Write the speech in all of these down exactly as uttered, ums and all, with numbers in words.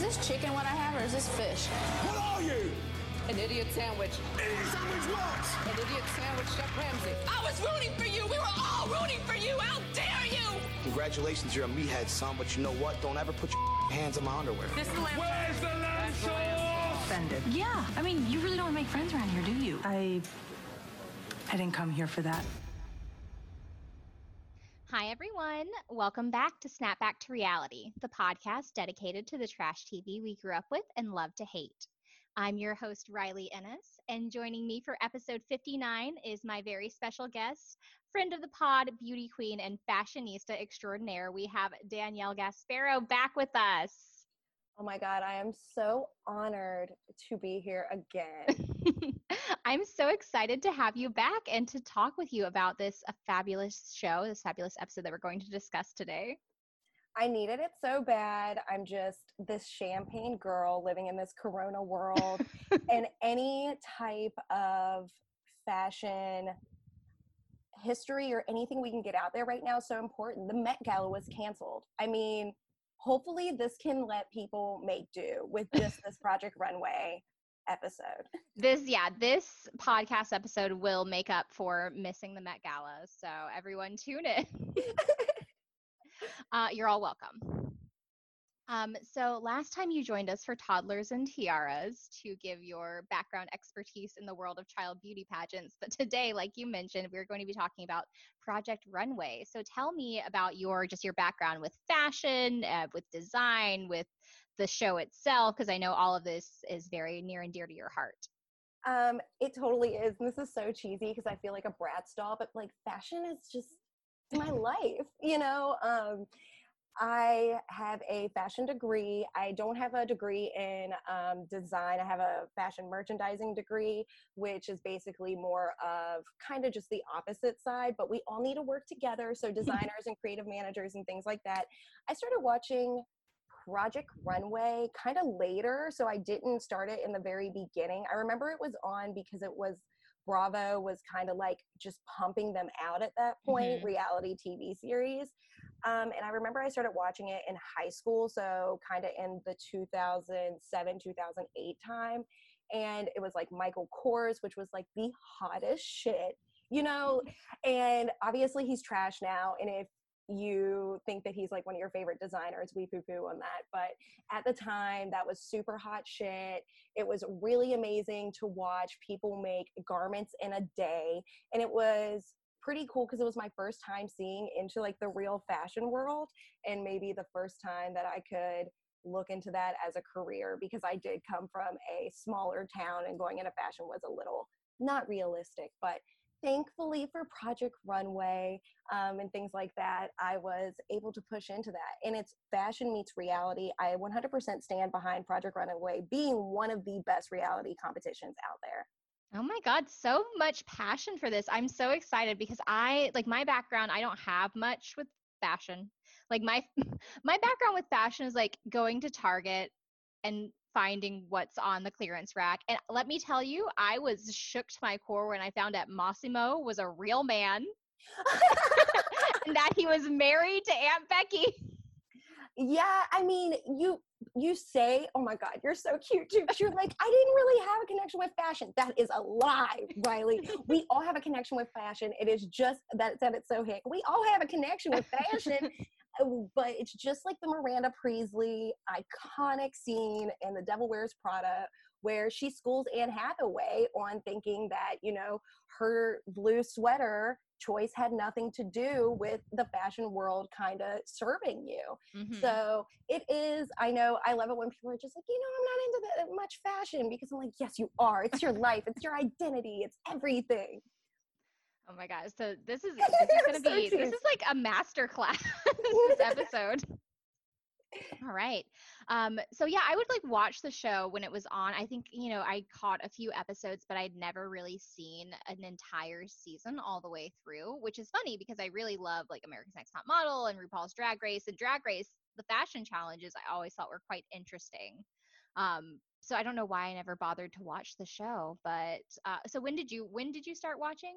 Is this chicken what I have, or is this fish? What are you? An idiot sandwich. Idiot sandwich what? An idiot sandwich, Chef Ramsay. I was rooting for you. We were all rooting for you. How dare you? Congratulations, you're a meathead, son, but you know what? Don't ever put your hands on my underwear. This is the lamb. Where's the lamb sauce? Offended. Yeah, I mean, you really don't make friends around here, do you? I... I didn't come here for that. Hi, everyone. Welcome back to Snapback to Reality, the podcast dedicated to the trash T V we grew up with and love to hate. I'm your host, Riley Ennis, and joining me for episode fifty-nine is my very special guest, friend of the pod, beauty queen, and fashionista extraordinaire. We have Danielle Gasparo back with us. Oh my God, I am so honored to be here again. I'm so excited to have you back and to talk with you about this a fabulous show, this fabulous episode that we're going to discuss today. I needed it so bad. I'm just this champagne girl living in this corona world, and any type of fashion history or anything we can get out there right now is so important. The Met Gala was canceled. I mean, hopefully this can let people make do with just this Project Runway episode. This, yeah, this podcast episode will make up for missing the Met Gala, so everyone tune in. Uh, you're all welcome. Um, so last time you joined us for Toddlers and Tiaras to give your background expertise in the world of child beauty pageants. But today, like you mentioned, we're going to be talking about Project Runway. So tell me about your, just your background with fashion, uh, with design, with the show itself, because I know all of this is very near and dear to your heart. Um, it totally is. And this is so cheesy because I feel like a Bratz doll, but like fashion is just my life, you know. um I have a fashion degree. I don't have a degree in um design. I have a fashion merchandising degree, which is basically more of kind of just the opposite side, but we all need to work together, so designers and creative managers and things like that. I started watching Project Runway kind of later, so I didn't start it in the very beginning. I remember it was on because it was Bravo was kind of like just pumping them out at that point, mm-hmm. reality T V series. Um, and I remember I started watching it in high school, so kind of in the two thousand seven, two thousand eight time. And it was like Michael Kors, which was like the hottest shit, you know? And obviously he's trash now. And if you think that he's like one of your favorite designers, we poo-poo on that. But at the time, that was super hot shit. It was really amazing to watch people make garments in a day. And it was pretty cool because it was my first time seeing into like the real fashion world, and maybe the first time that I could look into that as a career, because I did come from a smaller town and going into fashion was a little not realistic. But thankfully for Project Runway um, and things like that, I was able to push into that. And it's fashion meets reality. I one hundred percent stand behind Project Runway being one of the best reality competitions out there. Oh my God, so much passion for this. I'm so excited because I, like my background, I don't have much with fashion. Like my my background with fashion is like going to Target and finding what's on the clearance rack. And let me tell you, I was shook to my core when I found out Massimo was a real man and that he was married to Aunt Becky. Yeah, I mean, you you say, oh my God, you're so cute too, but you're like, I didn't really have a connection with fashion. That is a lie, Riley. We all have a connection with fashion. It is just, that said it so hick. We all have a connection with fashion. But it's just like the Miranda Priestly iconic scene in The Devil Wears Prada, where she schools Anne Hathaway on thinking that, you know, her blue sweater choice had nothing to do with the fashion world kind of serving you. Mm-hmm. So it is, I know, I love it when people are just like, you know, I'm not into that much fashion, because I'm like, yes, you are. It's your life. It's your identity. It's everything. Oh my gosh. So this is, this is going to be, this is like a masterclass, this episode. All right. Um, so yeah, I would like watch the show when it was on. I think, you know, I caught a few episodes, but I'd never really seen an entire season all the way through, which is funny because I really love like America's Next Top Model and RuPaul's Drag Race, and Drag Race, the fashion challenges I always thought were quite interesting. Um, so I don't know why I never bothered to watch the show, but, uh, so when did you, when did you start watching?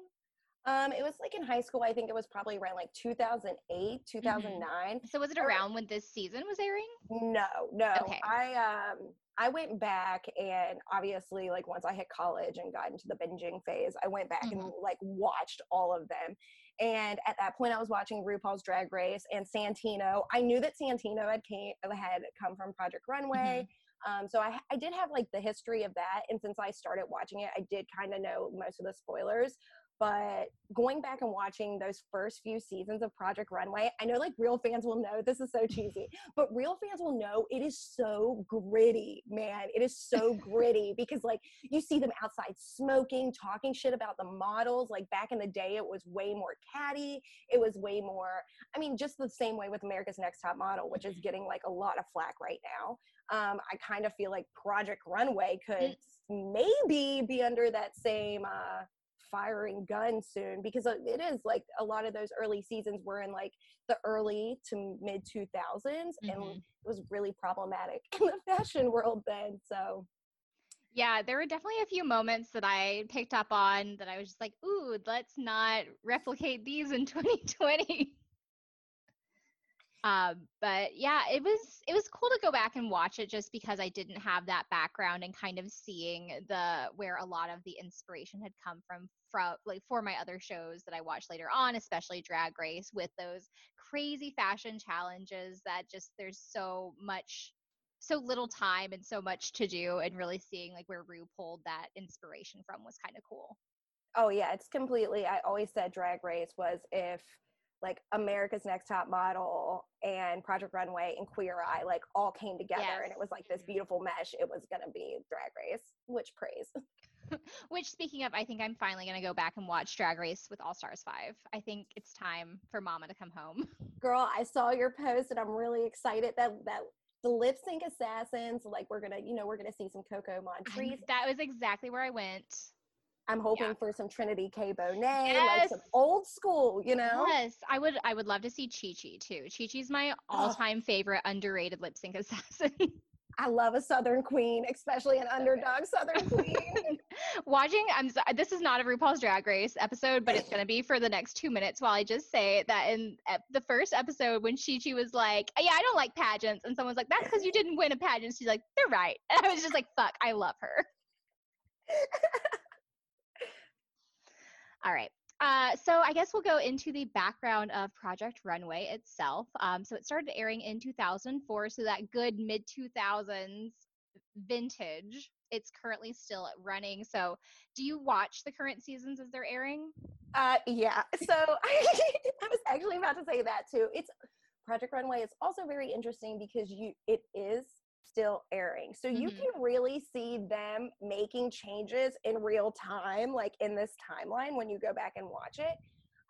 Um, it was like in high school. I think it was probably around like two thousand eight, two thousand nine. Mm-hmm. So was it around or, when this season was airing? No, no. Okay. I um I went back, and obviously like once I hit college and got into the binging phase, I went back mm-hmm. and like watched all of them. And at that point I was watching RuPaul's Drag Race and Santino. I knew that Santino had came had come from Project Runway. Mm-hmm. Um, so I, I did have like the history of that. And since I started watching it, I did kind of know most of the spoilers. But going back and watching those first few seasons of Project Runway, I know like real fans will know, this is so cheesy, but real fans will know it is so gritty, man. It is so gritty because like you see them outside smoking, talking shit about the models. Like back in the day, it was way more catty. It was way more, I mean, just the same way with America's Next Top Model, which is getting like a lot of flack right now. Um, I kind of feel like Project Runway could maybe be under that same... Uh, firing gun soon, because it is like a lot of those early seasons were in like the early to mid two thousands mm-hmm. and it was really problematic in the fashion world then. So yeah, there were definitely a few moments that I picked up on that I was just like, ooh, let's not replicate these in twenty twenty. Uh, but yeah, it was it was cool to go back and watch it just because I didn't have that background and kind of seeing the where a lot of the inspiration had come from from like for my other shows that I watched later on, especially Drag Race, with those crazy fashion challenges that just there's so much so little time and so much to do, and really seeing like where Ru pulled that inspiration from was kind of cool. Oh yeah, it's completely. I always said Drag Race was if like America's Next Top Model and Project Runway and Queer Eye, like all came together. Yes. And it was like this beautiful mesh. It was going to be Drag Race, which praise. Which speaking of, I think I'm finally going to go back and watch Drag Race with All Stars five. I think it's time for Mama to come home. Girl, I saw your post and I'm really excited that, that the lip sync assassins, like we're going to, you know, we're going to see some Coco Montrese. I, that was exactly where I went. I'm hoping yeah. for some Trinity K. Bonet, yes. like some old school, you know? Yes, I would I would love to see Chi Chi too. Chi Chi's my all-time oh. favorite underrated lip sync assassin. I love a Southern queen, especially an so underdog good. Southern queen. Watching, I'm so, this is not a RuPaul's Drag Race episode, but it's going to be for the next two minutes while I just say that in the first episode when Chi Chi was like, yeah, I don't like pageants. And someone's like, that's because you didn't win a pageant. She's like, they're right. And I was just like, fuck, I love her. All right. Uh, so I guess we'll go into the background of Project Runway itself. Um, so it started airing in two thousand four. So that good mid two thousands vintage, it's currently still running. So do you watch the current seasons as they're airing? Uh, yeah. So I, I was actually about to say that too. It's Project Runway is also very interesting because you it is still airing. So you mm-hmm. can really see them making changes in real time, like in this timeline when you go back and watch it.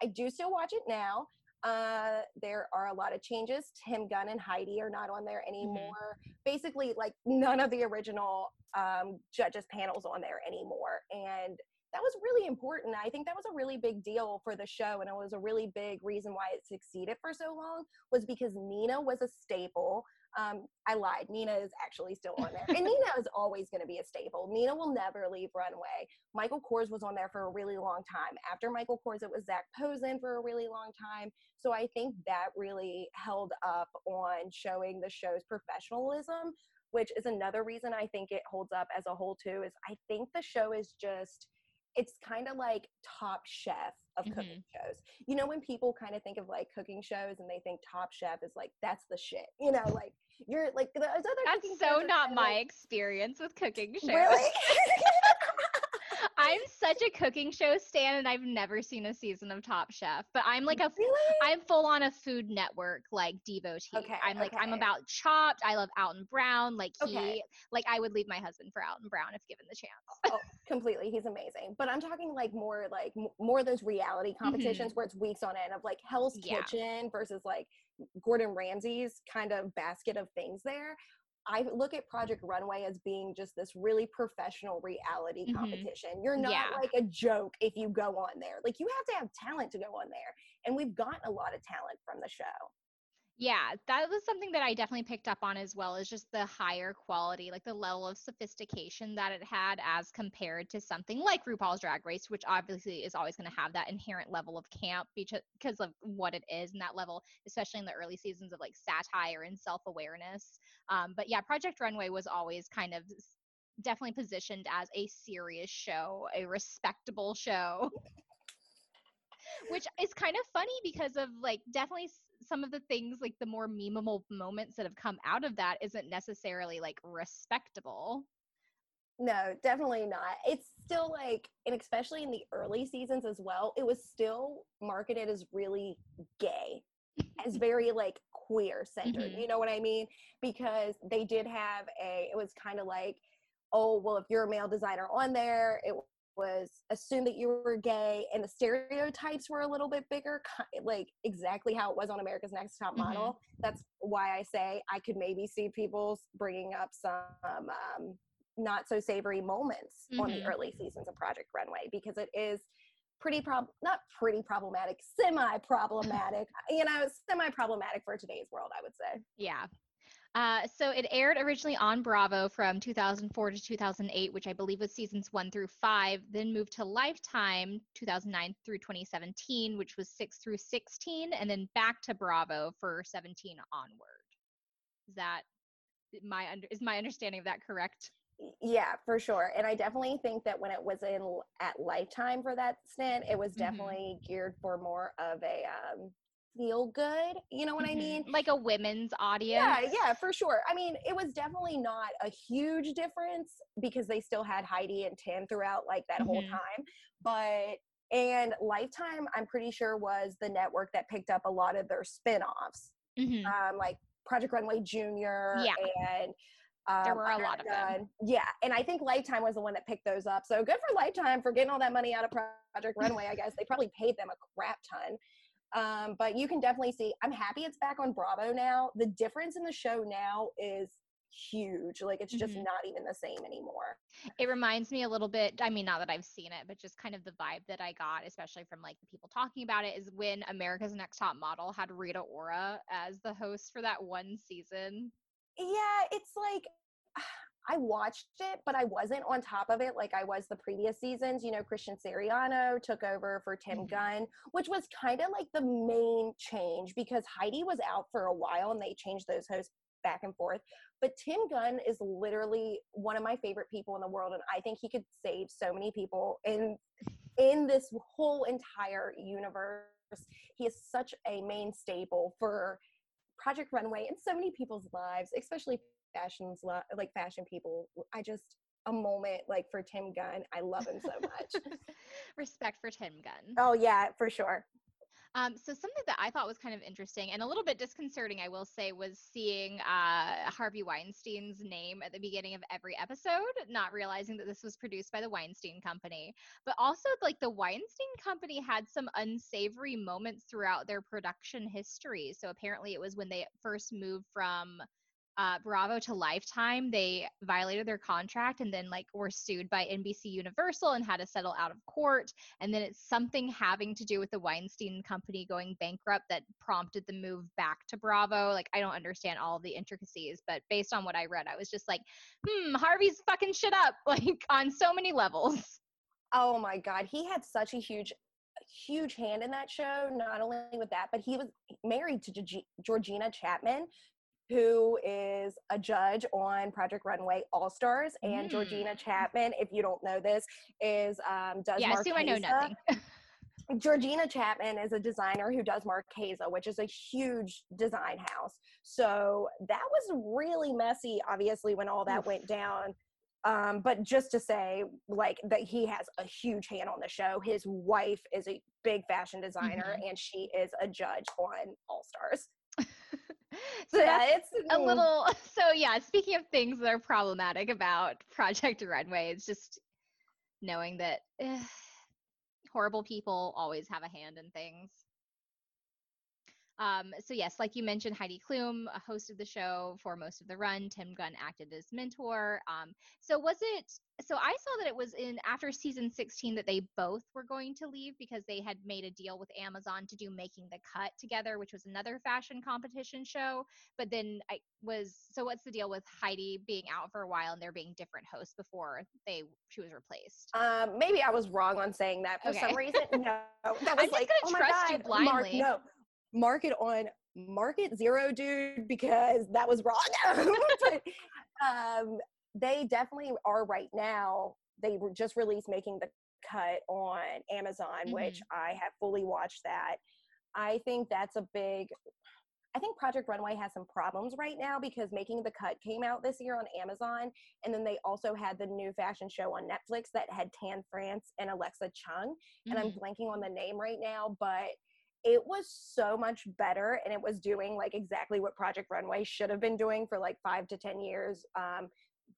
I do still watch it now. Uh, there are a lot of changes. Tim Gunn and Heidi are not on there anymore. Mm-hmm. Basically, like none of the original um, judges panels on there anymore. And that was really important. I think that was a really big deal for the show, and it was a really big reason why it succeeded for so long was because Nina was a staple. Um, I lied. Nina is actually still on there. And Nina is always going to be a staple. Nina will never leave Runway. Michael Kors was on there for a really long time. After Michael Kors, it was Zach Posen for a really long time. So I think that really held up on showing the show's professionalism, which is another reason I think it holds up as a whole too, is I think the show is just... it's kind of like Top Chef of mm-hmm. cooking shows. You know, when people kind of think of like cooking shows and they think Top Chef is like, that's the shit, you know, like you're like, those other that's so not my like, experience with cooking shows. Really? I'm such a cooking show stan and I've never seen a season of Top Chef, but I'm like a, really? I'm full on a Food Network, like devotee. Okay, I'm like, okay. I'm about Chopped. I love Alton Brown. Like he, okay. like I would leave my husband for Alton Brown if given the chance. Oh, completely. He's amazing. But I'm talking like more, like m- more of those reality competitions mm-hmm. where it's weeks on end of like Hell's yeah. Kitchen versus like Gordon Ramsay's kind of basket of things there. I look at Project Runway as being just this really professional reality mm-hmm. competition. You're not yeah. like a joke if you go on there. Like you have to have talent to go on there. And we've gotten a lot of talent from the show. Yeah, that was something that I definitely picked up on as well, is just the higher quality, like the level of sophistication that it had as compared to something like RuPaul's Drag Race, which obviously is always going to have that inherent level of camp because of what it is, and that level, especially in the early seasons, of like satire and self-awareness. Um, but yeah, Project Runway was always kind of definitely positioned as a serious show, a respectable show. Which is kind of funny because of like definitely some of the things, like the more memeable moments that have come out of that isn't necessarily like respectable. No, definitely not. It's still like, and especially in the early seasons as well, it was still marketed as really gay, as very like queer centered, mm-hmm. you know what I mean? Because they did have a, it was kind of like, oh, well, if you're a male designer on there, it was assumed that you were gay, and the stereotypes were a little bit bigger, like exactly how it was on America's Next Top Model. Mm-hmm. That's why I say I could maybe see people bringing up some um, not so savory moments mm-hmm. on the early seasons of Project Runway, because it is pretty prob not pretty problematic, semi-problematic, you know, semi-problematic for today's world, I would say. Yeah. Uh, so it aired originally on Bravo from two thousand four to two thousand eight, which I believe was seasons one through five, then moved to Lifetime two thousand nine through twenty seventeen, which was six through sixteen, and then back to Bravo for seventeen onward. Is that my, under- is my understanding of that correct? Yeah, for sure. And I definitely think that when it was in at Lifetime for that stint, it was definitely mm-hmm. geared for more of a, um, feel good, you know what mm-hmm. I mean? Like a women's audience. Yeah, yeah, for sure. I mean, it was definitely not a huge difference because they still had Heidi and Tim throughout like that mm-hmm. whole time. But, and Lifetime, I'm pretty sure, was the network that picked up a lot of their spinoffs, mm-hmm. um, like Project Runway Junior yeah. and Um, there were a lot of them. Yeah, and I think Lifetime was the one that picked those up. So good for Lifetime for getting all that money out of Project Runway, I guess. They probably paid them a crap ton. Um, but you can definitely see, I'm happy it's back on Bravo now. The difference in the show now is huge. Like, it's just mm-hmm. not even the same anymore. It reminds me a little bit, I mean, not that I've seen it, but just kind of the vibe that I got, especially from like the people talking about it, is when America's Next Top Model had Rita Ora as the host for that one season. Yeah, it's like, I watched it, but I wasn't on top of it like I was the previous seasons. You know, Christian Siriano took over for Tim mm-hmm. Gunn, which was kind of like the main change because Heidi was out for a while and they changed those hosts back and forth. But Tim Gunn is literally one of my favorite people in the world, and I think he could save so many people in in this whole entire universe. He is such a main staple for Project Runway and so many people's lives, especially fashion's lo- like fashion people. I just a moment like for Tim Gunn. I love him so much. Respect for Tim Gunn. Oh yeah, for sure. Um, so something that I thought was kind of interesting and a little bit disconcerting, I will say, was seeing uh, Harvey Weinstein's name at the beginning of every episode, not realizing that this was produced by the Weinstein Company. But also, like, the Weinstein Company had some unsavory moments throughout their production history. So apparently it was when they first moved from Uh, Bravo to Lifetime, they violated their contract and then like were sued by N B C Universal and had to settle out of court. And then it's something having to do with the Weinstein Company going bankrupt that prompted the move back to Bravo. Like, I don't understand all of the intricacies, but based on what I read, I was just like, hmm, Harvey's fucking shit up, like, on so many levels. Oh my God. He had such a huge huge hand in that show, not only with that, but he was married to G- Georgina Chapman, who is a judge on Project Runway All-Stars, and mm. Georgina Chapman, if you don't know this, is, um, does yeah, Marquesa. Yeah, I assume I know nothing. Georgina Chapman is a designer who does Marquesa, which is a huge design house. So that was really messy, obviously, when all that Oof. went down. Um, but just to say, like, that he has a huge hand on the show. His wife is a big fashion designer, mm-hmm. and she is a judge on All-Stars. So yeah, it's a little, so yeah, speaking of things that are problematic about Project Runway, it's just knowing that ugh, horrible people always have a hand in things. Um, so yes, like you mentioned, Heidi Klum hosted the show for most of the run. Tim Gunn acted as mentor. Um, so was it, so I saw that it was in after season sixteen that they both were going to leave because they had made a deal with Amazon to do Making the Cut together, which was another fashion competition show. But then I was, so what's the deal with Heidi being out for a while and there being different hosts before they, she was replaced? Um, maybe I was wrong on saying that for okay. some reason. No, that was I'm just like, gonna oh my trust God, you blindly. Mark, no. Mark it on market zero, dude, because that was wrong. But, um, they definitely are right now. They were just released Making the Cut on Amazon, mm-hmm. which I have fully watched that. I think that's a big, I think Project Runway has some problems right now because Making the Cut came out this year on Amazon. And then they also had the new fashion show on Netflix that had Tan France and Alexa Chung. Mm-hmm. And I'm blanking on the name right now, but it was so much better, and it was doing like exactly what Project Runway should have been doing for like five to ten years. Um,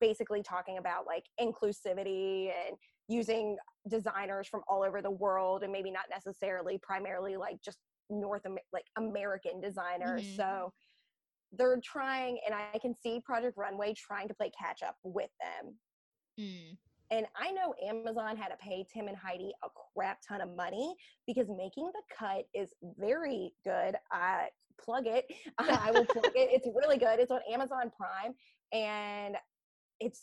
basically talking about like inclusivity and using designers from all over the world, and maybe not necessarily primarily like just North Amer- like American designers. Mm-hmm. So they're trying, and I can see Project Runway trying to play catch up with them. Mm. And I know Amazon had to pay Tim and Heidi a crap ton of money because Making the Cut is very good. I plug it. I will plug it. It's really good. It's on Amazon Prime. And it's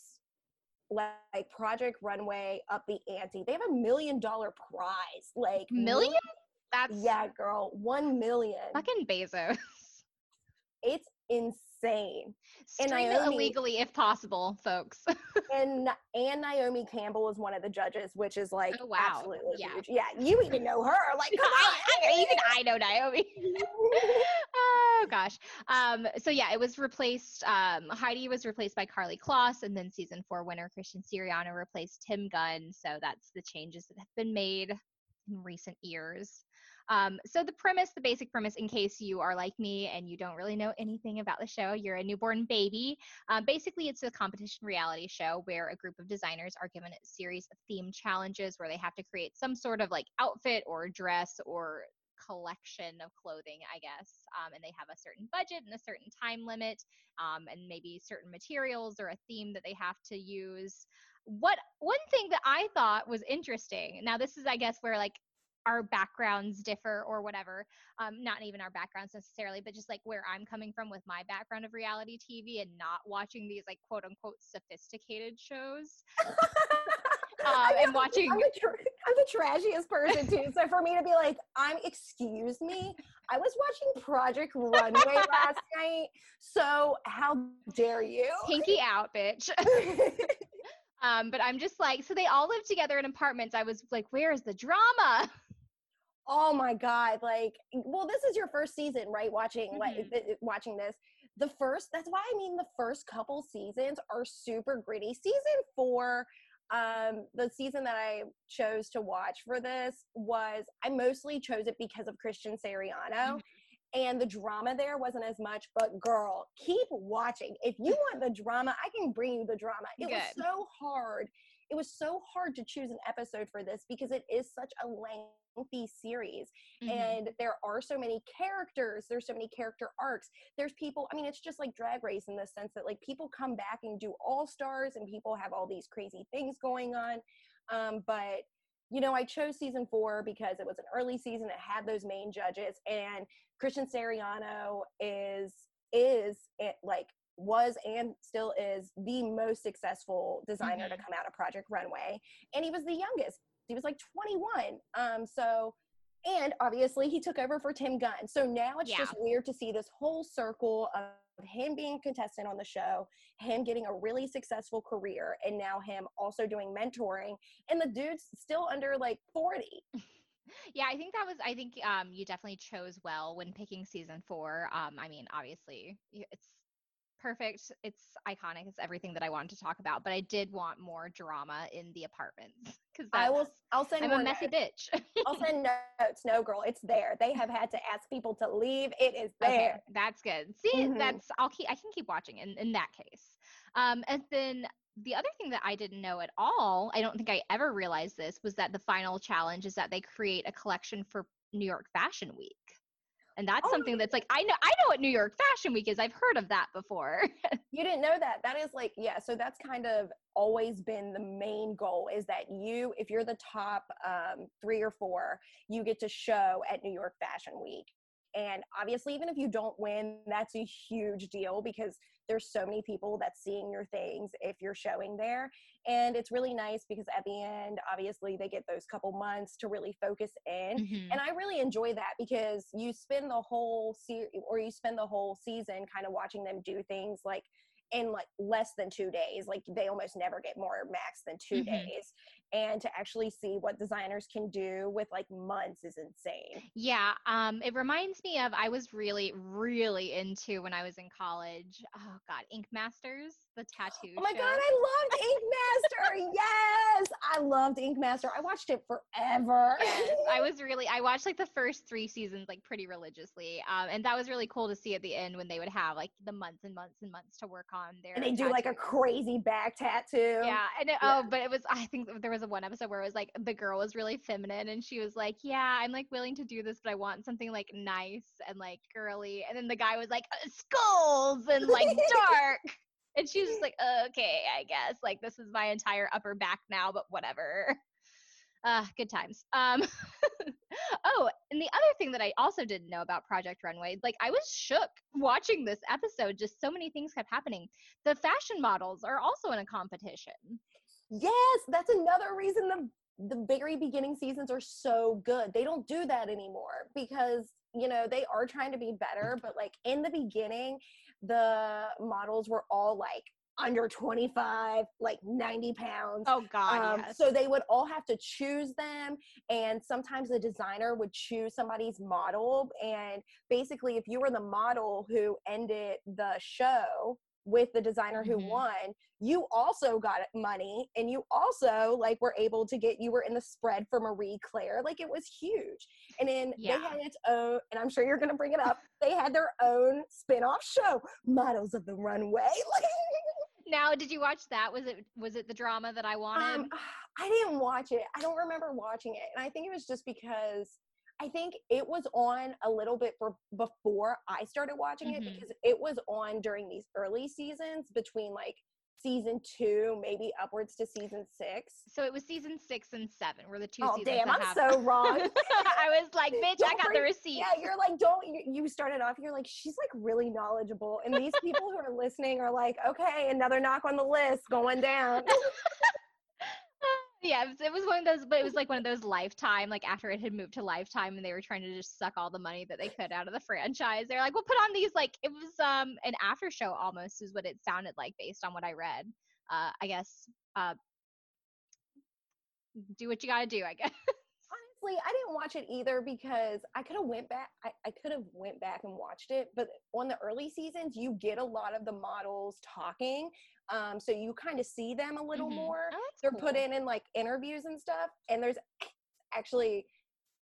like Project Runway up the ante. They have a million dollar prize. Like million? That's yeah, girl. One million. Fucking Bezos. It's insane. Stream and Naomi, it illegally if possible, folks. and and Naomi Campbell is one of the judges, which is like oh, wow. absolutely yeah. huge. Yeah, you even know her. Like, come I, on. I, even I know Naomi. Oh, gosh. Um, so, yeah, it was replaced. Um, Heidi was replaced by Karlie Kloss, and then season four winner Christian Siriano replaced Tim Gunn. So that's the changes that have been made in recent years. Um, so the premise, the basic premise, in case you are like me and you don't really know anything about the show, you're a newborn baby. Um, basically, it's a competition reality show where a group of designers are given a series of themed challenges where they have to create some sort of like outfit or dress or collection of clothing, I guess. Um, and they have a certain budget and a certain time limit, um, and maybe certain materials or a theme that they have to use. What one thing that I thought was interesting, now this is, I guess, where like our backgrounds differ or whatever, um, not even our backgrounds necessarily, but just like where I'm coming from with my background of reality T V and not watching these like quote unquote sophisticated shows. Um, and watching, I'm the, tra- I'm the trashiest person too. So for me to be like, I'm excuse me, I was watching Project Runway last night. So how dare you? Pinky out, bitch. um, but I'm just like, so they all live together in apartments. I was like, where is the drama? Oh my God. Like, well, this is your first season, right? Watching, mm-hmm. like, th- watching this, the first. That's why I mean, the first couple seasons are super gritty. Season four. Um, the season that I chose to watch for this was, I mostly chose it because of Christian Siriano, mm-hmm. and the drama there wasn't as much, but girl, keep watching. If you want the drama, I can bring you the drama. It Good. was so hard. It was so hard to choose an episode for this because it is such a lengthy series, mm-hmm. and there are so many characters. There's so many character arcs. There's people, I mean, it's just like Drag Race in the sense that like people come back and do All-Stars and people have all these crazy things going on. Um, but you know, I chose season four because it was an early season. It had those main judges, and Christian Siriano is, is it like was and still is the most successful designer mm-hmm. to come out of Project Runway. And he was the youngest. He was like twenty-one. Um, so, and obviously he took over for Tim Gunn. So now it's yeah. just weird to see this whole circle of him being a contestant on the show, him getting a really successful career, and now him also doing mentoring, and the dude's still under like forty. Yeah, I think that was, I think um, you definitely chose well when picking season four. Um, I mean, obviously it's perfect. It's iconic. It's everything that I wanted to talk about, but I did want more drama in the apartments because I will. I'll send. I'm a messy notes. bitch. I'll send notes. No, girl, it's there. They have had to ask people to leave. It is there. Okay, that's good. See, mm-hmm. that's. I'll keep. I can keep watching. In in that case, um, and then the other thing that I didn't know at all, I don't think I ever realized this, was that the final challenge is that they create a collection for New York Fashion Week. And that's oh, something that's like, I know, I know what New York Fashion Week is. I've heard of that before. You didn't know that. That is like, yeah. So that's kind of always been the main goal, is that you, if you're the top um, three or four, you get to show at New York Fashion Week. And obviously, even if you don't win, that's a huge deal, because there's so many people that's seeing your things if you're showing there. And it's really nice because at the end, obviously, they get those couple months to really focus in. Mm-hmm. And I really enjoy that, because you spend the whole se- or you spend the whole season kind of watching them do things like in like less than two days. Like they almost never get more max than two mm-hmm. days. And to actually see what designers can do with like months is insane. Yeah. Um, it reminds me of, I was really, really into when I was in college. Oh God, Ink Masters, the tattoo. Oh my show. God. I loved Ink Master. Yes. I loved Ink Master. I watched it forever. Yes, I was really, I watched like the first three seasons, like pretty religiously. Um, and that was really cool to see at the end when they would have like the months and months and months to work on. Their and they tattoo. Do like a crazy back tattoo. Yeah. And it, yeah. oh, but it was, I think there was a one episode where it was like, the girl was really feminine and she was like, yeah, I'm like willing to do this, but I want something like nice and like girly. And then the guy was like, skulls and like dark. And she was just like, okay, I guess like this is my entire upper back now, but whatever. Uh, good times. Um, oh, and the other thing that I also didn't know about Project Runway, like I was shook watching this episode. Just so many things kept happening. The fashion models are also in a competition. Yes, that's another reason the the very beginning seasons are so good. They don't do that anymore because, you know, they are trying to be better. But like in the beginning, the models were all like, under twenty-five, like ninety pounds. Oh God, um, yes. So they would all have to choose them, and sometimes the designer would choose somebody's model, and basically if you were the model who ended the show with the designer who mm-hmm. won, you also got money, and you also like were able to get, you were in the spread for Marie Claire. Like it was huge. And then yeah. they had its own, and I'm sure you're going to bring it up, they had their own spin-off show, Models of the Runway. Now, did you watch that? Was it, was it the drama that I wanted? Um, I didn't watch it. I don't remember watching it. And I think it was just because I think it was on a little bit for, before I started watching it, mm-hmm. because it was on during these early seasons between like season two, maybe upwards to season six. So it was season six and seven were the two oh, seasons. Oh, damn, I'm happened. So wrong. I was like, bitch, don't I got bring, the receipt. Yeah, you're like, don't, you, you started off, you're like, she's like really knowledgeable. And these people who are listening are like, okay, another knock on the list going down. Yeah, it was, it was one of those, but it was like one of those Lifetime, like after it had moved to Lifetime and they were trying to just suck all the money that they could out of the franchise. They're like, we'll put on these, like, it was um an after show almost is what it sounded like based on what I read. Uh, I guess, uh, do what you gotta do, I guess. Honestly, I didn't watch it either because I could have went back, I, I could have went back and watched it, but on the early seasons, you get a lot of the models talking. Um, so you kind of see them a little mm-hmm. more. Oh, that's They're cool. put in in like interviews and stuff. And there's actually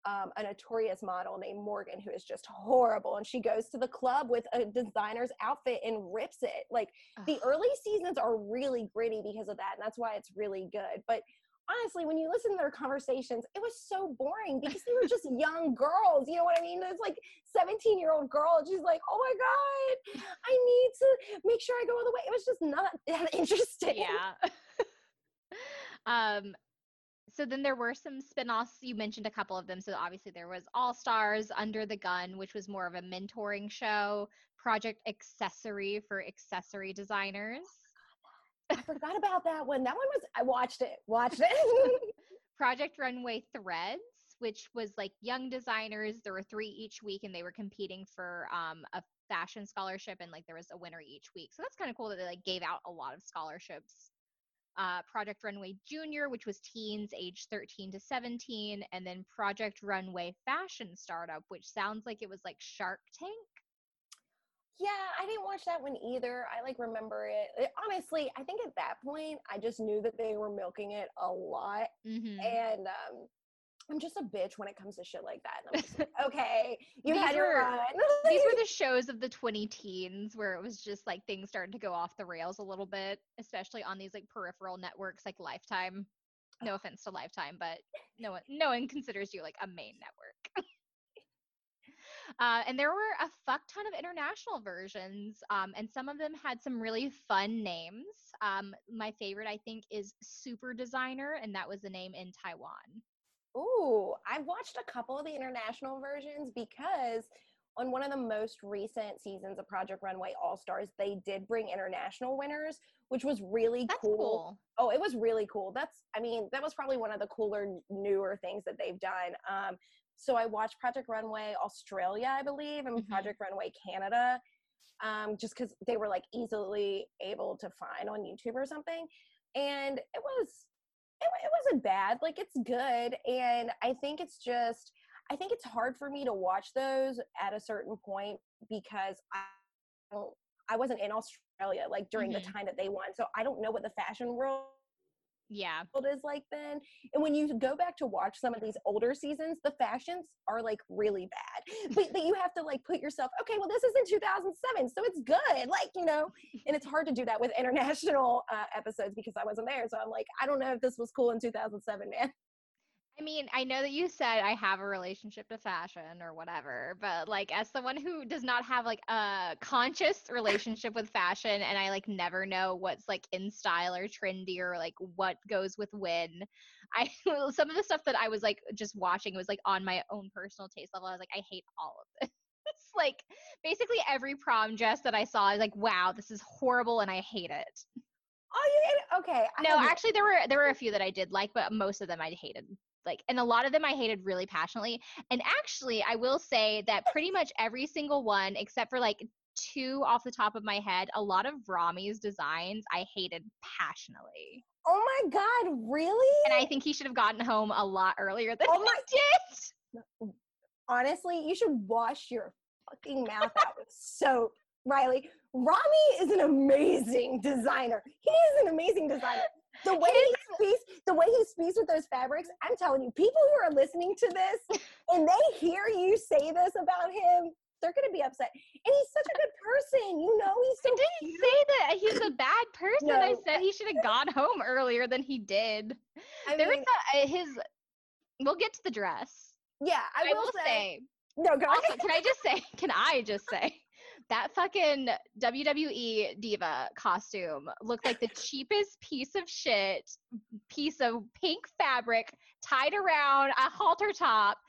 um, a notorious model named Morgan who is just horrible. And she goes to the club with a designer's outfit and rips it. Like Ugh. The early seasons are really gritty because of that. And that's why it's really good. But honestly, when you listen to their conversations, it was so boring because they were just young girls. You know what I mean? There's like seventeen-year-old girl. And she's like, oh my God, I need to make sure I go all the way. It was just not that interesting. Yeah. um. So then there were some spinoffs. You mentioned a couple of them. So obviously there was All-Stars, Under the Gun, which was more of a mentoring show, Project Accessory for accessory designers. I forgot about that one. That one was, I watched it, watched it. Project Runway Threads, which was like young designers. There were three each week and they were competing for um, a fashion scholarship, and like there was a winner each week. So that's kind of cool that they like gave out a lot of scholarships. Uh, Project Runway Junior, which was teens age thirteen to seventeen. And then Project Runway Fashion Startup, which sounds like it was like Shark Tank. Yeah, I didn't watch that one either. I, like, remember it. it. Honestly, I think at that point, I just knew that they were milking it a lot. Mm-hmm. And um, I'm just a bitch when it comes to shit like that. And I'm just like, okay, you had your run. These were the shows of the twenty-teens where it was just, like, things started to go off the rails a little bit, especially on these, like, peripheral networks like Lifetime. No oh. offense to Lifetime, but no one, no one considers you, like, a main network. Uh, and there were a fuck ton of international versions, um, and some of them had some really fun names. Um, my favorite, I think, is Super Designer, and that was the name in Taiwan. Ooh, I watched a couple of the international versions because on one of the most recent seasons of Project Runway All-Stars, they did bring international winners, which was really That's cool. cool. Oh, it was really cool. That's, I mean, that was probably one of the cooler, newer things that they've done. Um, so I watched Project Runway Australia, I believe, and mm-hmm. Project Runway Canada, um, just because they were, like, easily able to find on YouTube or something. And it was, it, it wasn't bad. Like, it's good. And I think it's just... I think it's hard for me to watch those at a certain point because I don't, I wasn't in Australia like during mm-hmm. the time that they won. So I don't know what the fashion world yeah. is like then. And when you go back to watch some of these older seasons, the fashions are like really bad. But that you have to like put yourself, okay, well, this is in two thousand seven, so it's good. Like, you know, and it's hard to do that with international uh, episodes because I wasn't there. So I'm like, I don't know if this was cool in two thousand seven, man. I mean, I know that you said I have a relationship to fashion or whatever, but like as someone who does not have like a conscious relationship with fashion, and I like never know what's like in style or trendy or like what goes with when, I some of the stuff that I was like just watching was like on my own personal taste level. I was like, I hate all of this. Like basically every prom dress that I saw, I was like, wow, this is horrible and I hate it. Oh, you okay? I no, actually, there were there were a few that I did like, but most of them I hated. Like, and a lot of them I hated really passionately. And actually, I will say that pretty much every single one, except for like two off the top of my head, a lot of Rami's designs I hated passionately. Oh my God, really? And I think he should have gotten home a lot earlier than oh my- he did. Honestly, you should wash your fucking mouth out with soap, Riley. Rami is an amazing designer. He is an amazing designer. The way he speaks, the way he speaks with those fabrics, I'm telling you, people who are listening to this and they hear you say this about him, they're going to be upset. And he's such a good person, you know. He's so I didn't cute. say that he's a bad person. No. I said he should have gone home earlier than he did. I there mean, was a, his. We'll get to the dress. Yeah, I, I will, will say. say no, go also, can I just say? Can I just say? That fucking W W E diva costume looked like the cheapest piece of shit, piece of pink fabric tied around a halter top.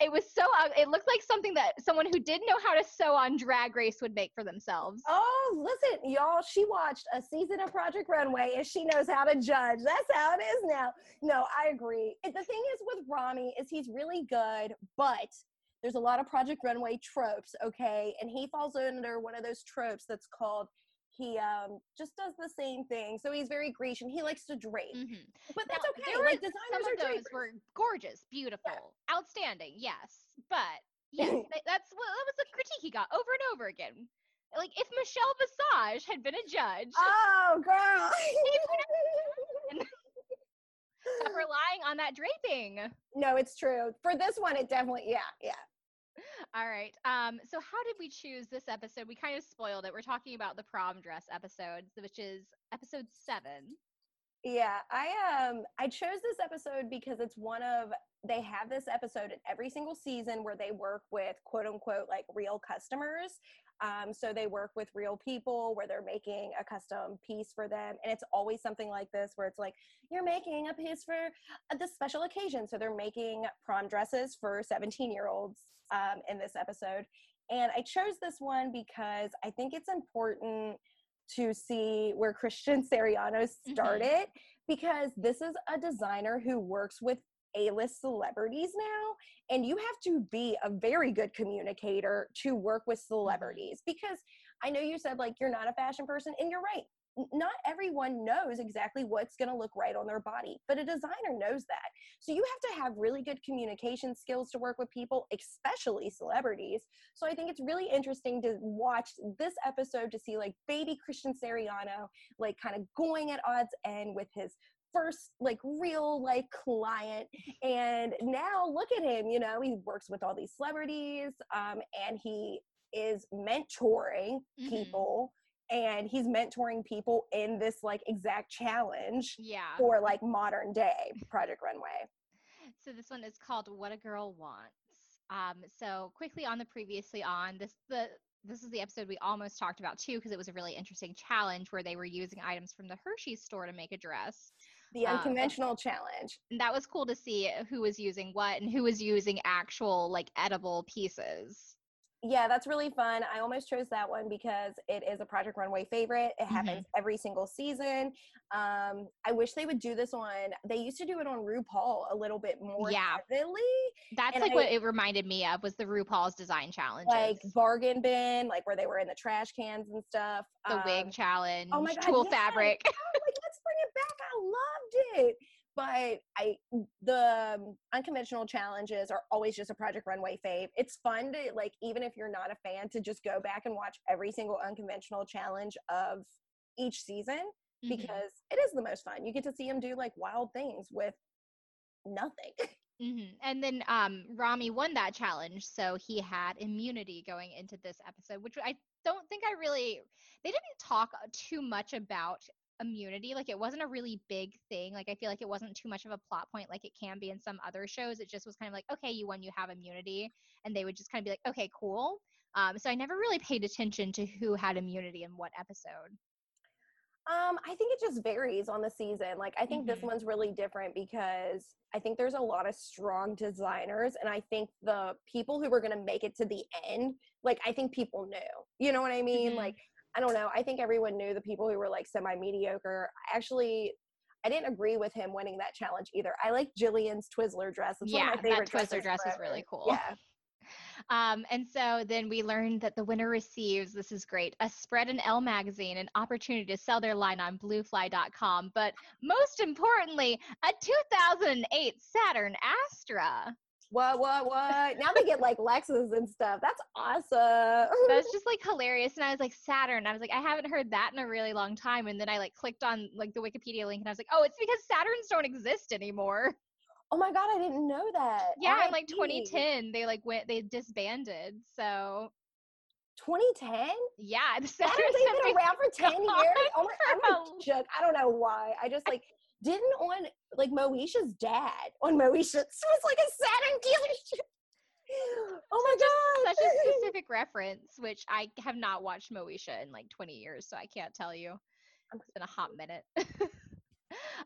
It was so, uh, it looked like something that someone who didn't know how to sew on Drag Race would make for themselves. Oh, listen, y'all, she watched a season of Project Runway and she knows how to judge. That's how it is now. No, I agree. The thing is with Rami is he's really good, but there's a lot of Project Runway tropes, okay? And he falls under one of those tropes that's called, he um, just does the same thing. So he's very Grecian. He likes to drape. Mm-hmm. But that's now, okay. There like, were, some of those drapers. were gorgeous, beautiful, yeah. outstanding, yes. But, yes, that's well, that was the critique he got over and over again. Like, if Michelle Visage had been a judge. Oh, girl. He would have been relying on that draping. No, it's true. For this one, it definitely, yeah, yeah. All right. Um, so how did we choose this episode? We kind of spoiled it. We're talking about the prom dress episode, which is episode seven. Yeah, I um I chose this episode because it's one of, they have this episode in every single season where they work with quote unquote like real customers. Um, so they work with real people where they're making a custom piece for them. And it's always something like this where it's like, you're making a piece for this special occasion. So they're making prom dresses for seventeen-year-olds um, in this episode. And I chose this one because I think it's important to see where Christian Siriano started mm-hmm. because this is a designer who works with A-list celebrities now, and you have to be a very good communicator to work with celebrities, because I know you said like you're not a fashion person, and you're right, not everyone knows exactly what's going to look right on their body, but a designer knows that. So you have to have really good communication skills to work with people, especially celebrities. So I think it's really interesting to watch this episode to see like baby Christian Siriano like kind of going at odds end with his first like real like client, and now look at him, you know, he works with all these celebrities um and he is mentoring mm-hmm. people, and he's mentoring people in this like exact challenge yeah for like modern day Project Runway. So this one is called What a Girl Wants, Um, so quickly on the previously on, this the this is the episode we almost talked about too, because it was a really interesting challenge where they were using items from the Hershey's store to make a dress. The unconventional um, challenge. And that was cool to see who was using what and who was using actual like edible pieces. Yeah, that's really fun. I almost chose that one because it is a Project Runway favorite. It happens mm-hmm. every single season. Um, I wish they would do this on, they used to do it on RuPaul a little bit more yeah. heavily. That's and like I, what it reminded me of was the RuPaul's design challenges. Like bargain bin, like where they were in the trash cans and stuff. The um, wig challenge, oh my God, tool yeah. fabric. I'm like, let's bring it back. I loved it. But I, the unconventional challenges are always just a Project Runway fave. It's fun to, like, even if you're not a fan, to just go back and watch every single unconventional challenge of each season mm-hmm. because it is the most fun. You get to see them do, like, wild things with nothing. Mm-hmm. And then um, Rami won that challenge, so he had immunity going into this episode, which I don't think I really – they didn't talk too much about – immunity. Like, it wasn't a really big thing. Like, I feel like it wasn't too much of a plot point like it can be in some other shows. It just was kind of like, okay, you won, you have immunity, and they would just kind of be like, okay, cool. Um, so I never really paid attention to who had immunity in what episode. Um, I think it just varies on the season. Like, I think mm-hmm. this one's really different because I think there's a lot of strong designers, and I think the people who were going to make it to the end, like, I think people knew. You know what I mean? Mm-hmm. Like, I don't know. I think everyone knew the people who were, like, semi-mediocre. Actually, I didn't agree with him winning that challenge either. I like Jillian's Twizzler dress. It's yeah, one of my favorite that Twizzler dress forever. Is really cool. Yeah. Um, and so then we learned that the winner receives, this is great, a spread in Elle magazine, an opportunity to sell their line on blue fly dot com, but most importantly, a two thousand eight Saturn Astra. What, what, what? Now they get, like, Lexus and stuff. That's awesome. That's just, like, hilarious. And I was like, Saturn. I was like, I haven't heard that in a really long time. And then I, like, clicked on, like, the Wikipedia link, and I was like, oh, it's because Saturns don't exist anymore. Oh, my God. I didn't know that. Yeah, I in, like, twenty ten, they, like, went – they disbanded, so – twenty ten? Yeah. The Saturn's been been around for ten years? Oh, my – I'm a joke. I don't know why. I just, like – didn't on, like, Moesha's dad on Moesha was like a Saturn dealership. Oh my God. Such a specific reference, which I have not watched Moesha in like twenty years, so I can't tell you. It's been a hot minute.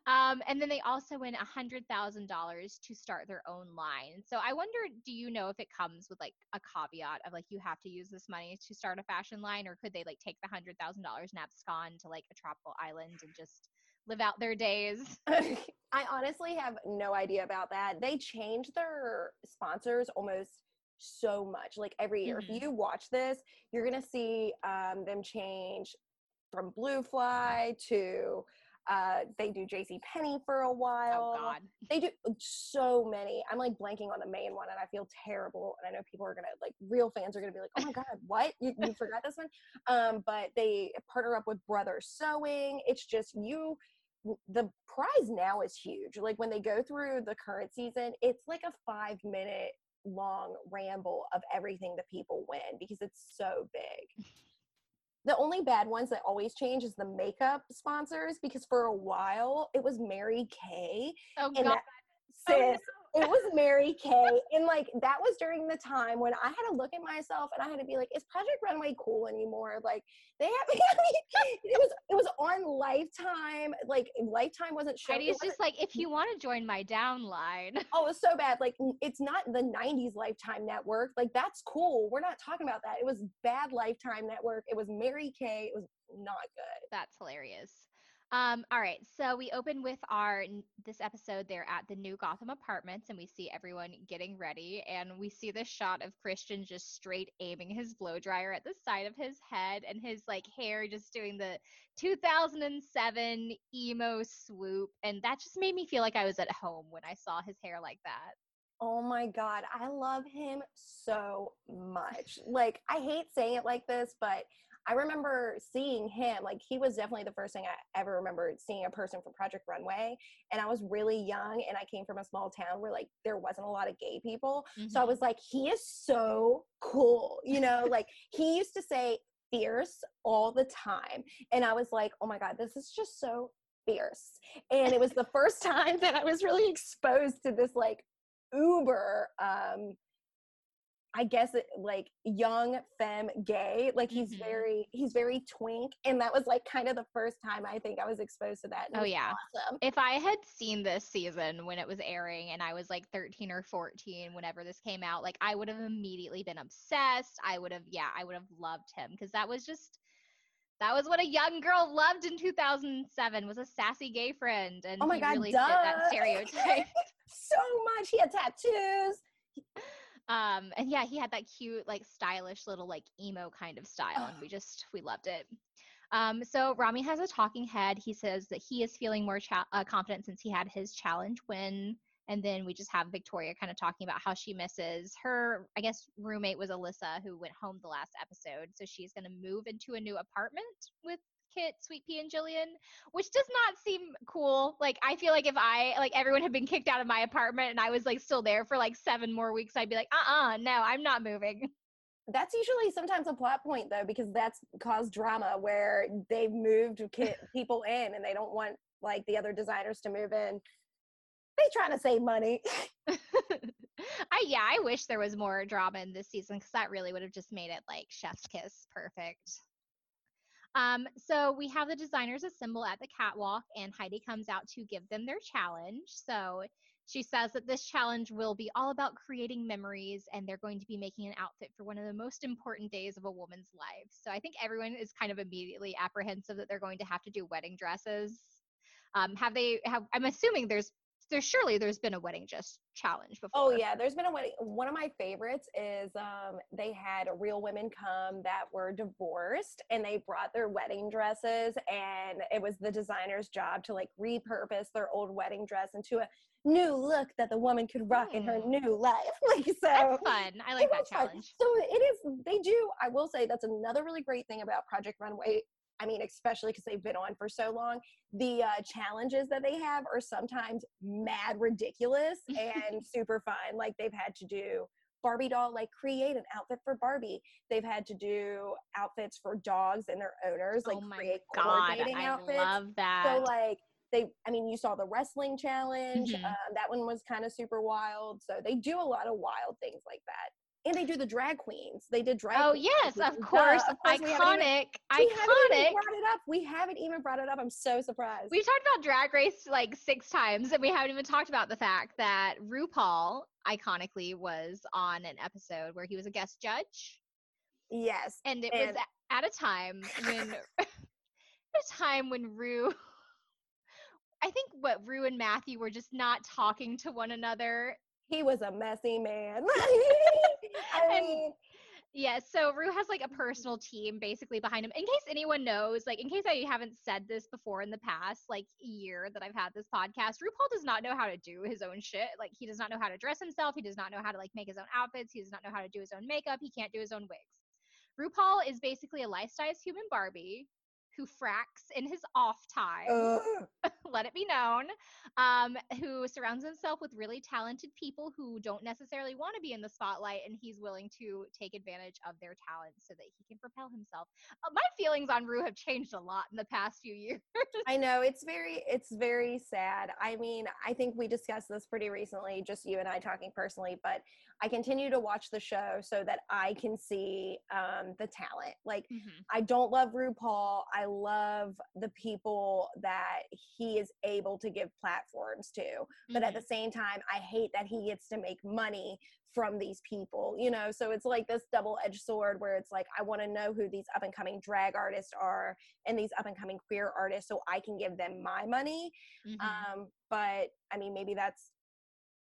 um, and then they also win one hundred thousand dollars to start their own line. So I wonder, do you know if it comes with like a caveat of like you have to use this money to start a fashion line, or could they like take the one hundred thousand dollars and abscond to like a tropical island and just live out their days? I honestly have no idea about that. They change their sponsors almost so much. Like every year, mm-hmm. if you watch this, you're going to see um, them change from Blue Fly to uh, they do JCPenney for a while. Oh God. They do so many. I'm like blanking on the main one and I feel terrible. And I know people are going to like, real fans are going to be like, oh my God, what? You, you forgot this one? Um, but they partner up with Brother Sewing. It's just you... the prize now is huge. Like when they go through the current season, it's like a five minute long ramble of everything that people win because it's so big. The only bad ones that always change is the makeup sponsors, because for a while it was Mary Kay. Oh and God. That, sis, oh, no. It was Mary Kay. And like that was during the time when I had to look at myself and I had to be like, is Project Runway cool anymore? Like they have it was it was on Lifetime. Like Lifetime wasn't showing. Heidi's just like, if you want to join my downline. Oh, it was so bad. Like it's not the nineties Lifetime network. Like that's cool. We're not talking about that. It was bad Lifetime network. It was Mary Kay. It was not good. That's hilarious. Um, all right, so we open with our, this episode, they're at the new Gotham Apartments, and we see everyone getting ready, and we see this shot of Christian just straight aiming his blow dryer at the side of his head, and his, like, hair just doing the two thousand seven emo swoop, and that just made me feel like I was at home when I saw his hair like that. Oh my God, I love him so much. Like, I hate saying it like this, but I remember seeing him, like he was definitely the first thing I ever remembered seeing a person from Project Runway. And I was really young and I came from a small town where like there wasn't a lot of gay people. Mm-hmm. So I was like, he is so cool. You know, like he used to say fierce all the time. And I was like, oh my God, this is just so fierce. And it was the first time that I was really exposed to this like uber um I guess it, like young femme gay, like he's mm-hmm. very, he's very twink. And that was like kind of the first time I think I was exposed to that. And oh yeah. Awesome. If I had seen this season when it was airing and I was like thirteen or fourteen, whenever this came out, like I would have immediately been obsessed. I would have, yeah, I would have loved him. Cause that was just, that was what a young girl loved in two thousand seven, was a sassy gay friend. And oh my he God, really duh. fit that stereotype. So much. He had tattoos. Um, and yeah, he had that cute, like stylish little, like emo kind of style. And we just, we loved it. Um, so Rami has a talking head. He says that he is feeling more cha- uh, confident since he had his challenge win. And then we just have Victoria kind of talking about how she misses her, I guess, roommate was Alyssa, who went home the last episode. So she's going to move into a new apartment with Kit, Sweet Pea, and Jillian, which does not seem cool. Like, I feel like if I, like, everyone had been kicked out of my apartment and I was, like, still there for, like, seven more weeks, I'd be like, uh-uh, no, I'm not moving. That's usually sometimes a plot point, though, because that's caused drama where they've moved Kit people in and they don't want, like, the other designers to move in. They trying to save money. I yeah, I wish there was more drama in this season because that really would have just made it, like, chef's kiss perfect. Um, so we have the designers assemble at the catwalk, and Heidi comes out to give them their challenge. So she says that this challenge will be all about creating memories, and they're going to be making an outfit for one of the most important days of a woman's life. So I think everyone is kind of immediately apprehensive that they're going to have to do wedding dresses. Um, have they, have, I'm assuming there's There's surely there's been a wedding dress challenge before. Oh yeah, there's been a wedding. One of my favorites is um, they had real women come that were divorced, and they brought their wedding dresses, and it was the designer's job to, like, repurpose their old wedding dress into a new look that the woman could rock mm. in her new life. Like, so that's fun. I like that challenge. Fun. So it is. They do. I will say that's another really great thing about Project Runway. I mean, especially because they've been on for so long, the uh, challenges that they have are sometimes mad ridiculous and super fun. Like, they've had to do Barbie doll, like, create an outfit for Barbie. They've had to do outfits for dogs and their owners, like, oh create God, coordinating I outfits. I love that. So, like, they, I mean, you saw the wrestling challenge. Mm-hmm. Um, that one was kind of super wild. So they do a lot of wild things like that. And they do the drag queens. They did drag oh, queens. Oh, yes, of course. Duh, of course. Iconic. We haven't even, we Iconic. Haven't even brought it up. We haven't even brought it up. I'm so surprised. We've talked about Drag Race like six times, and we haven't even talked about the fact that RuPaul iconically was on an episode where he was a guest judge. Yes. And it and- was at a time when, at a time when Ru... I think what Ru and Matthew were just not talking to one another. He was a messy man. I mean, and, yeah, so Ru has, like, a personal team basically behind him. In case anyone knows, like, in case I haven't said this before in the past, like, year that I've had this podcast, RuPaul does not know how to do his own shit. Like, he does not know how to dress himself. He does not know how to, like, make his own outfits. He does not know how to do his own makeup. He can't do his own wigs. RuPaul is basically a life-size human Barbie who fracks in his off time, let it be known, um, who surrounds himself with really talented people who don't necessarily want to be in the spotlight, and he's willing to take advantage of their talents so that he can propel himself. Uh, my feelings on Ru have changed a lot in the past few years. I know. It's very, it's very sad. I mean, I think we discussed this pretty recently, just you and I talking personally, but I continue to watch the show so that I can see um, the talent. Like, mm-hmm. I don't love RuPaul. I love the people that he is able to give platforms to. Mm-hmm. But at the same time, I hate that he gets to make money from these people, you know? So it's like this double-edged sword where it's like, I want to know who these up-and-coming drag artists are and these up-and-coming queer artists so I can give them my money. Mm-hmm. Um, but, I mean, maybe that's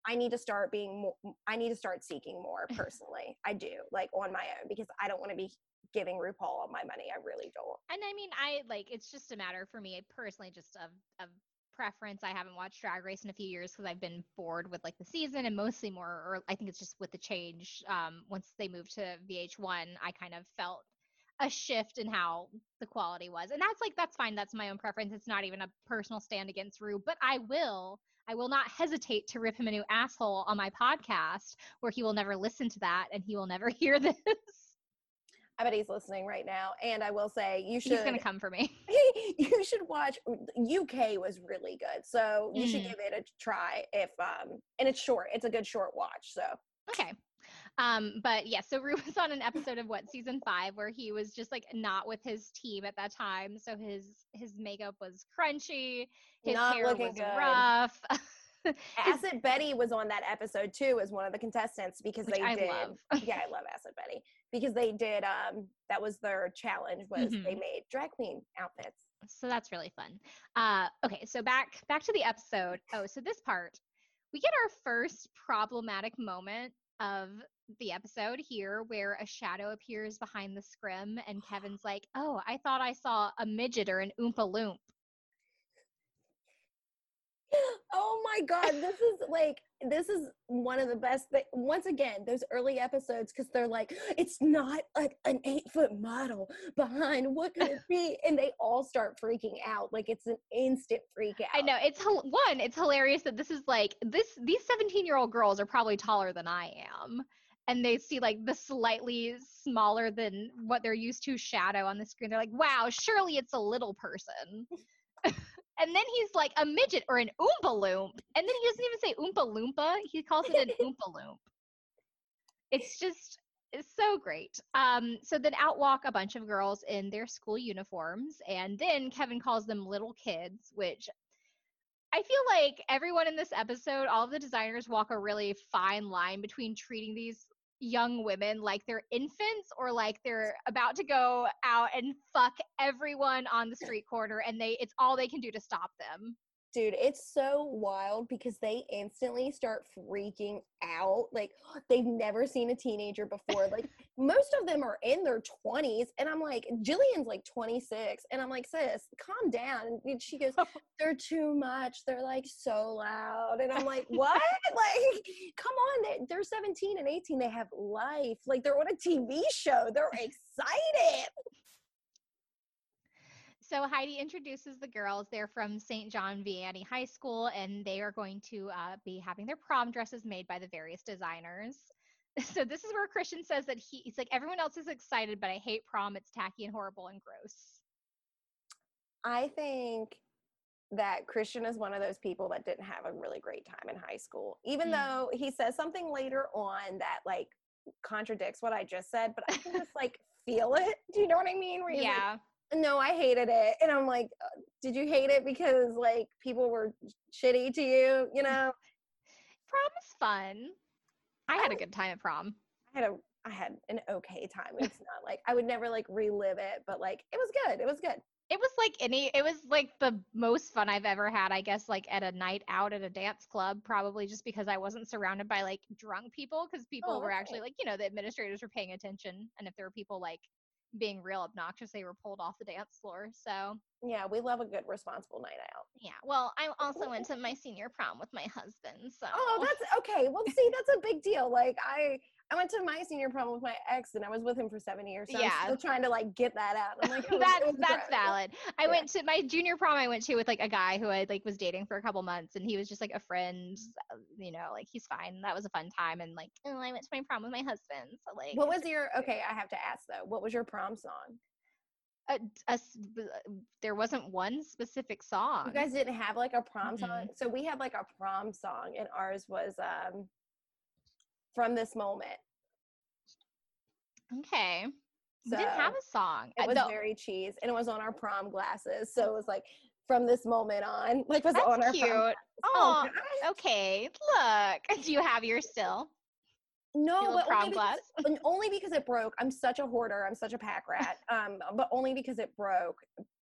I need to start being more, I need to start seeking more personally. I do, like, on my own, because I don't want to be giving RuPaul all my money. I really don't. And I mean, I like, it's just a matter for me personally, just of, of preference. I haven't watched Drag Race in a few years because I've been bored with, like, the season, and mostly more, or I think it's just with the change. Um, once they moved to V H one, I kind of felt a shift in how the quality was. And that's like, that's fine. That's my own preference. It's not even a personal stand against Ru, but I will I will not hesitate to rip him a new asshole on my podcast, where he will never listen to that and he will never hear this. I bet he's listening right now. And I will say, you should. He's going to come for me. You should watch. U K was really good. So you mm. should give it a try if, um, and it's short. It's a good short watch. So. Okay. Um, but yeah, so Rue was on an episode of what, season five, where he was just like not with his team at that time. So his his makeup was crunchy, his not hair was good. rough. Acid Betty was on that episode too as one of the contestants because Which they I did. Love. Yeah, I love Acid Betty because they did. Um, that was their challenge was mm-hmm. they made drag queen outfits. So that's really fun. Uh, okay, so back back to the episode. Oh, so this part, we get our first problematic moment of the episode here where a shadow appears behind the scrim and Kevin's like, oh, I thought I saw a midget or an Oompa Loomp. Oh my God, this is like, this is one of the best things. Once again, those early episodes, because they're like, it's not like an eight foot model behind, what could it be? And they all start freaking out. Like it's an instant freak out. I know, it's, one, it's hilarious that this is like, this. these seventeen year old girls are probably taller than I am. And they see like the slightly smaller than what they're used to shadow on the screen. They're like, wow, surely it's a little person. And then he's like a midget or an Oompa Loomp. And then he doesn't even say Oompa Loompa. He calls it an Oompa Loomp. It's just, it's so great. Um, so then out walk a bunch of girls in their school uniforms. And then Kevin calls them little kids, which I feel like everyone in this episode, all of the designers walk a really fine line between treating these young women like they're infants or like they're about to go out and fuck everyone on the street corner and they it's all they can do to stop them. Dude, it's so wild because they instantly start freaking out. Like they've never seen a teenager before. Like most of them are in their twenties and I'm like, Jillian's like twenty-six and I'm like, sis, calm down. And she goes, they're too much. They're like so loud. And I'm like, what? Like, come on. They're seventeen and eighteen. They have life. Like they're on a T V show. They're excited. So Heidi introduces the girls. They're from Saint John Vianney High School, and they are going to uh, be having their prom dresses made by the various designers. So this is where Christian says that he, he's like, everyone else is excited, but I hate prom. It's tacky and horrible and gross. I think that Christian is one of those people that didn't have a really great time in high school, even mm. though he says something later on that, like, contradicts what I just said, but I can just, like, feel it. Do you know what I mean? Where you're yeah. Like, no, I hated it. And I'm like, did you hate it because, like, people were shitty to you, you know? Prom is fun. I, I had was, a good time at prom. I had a, I had an okay time. It's not like, I would never, like, relive it, but, like, it was good. It was good. It was, like, any, it was, like, the most fun I've ever had, I guess, like, at a night out at a dance club, probably just because I wasn't surrounded by, like, drunk people, because people oh, were okay. actually, like, you know, the administrators were paying attention, and if there were people, like, being real obnoxious, they were pulled off the dance floor. So yeah, we love a good responsible night out. Yeah, well, I also went to my senior prom with my husband, so oh, that's okay. Well, see, that's a big deal. Like I I went to my senior prom with my ex and I was with him for seven years, so yeah. I'm still trying to like get that out. I'm like, that's that's valid. I yeah. went to my junior prom I went to with like a guy who I like was dating for a couple months and he was just like a friend, you know, like he's fine. That was a fun time and like, oh, I went to my prom with my husband. So like what was your okay, I have to ask though. What was your prom song? A, a, there wasn't one specific song. You guys didn't have like a prom mm-hmm. song? So we had like a prom song and ours was um From This Moment. Okay. So we didn't have a song. It was no. very cheese and it was on our prom glasses. So it was like From This Moment On. Like was That's it on cute. Our prom Oh, oh okay. Look. Do you have yours still? No, but only because, only because it broke. I'm such a hoarder. I'm such a pack rat. Um, but only because it broke.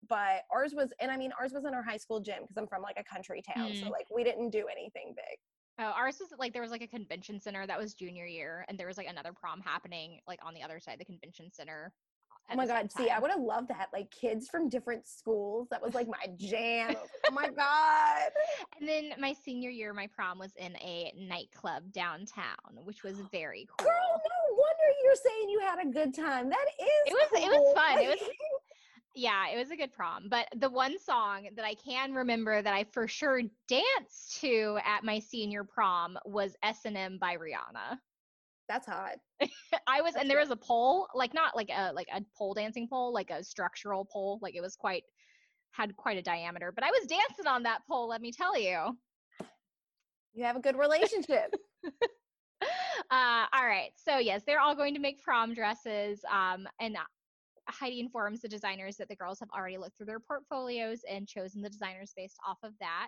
But ours was, and I mean, ours was in our high school gym because I'm from like a country town. Mm. So like we didn't do anything big. Oh, ours was like, there was like a convention center that was junior year and there was like another prom happening like on the other side of the convention center. Oh my God. See, I would have loved that. Like kids from different schools. That was like my jam. Oh my God. And then my senior year, my prom was in a nightclub downtown, which was very cool. Girl, no wonder you're saying you had a good time. That is It was cool. It was fun. It was Yeah, it was a good prom. But the one song that I can remember that I for sure danced to at my senior prom was S and M by Rihanna. That's hot. I was, That's and there was a pole, like not like a like a pole dancing pole, like a structural pole. Like it was quite, had quite a diameter. But I was dancing on that pole, let me tell you. You have a good relationship. Uh, all right. So yes, they're all going to make prom dresses. Um, and Heidi informs the designers that the girls have already looked through their portfolios and chosen the designers based off of that.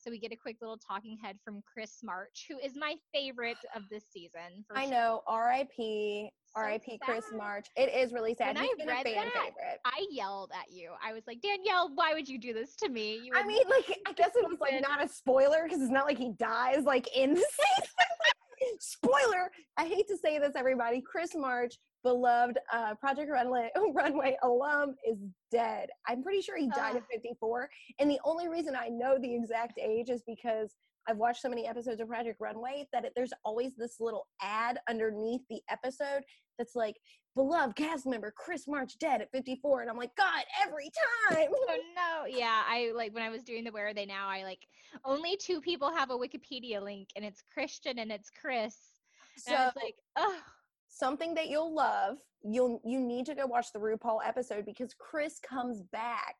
So we get a quick little talking head from Chris March, who is my favorite of this season. For I sure. know, R I P, so R I P Chris March. It is really sad. When He's I been read a fan that, favorite. I yelled at you. I was like, Danielle, why would you do this to me? You I mean, like, I guess it was like not a spoiler because it's not like he dies like in the season. Spoiler! I hate to say this, everybody. Chris March, beloved uh, Project Runway, Runway alum, is dead. I'm pretty sure he died uh, at fifty-four. And the only reason I know the exact age is because I've watched so many episodes of Project Runway that it, there's always this little ad underneath the episode that's like, beloved cast member Chris March dead at fifty-four. And I'm like, God, every time. Oh, no. Yeah, I like when I was doing the Where Are They Now, I like, only two people have a Wikipedia link, and it's Christian and it's Chris. And so I was like, oh. Something that you'll love, you'll you need to go watch the RuPaul episode because Chris comes back.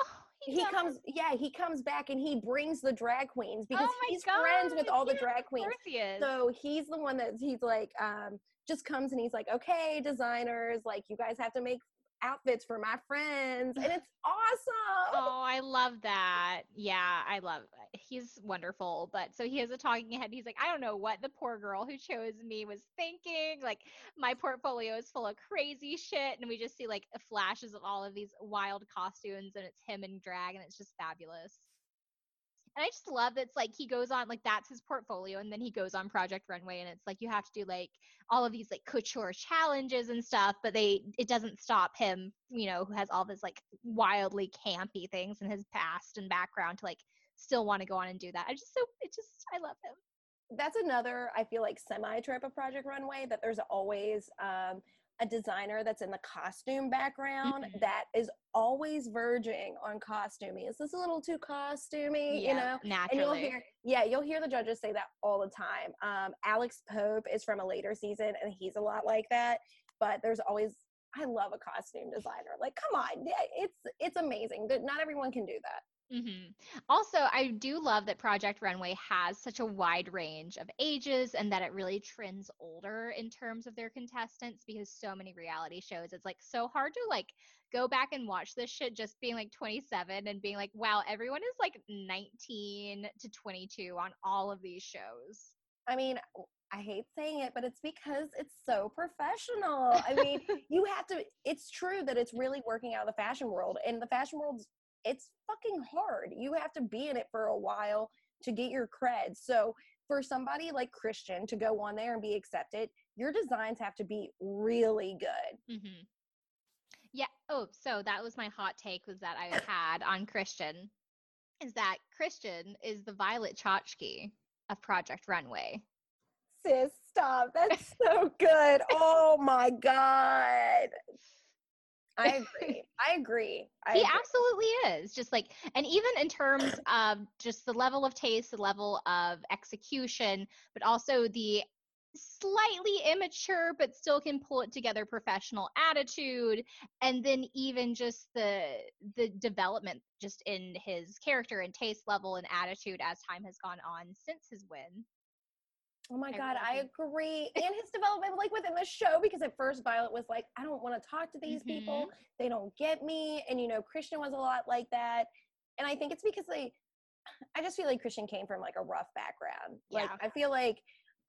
Oh, he, he comes, yeah, he comes back and he brings the drag queens because oh he's God. friends with all yeah, the drag queens. Of course he is. So he's the one that he's like, um, just comes and he's like, okay, designers, like you guys have to make outfits for my friends, and it's awesome. Oh, I love that. Yeah, I love it. He's wonderful. But so he has a talking head. He's like, I don't know what the poor girl who chose me was thinking. Like, my portfolio is full of crazy shit. And we just see like flashes of all of these wild costumes, and it's him in drag, and it's just fabulous. And I just love that it's like he goes on, like that's his portfolio, and then he goes on Project Runway, and it's like you have to do like all of these like couture challenges and stuff, but they it doesn't stop him, you know, who has all this like wildly campy things in his past and background to like still want to go on and do that. I just so it just I love him. That's another I feel like semi trope of Project Runway, that there's always um, a designer that's in the costume background mm-hmm. that is always verging on costumey. Is this a little too costumey? Yeah, you know, naturally. And you'll hear, yeah, you'll hear the judges say that all the time. Um, Alex Pope is from a later season, and he's a lot like that. But there's always, I love a costume designer. Like, come on, it's it's amazing. Not everyone can do that. Mm-hmm. Also, I do love that Project Runway has such a wide range of ages, and that it really trends older in terms of their contestants, because so many reality shows, it's like so hard to like go back and watch this shit just being like twenty-seven and being like, wow, everyone is like nineteen to twenty-two on all of these shows. I mean, I hate saying it, but it's because it's so professional. I mean, you have to, it's true that it's really working out of the fashion world, and the fashion world's it's fucking hard. You have to be in it for a while to get your cred. So for somebody like Christian to go on there and be accepted, your designs have to be really good. Mm-hmm. Yeah. Oh, so that was my hot take was that I had on Christian, is that Christian is the Violet Chachki of Project Runway. Sis, stop. That's so good. Oh my God. I agree. I agree. I he agree. absolutely is. Just like, and even in terms of just the level of taste, the level of execution, but also the slightly immature but still can pull it together professional attitude, and then even just the the development just in his character and taste level and attitude as time has gone on since his win. Oh my I God, really I agree. And his development, like within the show, because at first Violet was like, I don't want to talk to these mm-hmm. people. They don't get me. And, you know, Christian was a lot like that. And I think it's because they, I just feel like Christian came from like a rough background. Yeah. Like, I feel like,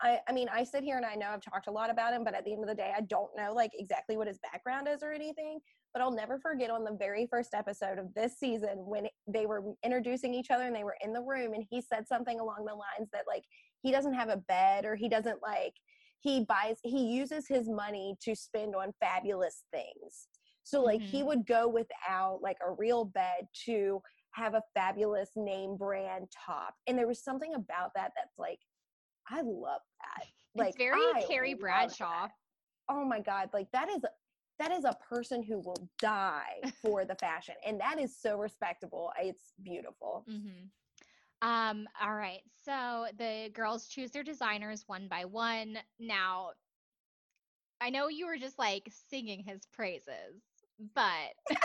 I, I mean, I sit here and I know I've talked a lot about him, but at the end of the day, I don't know like exactly what his background is or anything. But I'll never forget on the very first episode of this season when they were introducing each other and they were in the room, and he said something along the lines that like he doesn't have a bed, or he doesn't like he buys he uses his money to spend on fabulous things. So like mm-hmm. he would go without like a real bed to have a fabulous name brand top. And there was something about that that's like, I love that. Like, it's very I Carrie Bradshaw. That. Oh my God, like that is that is a person who will die for the fashion. And that is so respectable. It's beautiful. Mm-hmm. Um, all right. So the girls choose their designers one by one. Now, I know you were just like singing his praises, but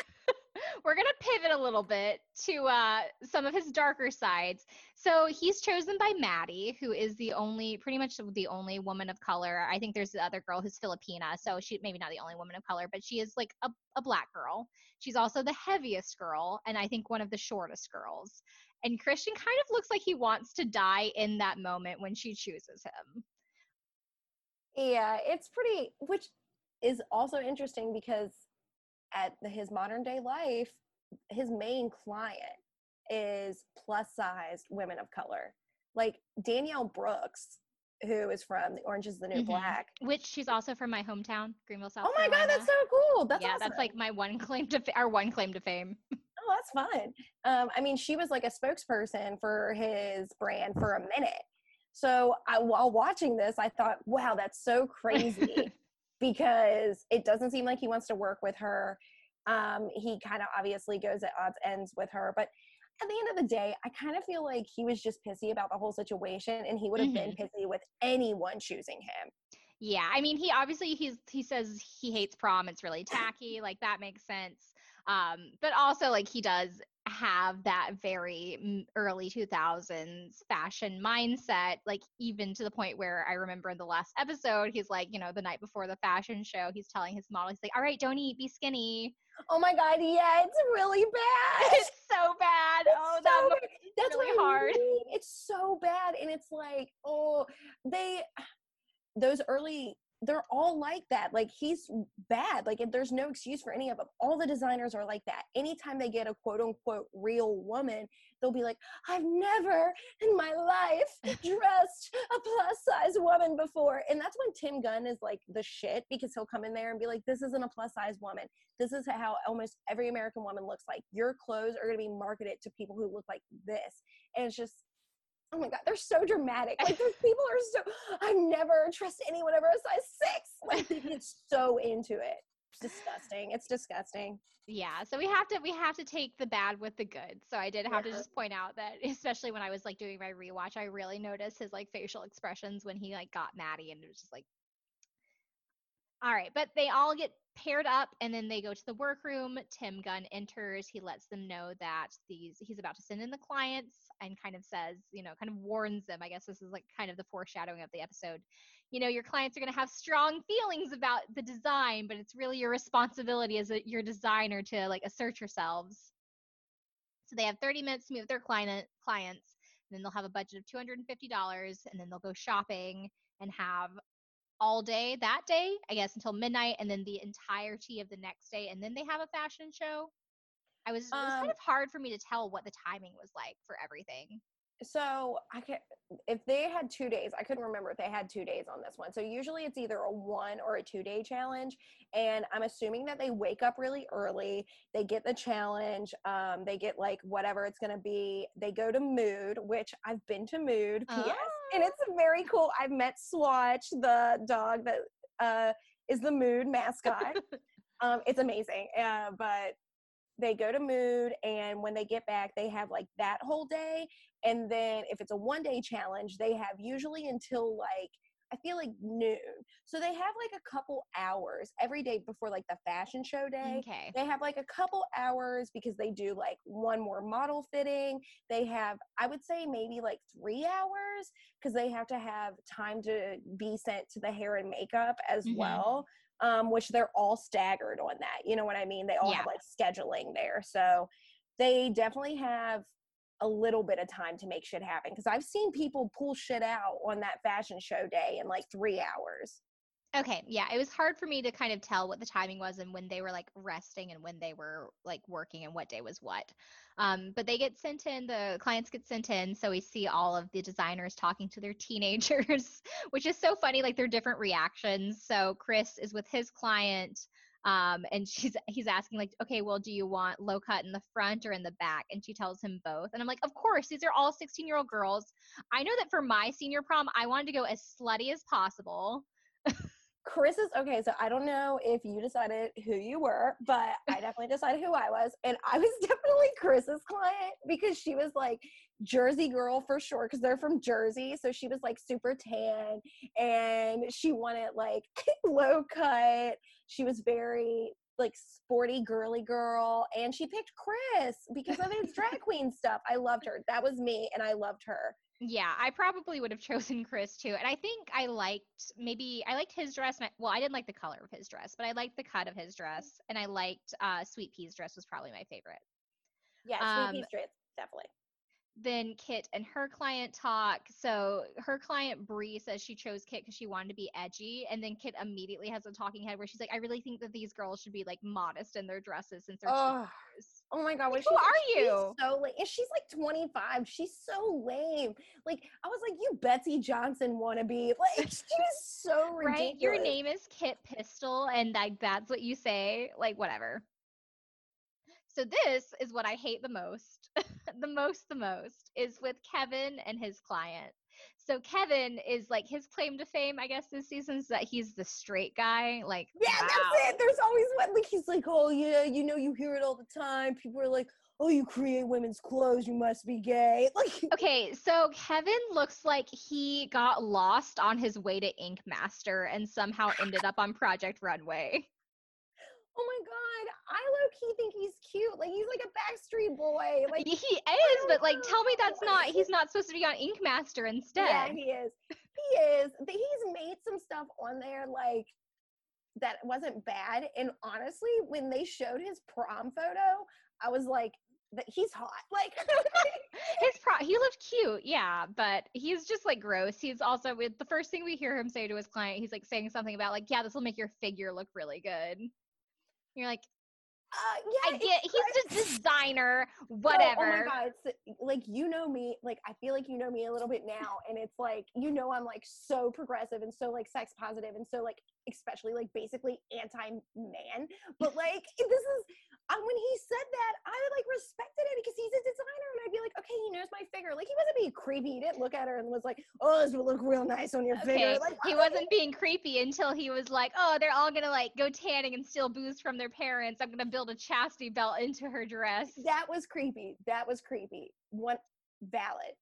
we're going to pivot a little bit to uh, some of his darker sides. So he's chosen by Maddie, who is the only, pretty much the only woman of color. I think there's the other girl who's Filipina, so she maybe not the only woman of color, but she is like a, a black girl. She's also the heaviest girl, and I think one of the shortest girls. And Christian kind of looks like he wants to die in that moment when she chooses him. Yeah, it's pretty, which is also interesting because at the, his modern day life, his main client is plus-sized women of color. Like Danielle Brooks, who is from The Orange is the New mm-hmm. Black. Which she's also from my hometown, Greenville, South Carolina. Oh my Carolina. God, that's so cool. That's yeah, awesome. That's like my one claim to, fa- our one claim to fame. Oh, that's fun. Um, I mean, she was like a spokesperson for his brand for a minute. So I, while watching this, I thought, wow, that's so crazy because it doesn't seem like he wants to work with her. Um, he kind of obviously goes at odds ends with her. But at the end of the day, I kind of feel like he was just pissy about the whole situation, and he would have mm-hmm. been pissy with anyone choosing him. Yeah, I mean, he obviously, he's he says he hates prom. It's really tacky. Like, that makes sense. Um, but also, like, he does have that very early two thousands fashion mindset, like, even to the point where I remember in the last episode, he's like, you know, the night before the fashion show, he's telling his model, he's like, all right, don't eat, be skinny. Oh my God, yeah, it's really bad. It's so bad. It's oh, so that bad. That's really hard. Mean. It's so bad. And it's like, oh, they... those early, they're all like that. Like, he's bad. Like, there's no excuse for any of them. All the designers are like that. Anytime they get a quote-unquote real woman, they'll be like, I've never in my life dressed a plus-size woman before. And that's when Tim Gunn is, like, the shit, because he'll come in there and be like, this isn't a plus-size woman. This is how almost every American woman looks like. Your clothes are going to be marketed to people who look like this. And it's just... oh my God, they're so dramatic. Like, those people are so, I've never trust anyone over a size six. Like, they get so into it. It's disgusting. It's disgusting. Yeah. So we have to, we have to take the bad with the good. So I did have yeah. to just point out that, especially when I was like doing my rewatch, I really noticed his like facial expressions when he like got Maddie, and it was just like, all right. But they all get paired up, and then they go to the workroom. Tim Gunn enters. He lets them know that these he's about to send in the clients, and kind of says, you know, kind of warns them. I guess this is like kind of the foreshadowing of the episode. You know, your clients are going to have strong feelings about the design, but it's really your responsibility as a, your designer to like assert yourselves. So they have thirty minutes to meet with their client clients, and then they'll have a budget of two hundred fifty dollars, and then they'll go shopping and have all day that day, I guess, until midnight, and then the entirety of the next day, and then they have a fashion show. I was, um, it was kind of hard for me to tell what the timing was like for everything. So I can't, if they had two days, I couldn't remember if they had two days on this one. So usually it's either a one or a two day challenge. And I'm assuming that they wake up really early. They get the challenge. Um, they get like whatever it's going to be. They go to Mood, which I've been to Mood. Oh. P S And it's very cool. I've met Swatch, the dog that uh, is the Mood mascot. um, it's amazing. Uh, but they go to Mood, and when they get back, they have like that whole day. And then if it's a one day challenge, they have usually until like, I feel like noon. So they have like a couple hours every day before like the fashion show day. Okay. They have like a couple hours because they do like one more model fitting. They have, I would say maybe like three hours because they have to have time to be sent to the hair and makeup as mm-hmm. well. Um, which they're all staggered on that. You know what I mean? They all yeah. have like scheduling there. So they definitely have a little bit of time to make shit happen. Because I've seen people pull shit out on that fashion show day in like three hours. Okay. Yeah. It was hard for me to kind of tell what the timing was and when they were like resting and when they were like working and what day was what. Um, but they get sent in, the clients get sent in. So we see all of the designers talking to their teenagers, which is so funny. Like, they're different reactions. So Chris is with his client, um, and she's, he's asking like, okay, well, do you want low cut in the front or in the back? And she tells him both. And I'm like, of course, these are all sixteen year old girls. I know that for my senior prom, I wanted to go as slutty as possible. Chris is, okay, so I don't know if you decided who you were, but I definitely decided who I was. And I was definitely Chris's client because she was like Jersey girl for sure, because they're from Jersey. So she was like super tan, and she wanted like low cut. She was very like sporty girly girl, and she picked Chris because of his drag queen stuff. I loved her. That was me, and I loved her. Yeah, I probably would have chosen Chris too. And I think I liked, maybe I liked his dress. I, well, I didn't like the color of his dress, but I liked the cut of his dress. And I liked uh, Sweet Pea's dress was probably my favorite. Yeah, Sweet um, Pea's dress, definitely. Then Kit and her client talk. So her client, Bree, says she chose Kit because she wanted to be edgy. And then Kit immediately has a talking head where she's like, I really think that these girls should be like modest in their dresses since they're oh. cheerleaders. Oh my God. Like, who are like, you? She's so lame. And she's like twenty-five. She's so lame. Like, I was like, you Betsy Johnson wannabe. Like, she's so ridiculous. Right? Your name is Kit Pistol and like that's what you say. Like, whatever. So this is what I hate the most, the most, the most, is with Kevin and his client. So Kevin is like, his claim to fame, I guess, this season is that he's the straight guy. Like, yeah, wow. That's it. There's always one, like, he's like, oh, yeah, you know, you hear it all the time. People are like, oh, you create women's clothes, you must be gay. Like, okay, so Kevin looks like he got lost on his way to Ink Master and somehow ended up on Project Runway. Oh my God, I low-key think he's cute. Like, he's like a Backstreet Boy. Like he is, but like, tell me that's not, he's not supposed to be on Ink Master instead. Yeah, he is. He is. He's made some stuff on there, like, that wasn't bad. And honestly, when they showed his prom photo, I was like, he's hot. Like, his pro- he looked cute, yeah, but he's just like gross. He's also, the first thing we hear him say to his client, he's like saying something about like, yeah, this will make your figure look really good. You're like, uh, yeah, I get, he's just designer, whatever. No, oh my God, it's, like, you know me, like, I feel like you know me a little bit now, and it's like, you know, I'm like so progressive and so like sex positive and so like, especially like basically anti-man, but like, this is, um, when he said that, I like respected it because he's a designer, and I'd be like, okay, he knows my figure. Like, he wasn't being creepy. He didn't look at her and was like, oh, this would look real nice on your okay. figure. Like, he wasn't like, being creepy until he was like, oh, they're all gonna like go tanning and steal booze from their parents. I'm gonna build a chastity belt into her dress. That was creepy. That was creepy. One valid.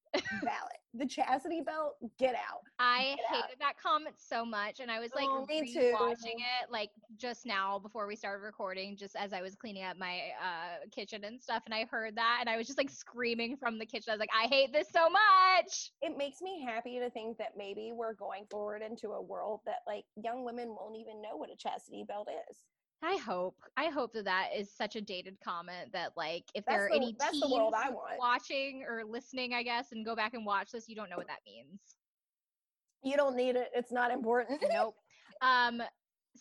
Valid. The chastity belt, get out. I get hated out. That comment so much, and I was like oh, re-watching it like just now before we started recording, just as I was cleaning up my uh kitchen and stuff, and I heard that and I was just like screaming from the kitchen. I was like, I hate this so much. It makes me happy to think that maybe we're going forward into a world that like young women won't even know what a chastity belt is. I hope. I hope that that is such a dated comment that, like, if that's there are the, any teens the world I want. Watching or listening, I guess, and go back and watch this, you don't know what that means. You don't need it. It's not important. Nope. Um,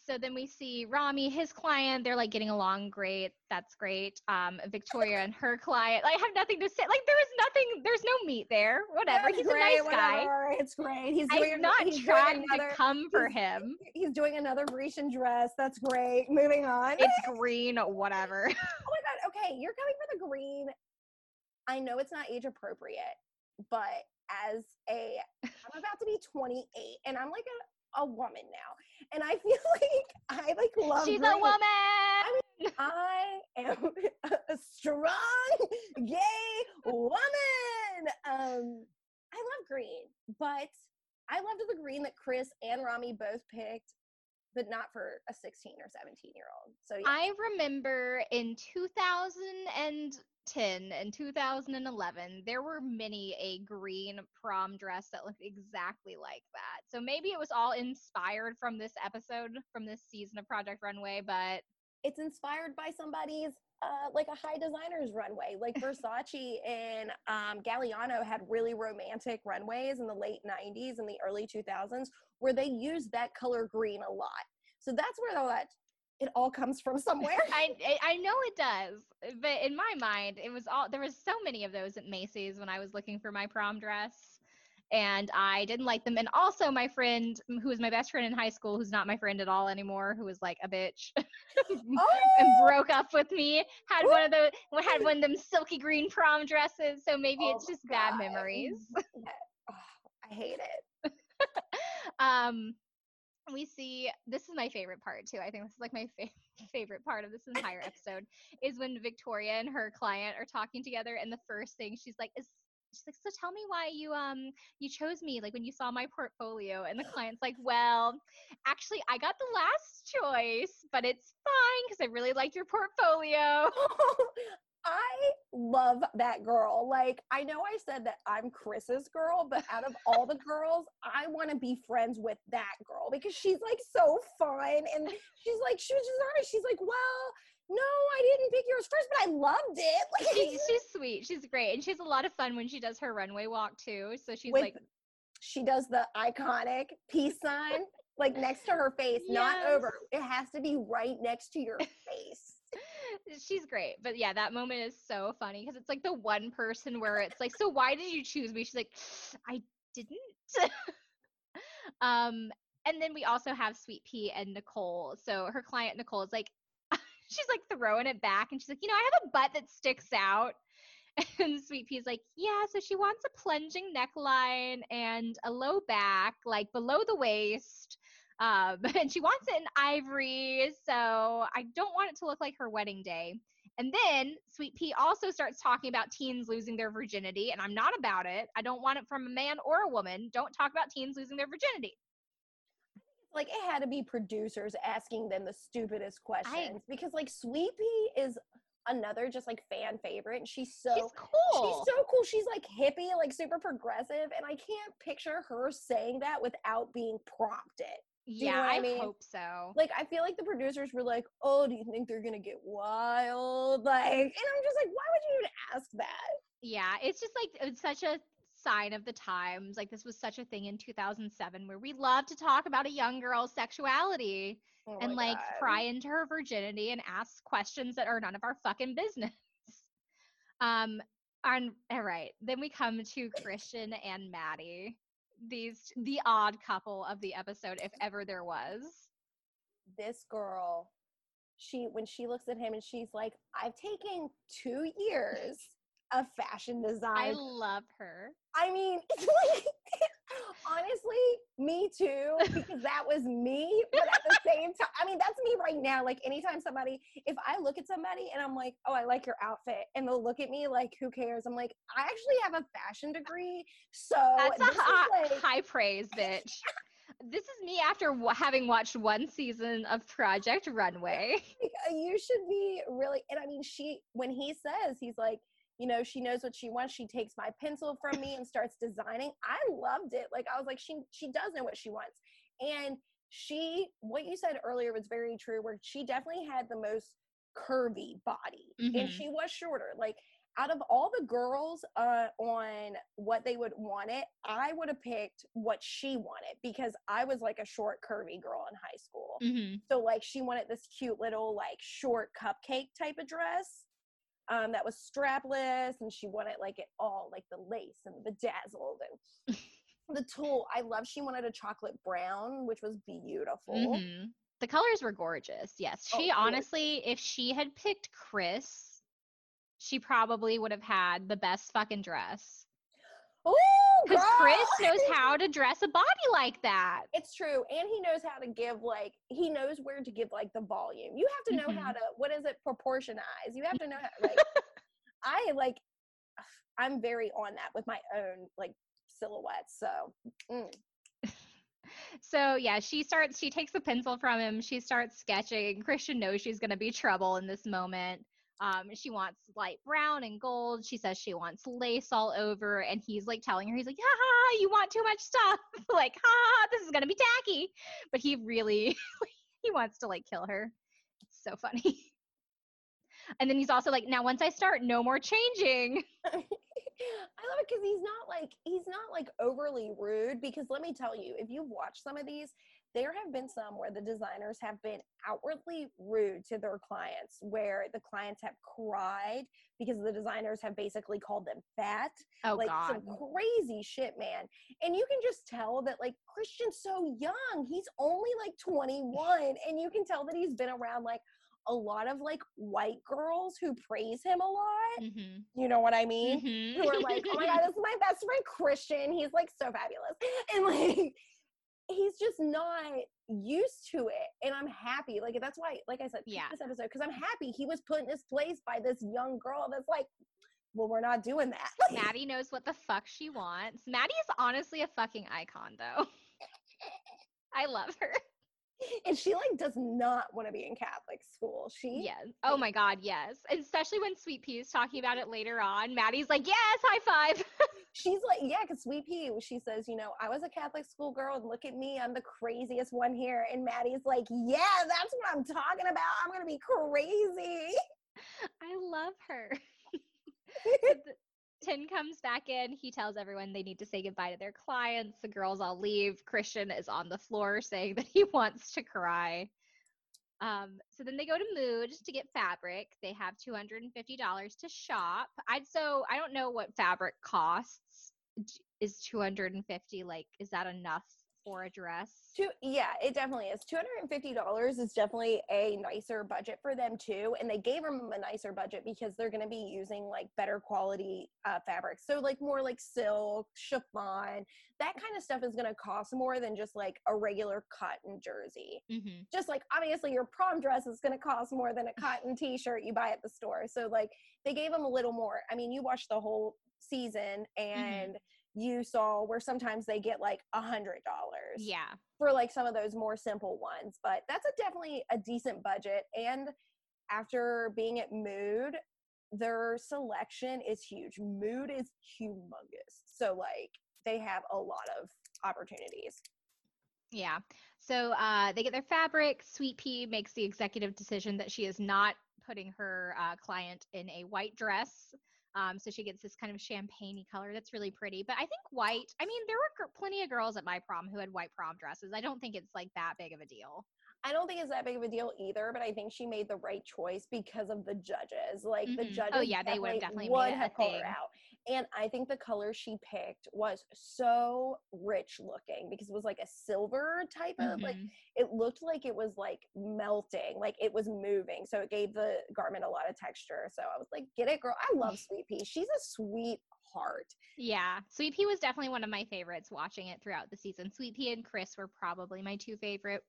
so then we see Rami, his client. They're, like, getting along great. That's great. Um, Victoria and her client. I like, have nothing to say. Like, there is nothing. There's no meat there. Whatever. That's he's great, a nice guy. Whatever. It's great. He's doing, I'm not he's trying doing another, to come for he's, him. He's doing another Grecian dress. That's great. Moving on. It's green. Whatever. Oh, my God. Okay. You're coming for the green. I know it's not age appropriate, but as a – I'm about to be twenty-eight, and I'm like a – a woman now, and I feel like I like love she's green. A woman. I mean, I am a strong gay woman. um I love green, but I loved the green that Chris and Rami both picked, but not for a sixteen or seventeen year old. So yeah. I remember in two thousand ten and two thousand eleven, there were many a green prom dress that looked exactly like that. So maybe it was all inspired from this episode, from this season of Project Runway, but it's inspired by somebody's uh, like a high designer's runway. Like Versace and um, Galliano had really romantic runways in the late nineties and the early two thousands where they used that color green a lot. So that's where all that it all comes from somewhere. I I know it does, but in my mind, it was all there was so many of those at Macy's when I was looking for my prom dress, and I didn't like them. And also, my friend, who was my best friend in high school, who's not my friend at all anymore, who was like a bitch oh! and broke up with me, had Ooh! one of the had one of them silky green prom dresses. So maybe oh it's just God. Bad memories. Oh, I hate it. um. We see, this is my favorite part too. I think this is like my fa- favorite part of this entire episode is when Victoria and her client are talking together, and the first thing she's like is she's like, so tell me why you um you chose me, like, when you saw my portfolio. And the client's like, well, actually, I got the last choice, but it's fine because I really like your portfolio. I love that girl. Like, I know I said that I'm Chris's girl, but out of all the girls, I want to be friends with that girl because she's like so fun. And she's like, she was just honest. She's like, well, no, I didn't pick yours first, but I loved it. Like, she, she's sweet. She's great. And she's a lot of fun when she does her runway walk too. So she's with, like, she does the iconic peace sign, like next to her face, yes. Not over. It has to be right next to your face. She's great. But yeah, that moment is so funny because it's like the one person where it's like, so why did you choose me? She's like, I didn't. um, and then we also have Sweet Pea and Nicole. So her client, Nicole, is like, she's like throwing it back. And she's like, you know, I have a butt that sticks out. And Sweet Pea's like, yeah, so she wants a plunging neckline and a low back, like below the waist. Um, and she wants it in ivory, so I don't want it to look like her wedding day. And then Sweet Pea also starts talking about teens losing their virginity, and I'm not about it. I don't want it from a man or a woman. Don't talk about teens losing their virginity. Like, it had to be producers asking them the stupidest questions I, because, like, Sweet Pea is another just, like, fan favorite, and she's so she's cool. She's so cool. She's, like, hippie, like, super progressive, and I can't picture her saying that without being prompted. Do yeah, you know I, I mean? Hope so. Like, I feel like the producers were like, oh, do you think they're going to get wild? Like, and I'm just like, why would you even ask that? Yeah, it's just like, it's such a sign of the times. Like, this was such a thing in two thousand seven where we love to talk about a young girl's sexuality oh and like God. Pry into her virginity and ask questions that are none of our fucking business. um, and, all right. Then we come to Christian and Maddie. These the odd couple of the episode, if ever there was. This girl, she when she looks at him and she's like, I've taken two years of fashion design. I love her. I mean, it's like, honestly, me too, because that was me. But at the same time, I mean, that's me right now. Like, anytime somebody, if I look at somebody and I'm like, oh, I like your outfit, and they'll look at me like, who cares? I'm like, I actually have a fashion degree, so that's a hot, like, high praise, bitch. This is me after w- having watched one season of Project Runway. You should be really, and I mean, she when he says, he's like, you know, she knows what she wants. She takes my pencil from me and starts designing. I loved it. Like, I was like, she she does know what she wants. And she, what you said earlier was very true, where she definitely had the most curvy body. Mm-hmm. And she was shorter. Like, out of all the girls uh, on what they would want it, I would have picked what she wanted because I was like a short, curvy girl in high school. Mm-hmm. So, like, she wanted this cute little, like, short cupcake type of dress. Um, that was strapless, and she wanted like it all, like the lace and the bedazzled and the tulle. I love she wanted a chocolate brown, which was beautiful. Mm-hmm. The colors were gorgeous. Yes. She oh, honestly, gorgeous. If she had picked Chris, she probably would have had the best fucking dress. Because Chris knows how to dress a body like that. It's true. And he knows how to give, like, he knows where to give, like, the volume. You have to know mm-hmm. how to, what is it, proportionize. You have to know how, like, I, like, I'm very on that with my own, like, silhouette. So, mm. So, yeah, she starts, she takes the pencil from him. She starts sketching. Christian knows she's going to be trouble in this moment. Um, she wants light brown and gold. She says she wants lace all over. And he's like telling her, he's like, ha ha, you want too much stuff. Like, ha ha, this is going to be tacky. But he really, he wants to like kill her. It's so funny. And then he's also like, now once I start, no more changing. I love it because he's not like, he's not like overly rude because let me tell you, if you've watched some of these, there have been some where the designers have been outwardly rude to their clients, where the clients have cried because the designers have basically called them fat. Oh, like God. Some crazy shit, man. And you can just tell that, like, Christian's so young. He's only, like, twenty-one. And you can tell that he's been around, like, a lot of, like, white girls who praise him a lot. Mm-hmm. You know what I mean? Mm-hmm. Who are like, oh, my God, this is my best friend, Christian. He's, like, so fabulous. And, like... he's just not used to it, and I'm happy. Like, that's why, like I said, yeah. This episode, because I'm happy he was put in this place by this young girl that's like, well, we're not doing that. Maddie knows what the fuck she wants. Maddie is honestly a fucking icon, though. I love her. And she, like, does not want to be in Catholic school. She? Yes. Oh, my God, yes. And especially when Sweet Pea is talking about it later on. Maddie's like, yes, high five. She's like, yeah, because Sweet Pea, she says, you know, I was a Catholic school girl, and look at me. I'm the craziest one here. And Maddie's like, yeah, that's what I'm talking about. I'm going to be crazy. I love her. Tin comes back in. He tells everyone they need to say goodbye to their clients. The girls all leave. Christian is on the floor saying that he wants to cry. Um, so then they go to Mood to get fabric. They have two hundred fifty dollars to shop. I'd so I don't know what fabric costs. Is two hundred fifty, like, is that enough for a dress? Two, yeah, it definitely is. two hundred fifty dollars is definitely a nicer budget for them too, and they gave them a nicer budget because they're going to be using, like, better quality uh, fabrics. So, like, more like silk, chiffon, that kind of stuff is going to cost more than just, like, a regular cotton jersey. Mm-hmm. Just, like, obviously your prom dress is going to cost more than a cotton t-shirt you buy at the store. So, like, they gave them a little more. I mean, you watch the whole season and mm-hmm. you saw where sometimes they get like a hundred dollars yeah for like some of those more simple ones, but that's a definitely a decent budget. And after being at Mood, their selection is huge. Mood is humongous, so like they have a lot of opportunities. Yeah. So uh, they get their fabric. Sweet Pea makes the executive decision that she is not putting her uh, client in a white dress. Um, so she gets this kind of champagne-y color that's really pretty. But I think white, I mean, there were g- plenty of girls at my prom who had white prom dresses. I don't think it's like that big of a deal. I don't think it's that big of a deal either, but I think she made the right choice because of the judges. Like, mm-hmm. the judges oh, yeah, they would have definitely would have called her out. And I think the color she picked was so rich looking because it was like a silver type of, mm-hmm. like, it looked like it was like melting, like it was moving. So it gave the garment a lot of texture. So I was like, get it, girl. I love Sweet Pea. She's a sweet heart. Yeah. Sweet Pea was definitely one of my favorites watching it throughout the season. Sweet Pea and Chris were probably my two favorite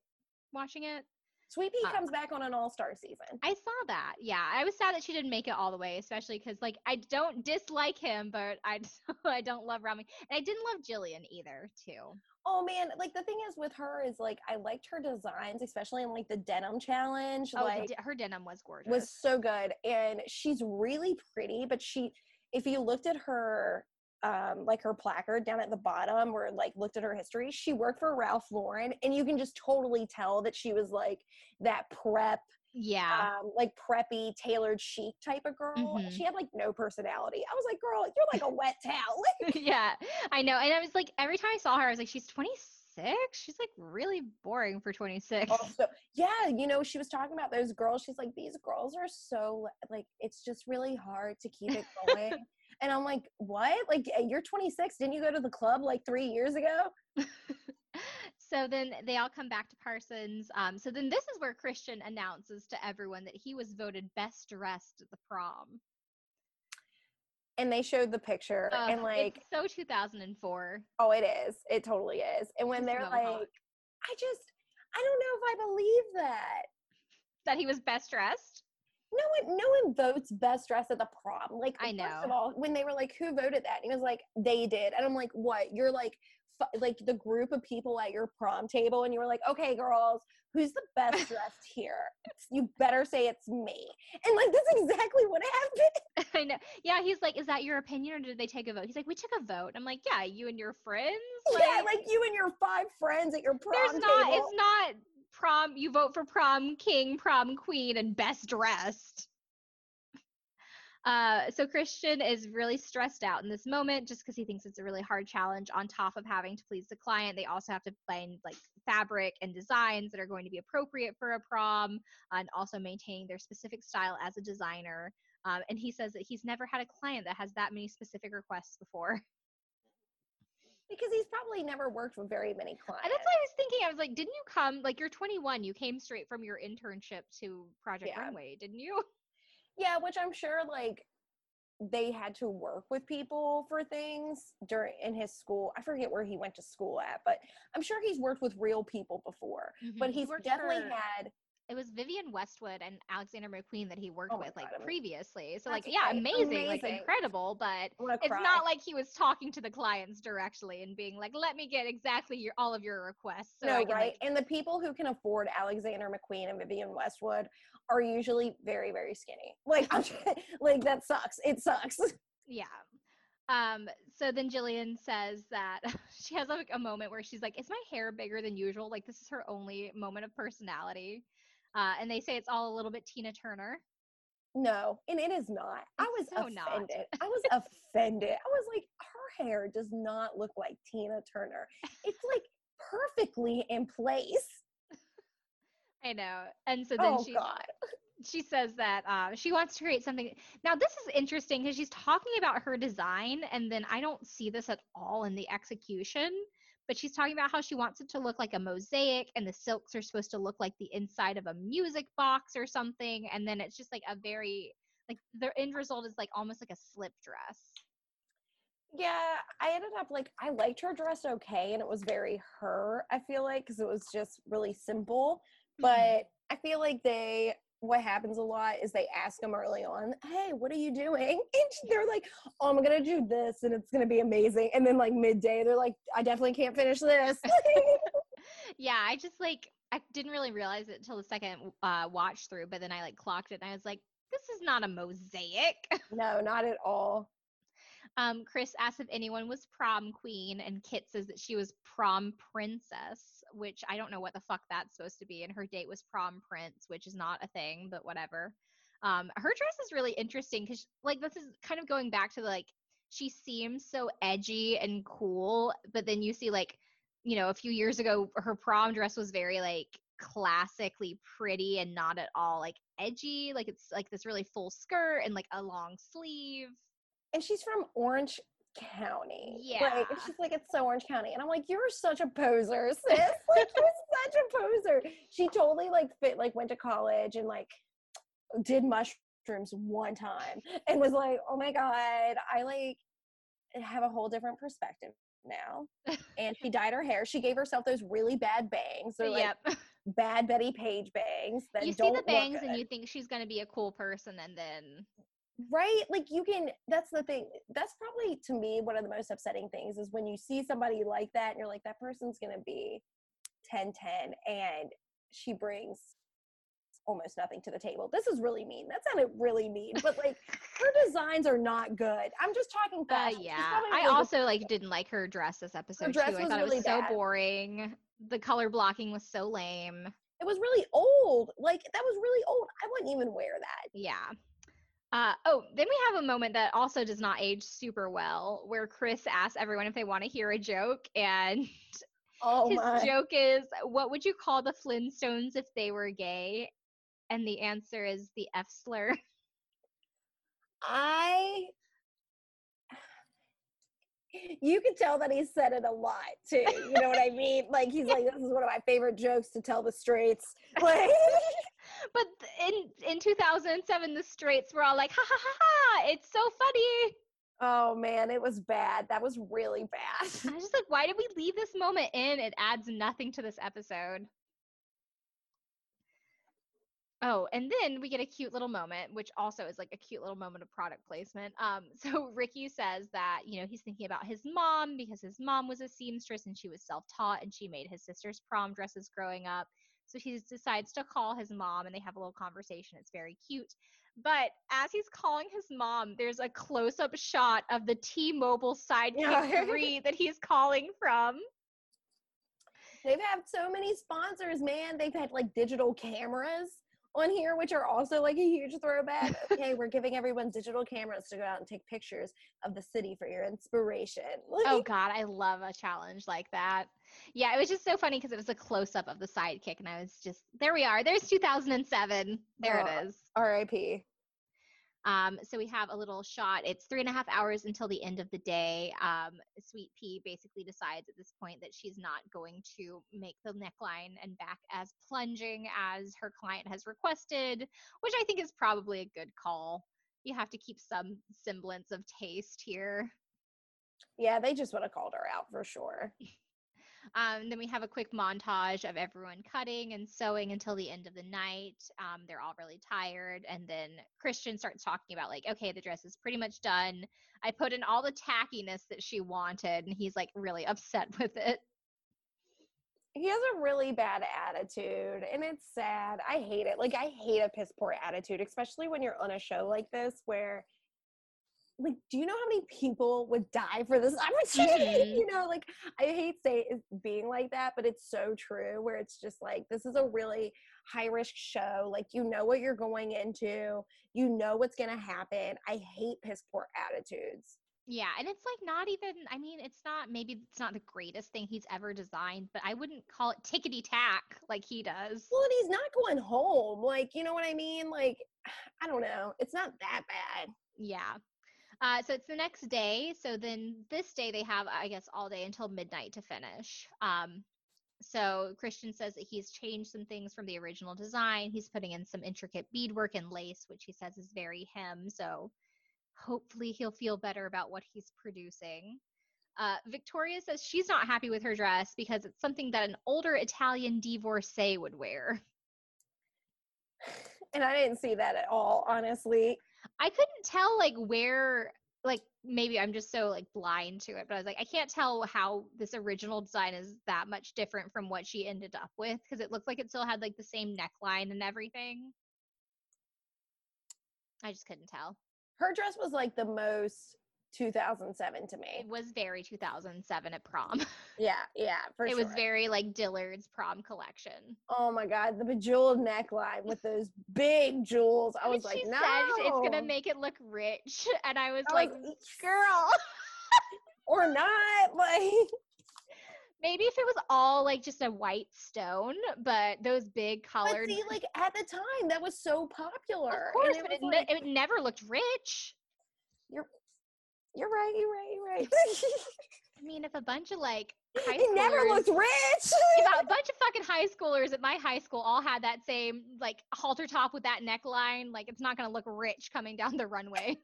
watching it. Sweet Pea uh, comes back on an all-star season. I saw that. Yeah. I was sad that she didn't make it all the way, especially because, like, I don't dislike him, but I, I don't love Rami. And I didn't love Jillian either, too. Oh, man. Like, the thing is with her is, like, I liked her designs, especially in, like, the denim challenge. Oh, like, her denim was gorgeous. Was so good. And she's really pretty, but she, if you looked at her um like her placard down at the bottom where like looked at her history, she worked for Ralph Lauren, and you can just totally tell that she was like that prep yeah um, like preppy tailored chic type of girl. Mm-hmm. She had like no personality. I was like, girl, you're like a wet towel. Yeah, I know. And I was like, every time I saw her I was like, she's twenty-six, she's like really boring for twenty-six. Also, yeah, you know, she was talking about those girls, she's like, these girls are so like, it's just really hard to keep it going. And I'm like, what? Like, you're twenty-six. Didn't you go to the club like three years ago? So then they all come back to Parsons. Um, so then this is where Christian announces to everyone that he was voted best dressed at the prom. And they showed the picture. Uh, and like, it's so two thousand four. Oh, it is. It totally is. And when they're like, I just, I don't know if I believe that. That he was best dressed? No one, no one votes best dress at the prom. Like, I know. First of all, when they were like, who voted that? And he was like, they did. And I'm like, what? You're like, f- like the group of people at your prom table. And you were like, okay, girls, who's the best dressed here? You better say it's me. And like, that's exactly what happened. I know. Yeah. He's like, is that your opinion or did they take a vote? He's like, we took a vote. I'm like, yeah, you and your friends? Like, yeah, like you and your five friends at your prom there's not, table. It's not prom, you vote for prom king, prom queen, and best dressed. Uh, so Christian is really stressed out in this moment just because he thinks it's a really hard challenge. On top of having to please the client, they also have to find like fabric and designs that are going to be appropriate for a prom, and also maintaining their specific style as a designer. Um, and he says that he's never had a client that has that many specific requests before. Because he's probably never worked with very many clients. And that's what I was thinking. I was like, didn't you come, like, you're twenty-one, you came straight from your internship to Project yeah. Runway, didn't you? Yeah, which I'm sure, like, they had to work with people for things during in his school. I forget where he went to school at, but I'm sure he's worked with real people before. Mm-hmm. But he's he definitely for- had it was Vivienne Westwood and Alexander McQueen that he worked oh with God, like I mean, previously. So like, yeah, amazing, amazing, like incredible, but it's cry. Not like he was talking to the clients directly and being like, let me get exactly your, all of your requests. So no, can, right. Like, and the people who can afford Alexander McQueen and Vivienne Westwood are usually very, very skinny. Like, I'm, like that sucks. It sucks. Yeah. Um, so then Jillian says that she has like a moment where she's like, is my hair bigger than usual? Like this is her only moment of personality. Uh, and they say it's all a little bit Tina Turner. No, and it is not. It's I was so offended. Not. I was offended. I was like, her hair does not look like Tina Turner. It's like perfectly in place. I know. And so then oh, she, God. she says that uh, she wants to create something. Now, this is interesting because she's talking about her design, and then I don't see this at all in the execution, but she's talking about how she wants it to look like a mosaic, and the silks are supposed to look like the inside of a music box or something, and then it's just like a very, like the end result is like almost like a slip dress. Yeah, I ended up like, I liked her dress okay, and it was very her, I feel like, because it was just really simple. But I feel like they, what happens a lot is they ask them early on, hey, what are you doing? And they're like, oh, I'm going to do this and it's going to be amazing. And then like midday, they're like, I definitely can't finish this. Yeah, I just like, I didn't really realize it until the second uh, watch through, but then I like clocked it and I was like, this is not a mosaic. No, not at all. Um, Chris asked if anyone was prom queen, and Kit says that she was prom princess, which I don't know what the fuck that's supposed to be, and her date was prom prince, which is not a thing, but whatever. Um, her dress is really interesting because, like, this is kind of going back to, the, like, she seems so edgy and cool, but then you see, like, you know, a few years ago, her prom dress was very, like, classically pretty and not at all, like, edgy. Like, it's, like, this really full skirt and, like, a long sleeve. And she's from Orange County. Yeah. Like, and she's like, it's so Orange County. And I'm like, you're such a poser, sis. Like, you're such a poser. She totally, like, fit, like, went to college and, like, did mushrooms one time and was like, oh, my God, I, like, have a whole different perspective now. And she dyed her hair. She gave herself those really bad bangs. They're, like, yep. Bad Betty Page bangs. That you see the bangs and you think she's going to be a cool person, and then... Right? Like, you can, that's the thing. That's probably, to me, one of the most upsetting things is when you see somebody like that and you're like, that person's going to be ten ten, and she brings almost nothing to the table. This is really mean. That sounded really mean, but, like, her designs are not good. I'm just talking fashion. Uh, yeah. Really I also, good. like, didn't like her dress this episode, dress too. I thought really it was bad. So boring. The color blocking was so lame. It was really old. Like, that was really old. I wouldn't even wear that. Yeah. Uh, oh, then we have a moment that also does not age super well, where Chris asks everyone if they want to hear a joke, and oh his my. joke is, what would you call the Flintstones if they were gay? And the answer is the F slur. I... You can tell that he said it a lot, too. You know what I mean? Like, he's like, this is one of my favorite jokes to tell the straights. Like... But in in two thousand seven, the straights were all like, ha, ha, ha, ha, it's so funny. Oh, man, it was bad. That was really bad. I was just like, why did we leave this moment in? It adds nothing to this episode. Oh, and then we get a cute little moment, which also is like a cute little moment of product placement. Um, so Ricky says that, you know, he's thinking about his mom because his mom was a seamstress and she was self-taught and she made his sister's prom dresses growing up. So he decides to call his mom, and they have a little conversation. It's very cute. But as he's calling his mom, there's a close-up shot of the T-Mobile Sidekick three that he's calling from. They've had so many sponsors, man. They've had, like, digital cameras on here, which are also, like, a huge throwback. Okay, we're giving everyone digital cameras to go out and take pictures of the city for your inspiration. Oh, God, I love a challenge like that. Yeah, it was just so funny because it was a close-up of the sidekick, and I was just, there we are. There's two thousand seven. There oh, it is. R I P Um, so we have a little shot. It's three and a half hours until the end of the day. Um, Sweet Pea basically decides at this point that she's not going to make the neckline and back as plunging as her client has requested, which I think is probably a good call. You have to keep some semblance of taste here. Yeah, they just would have called her out for sure. Um, then we have a quick montage of everyone cutting and sewing until the end of the night. Um, they're all really tired. And then Christian starts talking about like, okay, the dress is pretty much done. I put in all the tackiness that she wanted. And he's like really upset with it. He has a really bad attitude, and it's sad. I hate it. Like, I hate a piss poor attitude, especially when you're on a show like this where, like, do you know how many people would die for this opportunity? You know, like, I hate say being like that, but it's so true where it's just like, this is a really high-risk show. Like, you know what you're going into. You know what's going to happen. I hate piss poor attitudes. Yeah, and it's like not even, I mean, it's not, maybe it's not the greatest thing he's ever designed, but I wouldn't call it tickety-tack like he does. Well, and he's not going home. Like, you know what I mean? Like, I don't know. It's not that bad. Yeah. Uh, so it's the next day. So then this day they have, I guess, all day until midnight to finish. Um, so Christian says that he's changed some things from the original design. He's putting in some intricate beadwork and lace, which he says is very him. So hopefully he'll feel better about what he's producing. Uh, Victoria says she's not happy with her dress because it's something that an older Italian divorcee would wear. And I didn't see that at all, honestly. I couldn't tell, like, where, like, maybe I'm just so, like, blind to it, but I was like, I can't tell how this original design is that much different from what she ended up with, because it looks like it still had, like, the same neckline and everything. I just couldn't tell. Her dress was, like, the most two thousand seven to me. It was very two thousand seven at prom. Yeah, yeah, for it sure. It was very, like, Dillard's prom collection. Oh, my God. The bejeweled neckline with those big jewels. I was like, no. She said it's going to make it look rich. And I was I like, was, girl. Or not. Like, maybe if it was all, like, just a white stone, but those big collared... But see, like, at the time, that was so popular. Of course, and it but it, like... ne- it never looked rich. You're you're right, you're right, you're right. I mean, if a bunch of, like, high schoolers... It never looked rich! If a bunch of fucking high schoolers at my high school all had that same, like, halter top with that neckline, like, it's not going to look rich coming down the runway.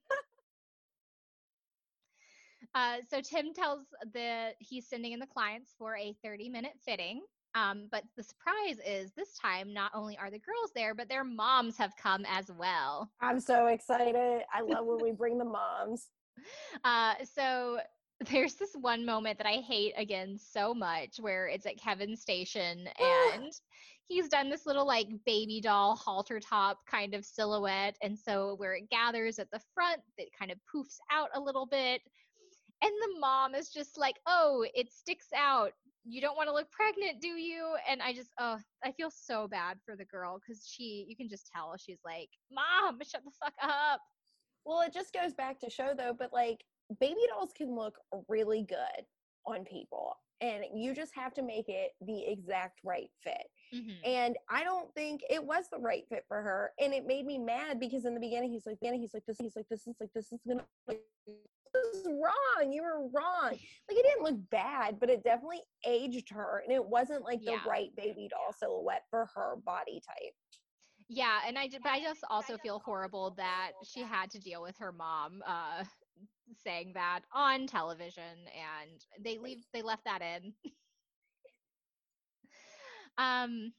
Uh, so Tim tells that he's sending in the clients for a thirty-minute fitting, um, but the surprise is this time not only are the girls there, but their moms have come as well. I'm so excited. I love when we bring the moms. Uh, so there's this one moment that I hate, again, so much where it's at Kevin's station and he's done this little like baby doll halter top kind of silhouette, and so where it gathers at the front, it kind of poofs out a little bit. And the mom is just like, oh, it sticks out. You don't want to look pregnant, do you? And I just, oh, I feel so bad for the girl because she, you can just tell she's like, Mom, shut the fuck up. Well, it just goes back to show though, but like baby dolls can look really good on people and you just have to make it the exact right fit. Mm-hmm. And I don't think it was the right fit for her. And it made me mad because in the beginning, he's like, he's like, this, he's like, this is like, this is going to This is wrong. You were wrong. Like, it didn't look bad, but it definitely aged her, and it wasn't like yeah. the right baby doll silhouette for her body type. Yeah, and I, but I just also feel horrible that she had to deal with her mom uh, saying that on television, and they leave. They left that in. um.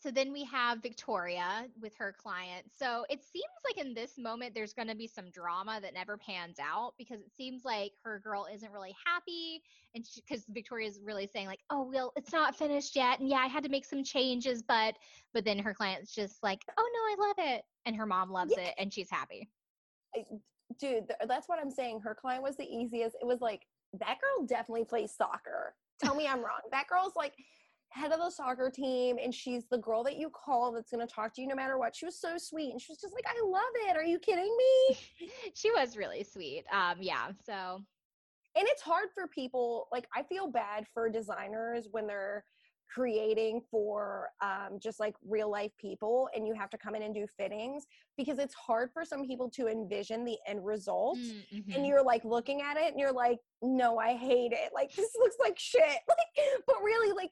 So then we have Victoria with her client. So it seems like in this moment, there's going to be some drama that never pans out because it seems like her girl isn't really happy. And because Victoria's really saying like, oh, well, it's not finished yet. And yeah, I had to make some changes, but, but then her client's just like, oh no, I love it. And her mom loves yeah. it and she's happy. I, dude, that's what I'm saying. Her client was the easiest. It was like, that girl definitely plays soccer. Tell me I'm wrong. That girl's like head of the soccer team, and she's the girl that you call that's going to talk to you no matter what. She was so sweet, and she was just like, I love it. Are you kidding me? She was really sweet. Um, yeah, so. And it's hard for people, like, I feel bad for designers when they're creating for um, just, like, real-life people, and you have to come in and do fittings, because it's hard for some people to envision the end result, mm-hmm. and you're, like, looking at it, and you're like, no, I hate it. Like, this looks like shit. Like, but really, like,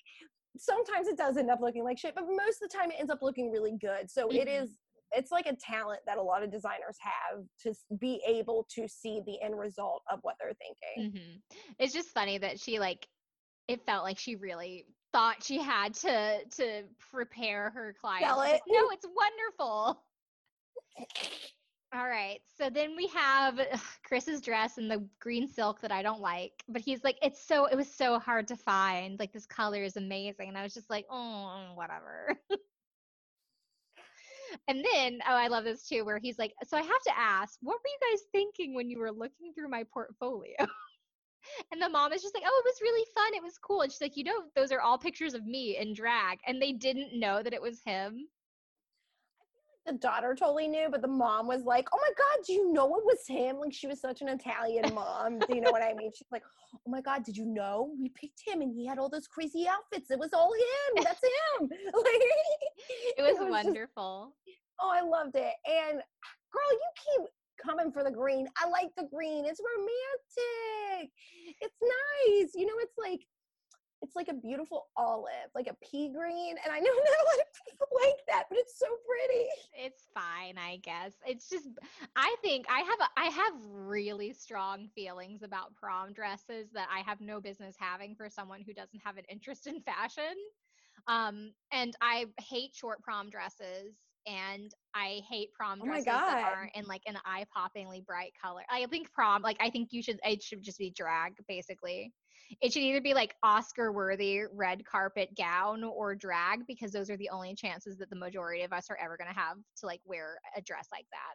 sometimes it does end up looking like shit, but most of the time it ends up looking really good. So mm-hmm. it is, it's like a talent that a lot of designers have to be able to see the end result of what they're thinking. Mm-hmm. It's just funny that she like it felt like she really thought she had to to prepare her clients. Sell it. No, it's wonderful. All right. So then we have Chris's dress in the green silk that I don't like, but he's like, it's so, it was so hard to find. Like, this color is amazing. And I was just like, oh, whatever. And then, oh, I love this too, where he's like, so I have to ask, what were you guys thinking when you were looking through my portfolio? And the mom is just like, oh, it was really fun. It was cool. And she's like, you know, those are all pictures of me in drag. And they didn't know that it was him. The daughter totally knew, but the mom was like, oh my God, do you know it was him? Like, she was such an Italian mom. Do you know what I mean? She's like, oh my God, did you know? We picked him and he had all those crazy outfits. It was all him. That's him. Like, it was, it was wonderful. Just, oh, I loved it. And girl, you keep coming for the green. I like the green. It's romantic. It's nice. You know, it's like, it's like a beautiful olive, like a pea green. And I know not a lot of people like that, but it's so pretty. It's fine, I guess. It's just, I think I have, a, I have really strong feelings about prom dresses that I have no business having for someone who doesn't have an interest in fashion. Um, and I hate short prom dresses. And I hate prom dresses oh that aren't in like an eye-poppingly bright color. I think prom, like I think you should, it should just be drag, basically. It should either be like Oscar-worthy red carpet gown or drag, because those are the only chances that the majority of us are ever going to have to like wear a dress like that.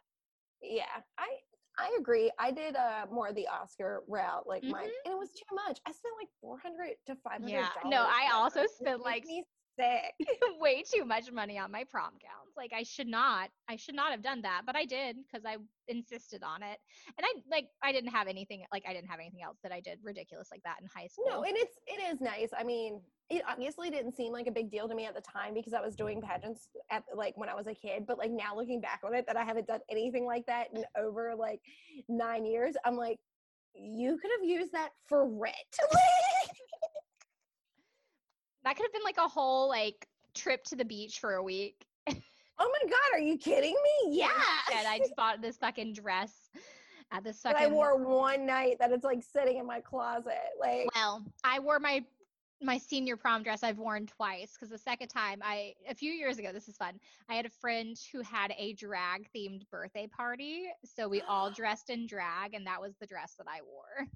Yeah, I I agree. I did uh, more of the Oscar route, like mm-hmm. mine, and it was too much. I spent like four hundred to five hundred dollars. Yeah, no, I also spent like... sick. Way too much money on my prom gowns. Like I should not, I should not have done that, but I did because I insisted on it. And I like, I didn't have anything, like I didn't have anything else that I did ridiculous like that in high school. No, and it's, it is nice. I mean, it obviously didn't seem like a big deal to me at the time because I was doing pageants at like when I was a kid, but like now looking back on it that I haven't done anything like that in over like nine years, I'm like, you could have used that for rent. That could have been like a whole like trip to the beach for a week. Oh my God, are you kidding me? Yeah. And I just bought this fucking dress at this fucking. That I wore one night that it's like sitting in my closet. Like. Well, I wore my my senior prom dress I've worn twice because the second time I a few years ago, this is fun. I had a friend who had a drag themed birthday party, so we all dressed in drag, and that was the dress that I wore.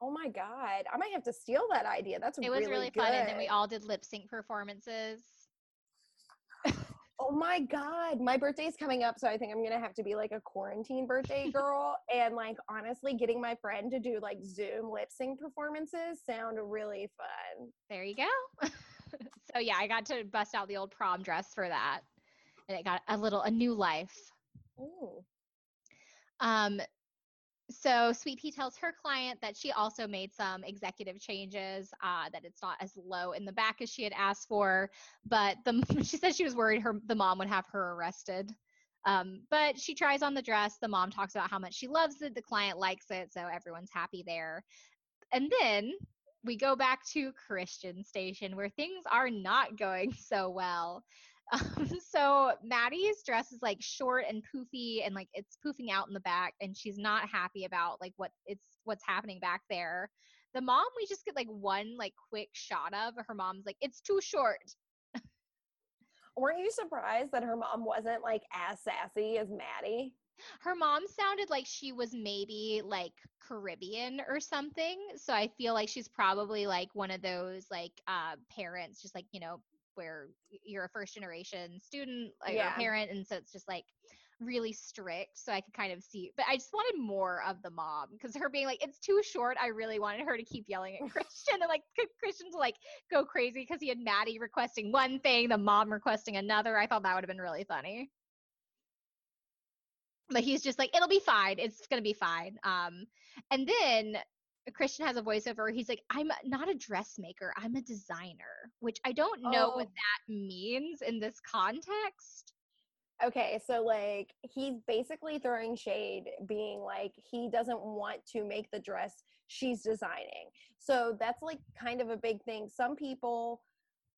Oh my God. I might have to steal that idea. That's really good. It was really, really fun. And then we all did lip sync performances. Oh my God. My birthday's coming up. So I think I'm going to have to be like a quarantine birthday girl. And like, honestly, getting my friend to do like Zoom lip sync performances sound really fun. There you go. So yeah, I got to bust out the old prom dress for that. And it got a little, a new life. Ooh. Um, So Sweet Pea tells her client that she also made some executive changes, uh, that it's not as low in the back as she had asked for, but the, she said she was worried her the mom would have her arrested. Um, but she tries on the dress. The mom talks about how much she loves it. The client likes it, so everyone's happy there. And then we go back to Christian Station where things are not going so well. Um, so Maddie's dress is like short and poofy and like it's poofing out in the back and she's not happy about like what it's what's happening back there. The mom, we just get like one like quick shot of her mom's like, it's too short. Weren't you surprised that her mom wasn't like as sassy as Maddie? Her mom sounded like she was maybe like Caribbean or something. So I feel like she's probably like one of those like uh, parents just like, you know, where you're a first generation student, like yeah. a parent, and so it's just like really strict. So I could kind of see, but I just wanted more of the mom because her being like, it's too short. I really wanted her to keep yelling at Christian and like Christian to like go crazy because he had Maddie requesting one thing, the mom requesting another. I thought that would have been really funny. But he's just like, it'll be fine. It's going to be fine. Um, and then Christian has a voiceover. He's like, I'm not a dressmaker. I'm a designer, which I don't know oh. what that means in this context. Okay. So like, he's basically throwing shade, being like, he doesn't want to make the dress she's designing. So that's like kind of a big thing. Some people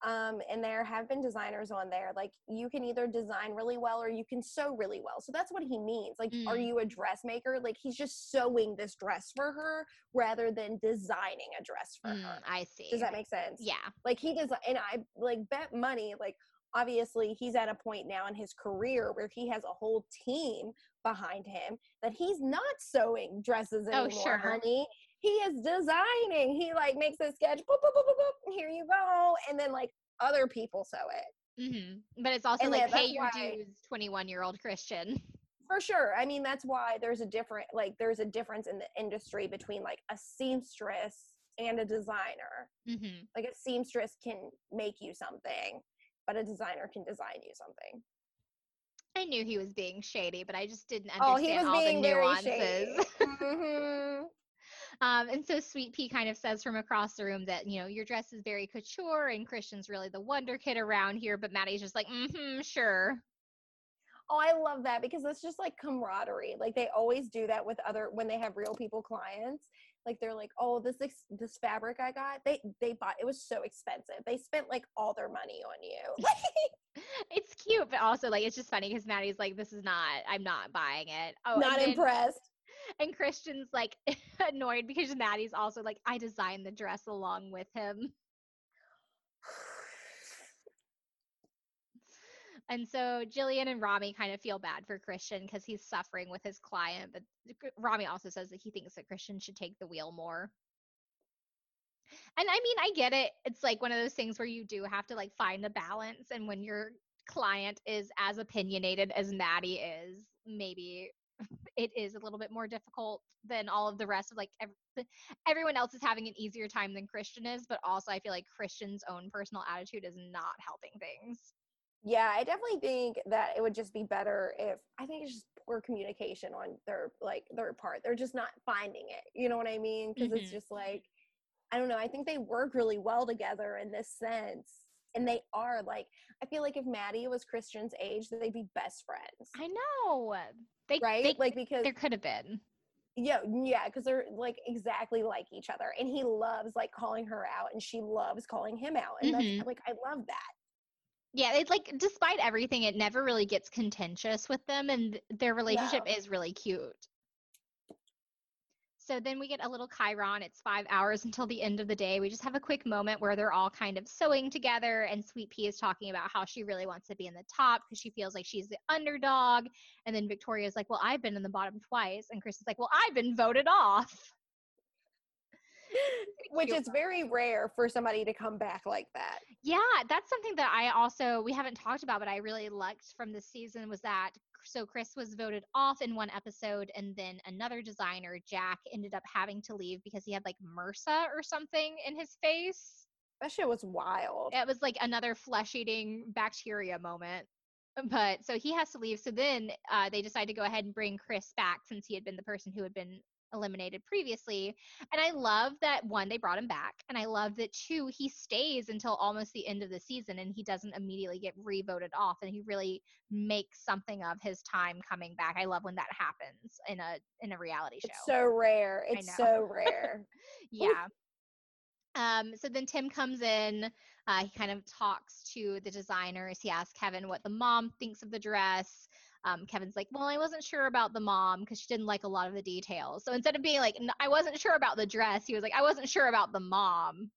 Um, and there have been designers on there. Like, you can either design really well or you can sew really well. So that's what he means. Like, mm. are you a dressmaker? Like, he's just sewing this dress for her rather than designing a dress for mm, her. I see. Does that make sense? Yeah. Like, he does. And I, like, bet money, like, obviously he's at a point now in his career where he has a whole team behind him that he's not sewing dresses anymore, oh, sure. honey. He is designing. He, like, makes a sketch, boop, boop, boop, boop, boop, here you go. And then, like, other people sew it. Mm-hmm. But it's also, and like, pay your dues, twenty-one-year-old Christian. For sure. I mean, that's why there's a different, like, there's a difference in the industry between, like, a seamstress and a designer. Mm-hmm. Like, a seamstress can make you something, but a designer can design you something. I knew he was being shady, but I just didn't understand oh, all the nuances. Mm-hmm. Um, and so Sweet Pea kind of says from across the room that, you know, your dress is very couture and Christian's really the wonder kid around here, but Maddie's just like, mm-hmm, sure. Oh, I love that, because that's just like camaraderie. Like, they always do that with other, when they have real people clients, like, they're like, oh, this ex- this fabric I got, they they bought, it was so expensive. They spent like all their money on you. It's cute, but also, like, it's just funny because Maddie's like, this is not, I'm not buying it. Oh, not impressed. And Christian's, like, annoyed because Maddie's also like, I designed the dress along with him. And so Jillian and Rami kind of feel bad for Christian because he's suffering with his client. But Rami also says that he thinks that Christian should take the wheel more. And I mean, I get it. It's like one of those things where you do have to, like, find the balance. And when your client is as opinionated as Maddie is, maybe it is a little bit more difficult than all of the rest of, like, ev- everyone else is having an easier time than Christian is, but also I feel like Christian's own personal attitude is not helping things. Yeah, I definitely think that it would just be better if, I think it's just poor communication on their, like, their part. They're just not finding it, you know what I mean? Because mm-hmm. it's just like, I don't know, I think they work really well together in this sense. And they are, like, I feel like if Maddie was Christian's age, they'd be best friends. I know. They, right? They, like, because there could have been. Yeah, yeah, because they're, like, exactly like each other. And he loves, like, calling her out, and she loves calling him out. And mm-hmm. that's, like, I love that. Yeah, it's, like, despite everything, it never really gets contentious with them, and their relationship no. is really cute. So then we get a little Chiron. It's five hours until the end of the day. We just have a quick moment where they're all kind of sewing together, and Sweet Pea is talking about how she really wants to be in the top because she feels like she's the underdog. And then Victoria's like, well, I've been in the bottom twice. And Chris is like, well, I've been voted off. Which is very rare for somebody to come back like that. Yeah, that's something that I also, we haven't talked about, but I really liked from this season was that, so Chris was voted off in one episode, and then another designer, Jack, ended up having to leave because he had, like, MRSA or something in his face. That shit was wild. It was, like, another flesh-eating bacteria moment. But, so he has to leave. So then uh, they decide to go ahead and bring Chris back since he had been the person who had been eliminated previously. And I love that, one, they brought him back, and I love that, two, he stays until almost the end of the season and he doesn't immediately get re-voted off, and he really makes something of his time coming back. I love when that happens in a in a reality show. It's so rare. It's so rare. Yeah. Um, so then Tim comes in, uh, he kind of talks to the designers. He asks Kevin what the mom thinks of the dress. Um, Kevin's like, well, I wasn't sure about the mom because she didn't like a lot of the details. So instead of being like, I wasn't sure about the dress, he was like, I wasn't sure about the mom.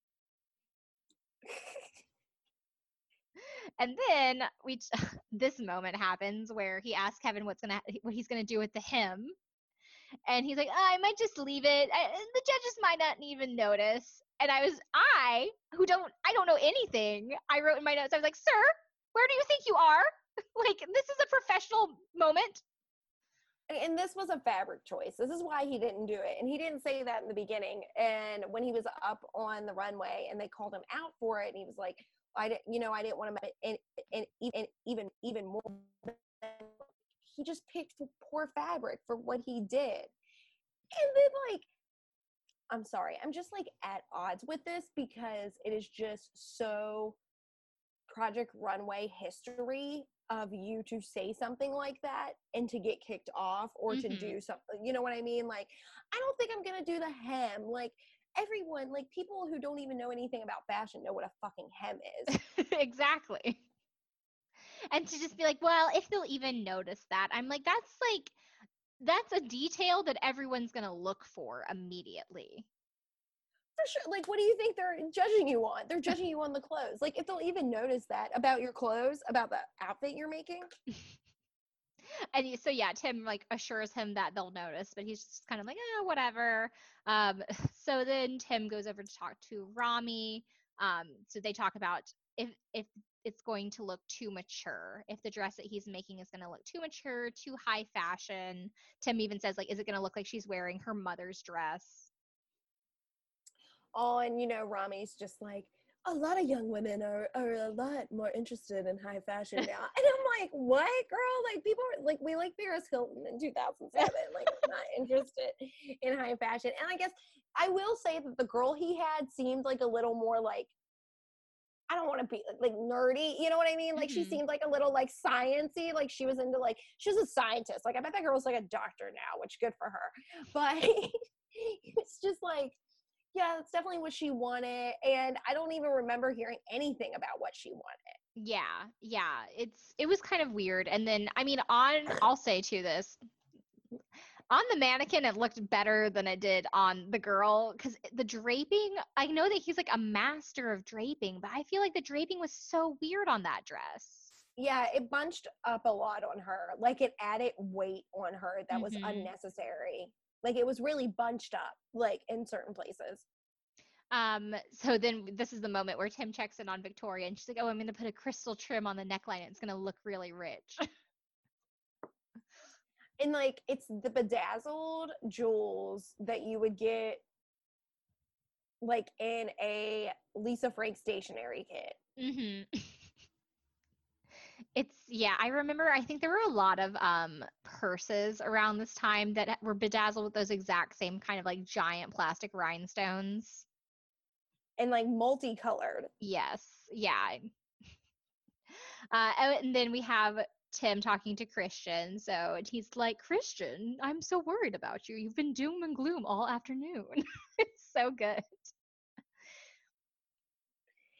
And then we, this moment happens where he asks Kevin what's gonna, what he's gonna do with the hem, and he's like, oh, I might just leave it. I, the judges might not even notice. And I was, I who don't, I don't know anything. I wrote in my notes, I was like, sir, where do you think you are? Like, this is a professional moment. And this was a fabric choice. This is why he didn't do it. And he didn't say that in the beginning. And when he was up on the runway and they called him out for it, and he was like, I didn't, you know, I didn't want to, and, and, and even, even more. He just picked poor fabric for what he did. And then, like, I'm sorry, I'm just, like, at odds with this because it is just so Project Runway history of you to say something like that and to get kicked off or mm-hmm. to do something, you know what I mean? Like, I don't think I'm gonna do the hem. Like, everyone, like people who don't even know anything about fashion know what a fucking hem is. Exactly. And to just be like, well, if they'll even notice that, I'm like, that's like, that's a detail that everyone's going to look for immediately. For sure. Like, what do you think they're judging you on? They're judging you on the clothes. Like, if they'll even notice that about your clothes, about the outfit you're making. And so, yeah, Tim, like, assures him that they'll notice, but he's just kind of like, oh, whatever. Um, so then Tim goes over to talk to Rami. Um, so they talk about if if it's going to look too mature, if the dress that he's making is going to look too mature, too high fashion. Tim even says, like, is it going to look like she's wearing her mother's dress? Oh, and, you know, Rami's just like, a lot of young women are, are a lot more interested in high fashion now. And I'm like, what, girl? Like, people are, like, we like Paris Hilton in two thousand seven. Like, not interested in high fashion. And I guess I will say that the girl he had seemed like a little more, like, I don't want to be, like, nerdy. You know what I mean? Like, mm-hmm. She seemed like a little, like, science-y. Like, she was into, like, she was a scientist. Like, I bet that girl's, like, a doctor now, which good for her. But it's just, like, yeah, that's definitely what she wanted, and I don't even remember hearing anything about what she wanted. Yeah, yeah, it's it was kind of weird. And then, I mean, on I'll say to this, on the mannequin, it looked better than it did on the girl, because the draping, I know that he's like a master of draping, but I feel like the draping was so weird on that dress. Yeah, it bunched up a lot on her. Like, it added weight on her that mm-hmm. was unnecessary. Like, it was really bunched up, like, in certain places. Um, so then this is the moment where Tim checks in on Victoria, and she's like, oh, I'm going to put a crystal trim on the neckline, and it's going to look really rich. And, like, it's the bedazzled jewels that you would get, like, in a Lisa Frank stationery kit. Mm-hmm. It's, yeah, I remember, I think there were a lot of um, purses around this time that were bedazzled with those exact same kind of, like, giant plastic rhinestones. And, like, multicolored. Yes, yeah. Uh, and then we have Tim talking to Christian, so he's like, Christian, I'm so worried about you. You've been doom and gloom all afternoon. It's so good.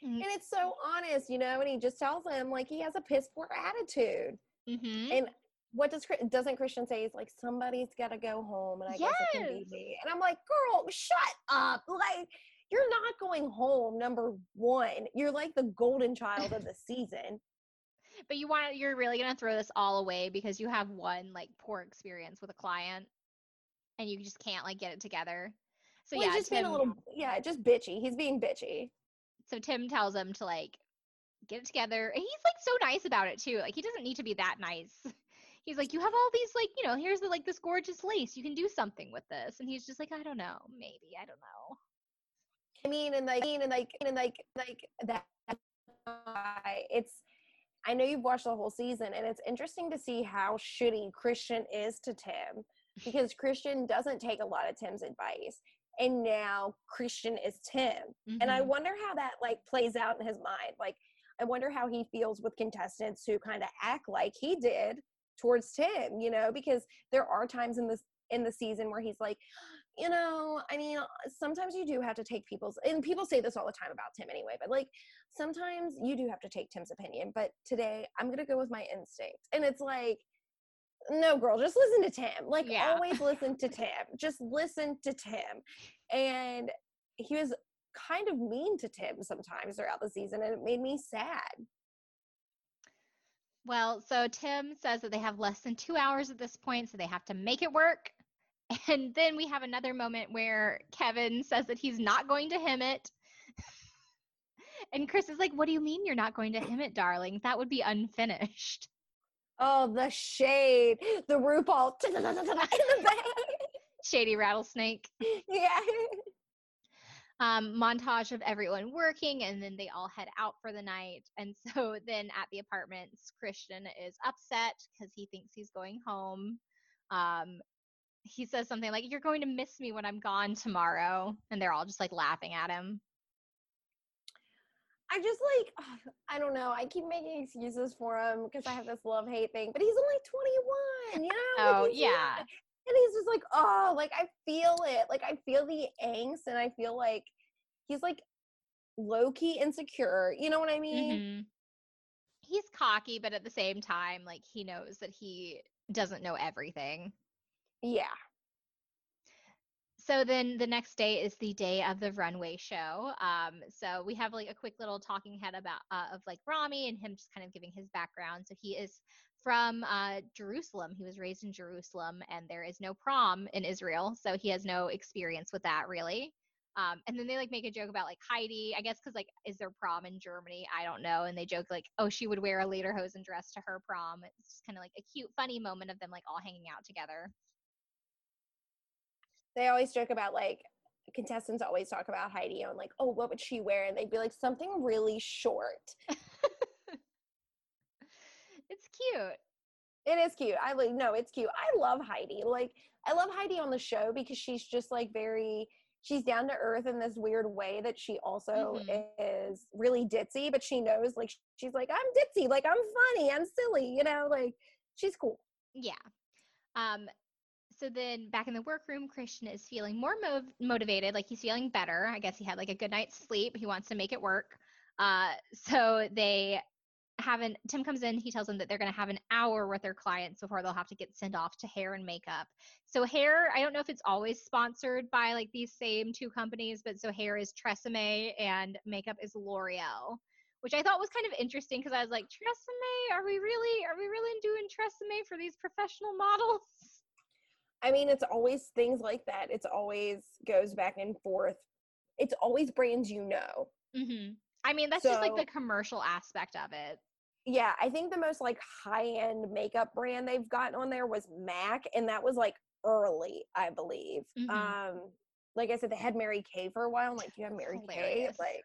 And it's so honest, you know, and he just tells him, like, he has a piss-poor attitude. Mm-hmm. And what does doesn't Christian say? He's like, somebody's got to go home, and I yes. guess it can be me. And I'm like, girl, shut up. Like, you're not going home, number one. You're, like, the golden child of the season. But you want, you're really going to throw this all away because you have one, like, poor experience with a client, and you just can't, like, get it together. So, well, yeah, just being a little, yeah, just bitchy. He's being bitchy. So Tim tells him to, like, get it together. And he's, like, so nice about it, too. Like, he doesn't need to be that nice. He's like, you have all these, like, you know, here's, the, like, this gorgeous lace. You can do something with this. And he's just like, I don't know. Maybe. I don't know. I mean, and, like, and, like, and, like, like that. It's, I know you've watched the whole season, and it's interesting to see how shitty Christian is to Tim. Because Christian doesn't take a lot of Tim's advice. And now Christian is Tim. Mm-hmm. And I wonder how that, like, plays out in his mind. Like, I wonder how he feels with contestants who kind of act like he did towards Tim, you know, because there are times in this in the season where he's like, you know, I mean, sometimes you do have to take people's, and people say this all the time about Tim anyway, but, like, sometimes you do have to take Tim's opinion, but today I'm going to go with my instinct. And it's like, no, girl, just listen to Tim. Like, yeah. Always listen to Tim. Just listen to Tim. And he was kind of mean to Tim sometimes throughout the season, and it made me sad. Well, so Tim says that they have less than two hours at this point, so they have to make it work. And then we have another moment where Kevin says that he's not going to hem it. And Chris is like, what do you mean you're not going to hem it, darling? That would be unfinished. Oh, the shade, the RuPaul in the back. Shady rattlesnake. Yeah. Um, montage of everyone working, and then they all head out for the night. And so then at the apartments, Christian is upset because he thinks he's going home. Um, he says something like, you're going to miss me when I'm gone tomorrow. And they're all just, like, laughing at him. I just, like, oh, I don't know. I keep making excuses for him because I have this love-hate thing. But he's only twenty-one, you know? Oh, like, yeah. And he's just like, oh, like, I feel it. Like, I feel the angst, and I feel like he's, like, low-key insecure. You know what I mean? Mm-hmm. He's cocky, but at the same time, like, he knows that he doesn't know everything. Yeah. So then the next day is the day of the runway show. Um, so we have, like, a quick little talking head about uh, of, like, Rami and him just kind of giving his background. So he is from uh, Jerusalem. He was raised in Jerusalem, and there is no prom in Israel. So he has no experience with that, really. Um, and then they, like, make a joke about, like, Heidi, I guess, because, like, is there prom in Germany? I don't know. And they joke, like, oh, she would wear a lederhosen dress to her prom. It's just kind of, like, a cute, funny moment of them, like, all hanging out together. They always joke about, like, contestants always talk about Heidi and, like, oh, what would she wear? And they'd be like, something really short. It's cute. It is cute. I like, no, it's cute. I love Heidi. Like, I love Heidi on the show because she's just, like, very, she's down to earth in this weird way that she also mm-hmm. is really ditzy, but she knows, like, she's like, I'm ditzy. Like, I'm funny. I'm silly. You know, like, she's cool. Yeah. Um. So then back in the workroom, Christian is feeling more mov- motivated, like he's feeling better. I guess he had like a good night's sleep. He wants to make it work. Uh, so they have an, Tim comes in, he tells them that they're going to have an hour with their clients before they'll have to get sent off to hair and makeup. So hair, I don't know if it's always sponsored by like these same two companies, but so hair is Tresemme and makeup is L'Oreal, which I thought was kind of interesting because I was like, Tresemme, are we really, are we really doing Tresemme for these professional models? I mean, it's always things like that. It's always goes back and forth. It's always brands you know. Mm-hmm. I mean, that's so, just, like, the commercial aspect of it. Yeah, I think the most, like, high-end makeup brand they've gotten on there was M A C, and that was, like, early, I believe. Mm-hmm. Um, like I said, they had Mary Kay for a while. I'm like, do you have Mary Kay? Like,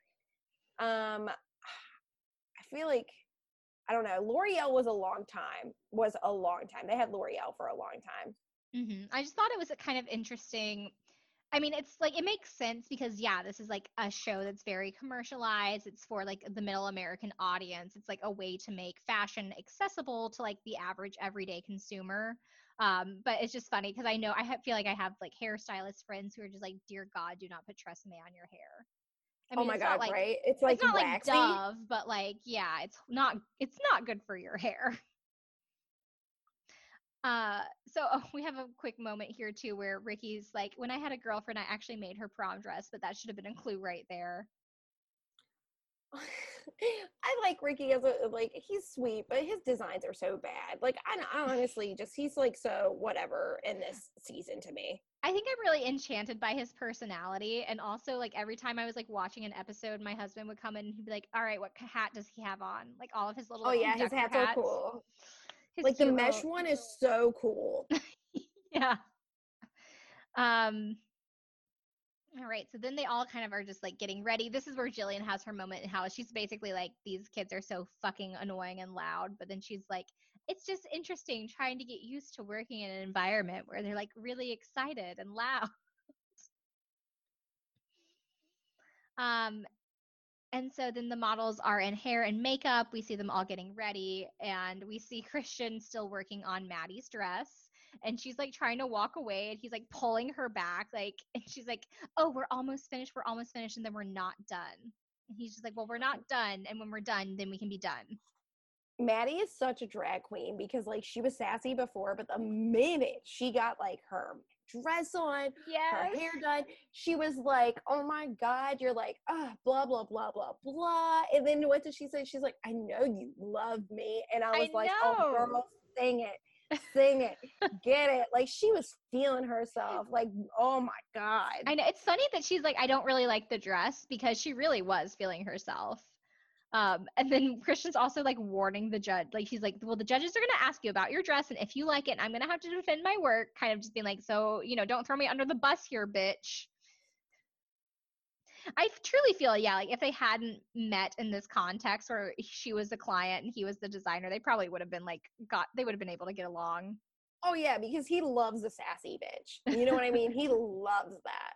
um, I feel like, I don't know, L'Oreal was a long time, was a long time. They had L'Oreal for a long time. Mm-hmm. I just thought it was a kind of interesting, I mean, it's like, it makes sense because, yeah, this is like a show that's very commercialized. It's for like the middle American audience. It's like a way to make fashion accessible to like the average everyday consumer. Um, but it's just funny because I know, I have, feel like I have like hairstylist friends who are just like, dear God, do not put Tresemme on your hair. I mean, oh my God, like, right? It's like, it's not waxy. Like Dove, but like, yeah, it's not, it's not good for your hair. Uh, so oh, we have a quick moment here too, where Ricky's like, when I had a girlfriend, I actually made her prom dress, but that should have been a clue right there. I like Ricky as a, like, he's sweet, but his designs are so bad. Like, I, I honestly just, he's like, so whatever in this season to me. I think I'm really enchanted by his personality. And also like every time I was like watching an episode, my husband would come in and he'd be like, all right, what hat does he have on? Like all of his little, oh yeah, his hats, hats are cool. His like the mesh little one is so cool. Yeah. Um, all right. So then they all kind of are just like getting ready. This is where Jillian has her moment in how she's basically like, these kids are so fucking annoying and loud. But then she's like, it's just interesting trying to get used to working in an environment where they're like really excited and loud. um, And so then the models are in hair and makeup. We see them all getting ready, and we see Christian still working on Maddie's dress, and she's like trying to walk away, and he's like pulling her back, like, and she's like, oh, we're almost finished. We're almost finished. And then we're not done. And he's just like, well, we're not done. And when we're done, then we can be done. Maddie is such a drag queen because like she was sassy before, but the minute she got like her dress on, yes, her hair done, she was like, oh my God, you're like, ah, oh, blah, blah, blah, blah, blah. And then what did she say? She's like, I know you love me. And I was I like, know. Oh girl, sing it, sing it, get it. Like she was feeling herself. Like, oh my God. I know. It's funny that she's like, I don't really like the dress because she really was feeling herself. Um, and then Christian's also like warning the judge, like he's like, well, the judges are going to ask you about your dress, and if you like it, I'm going to have to defend my work, kind of just being like, so, you know, don't throw me under the bus here, bitch. I truly feel, yeah, like if they hadn't met in this context where she was the client and he was the designer, they probably would have been like, got, they would have been able to get along. Oh yeah, because he loves a sassy bitch. You know what I mean? He loves that.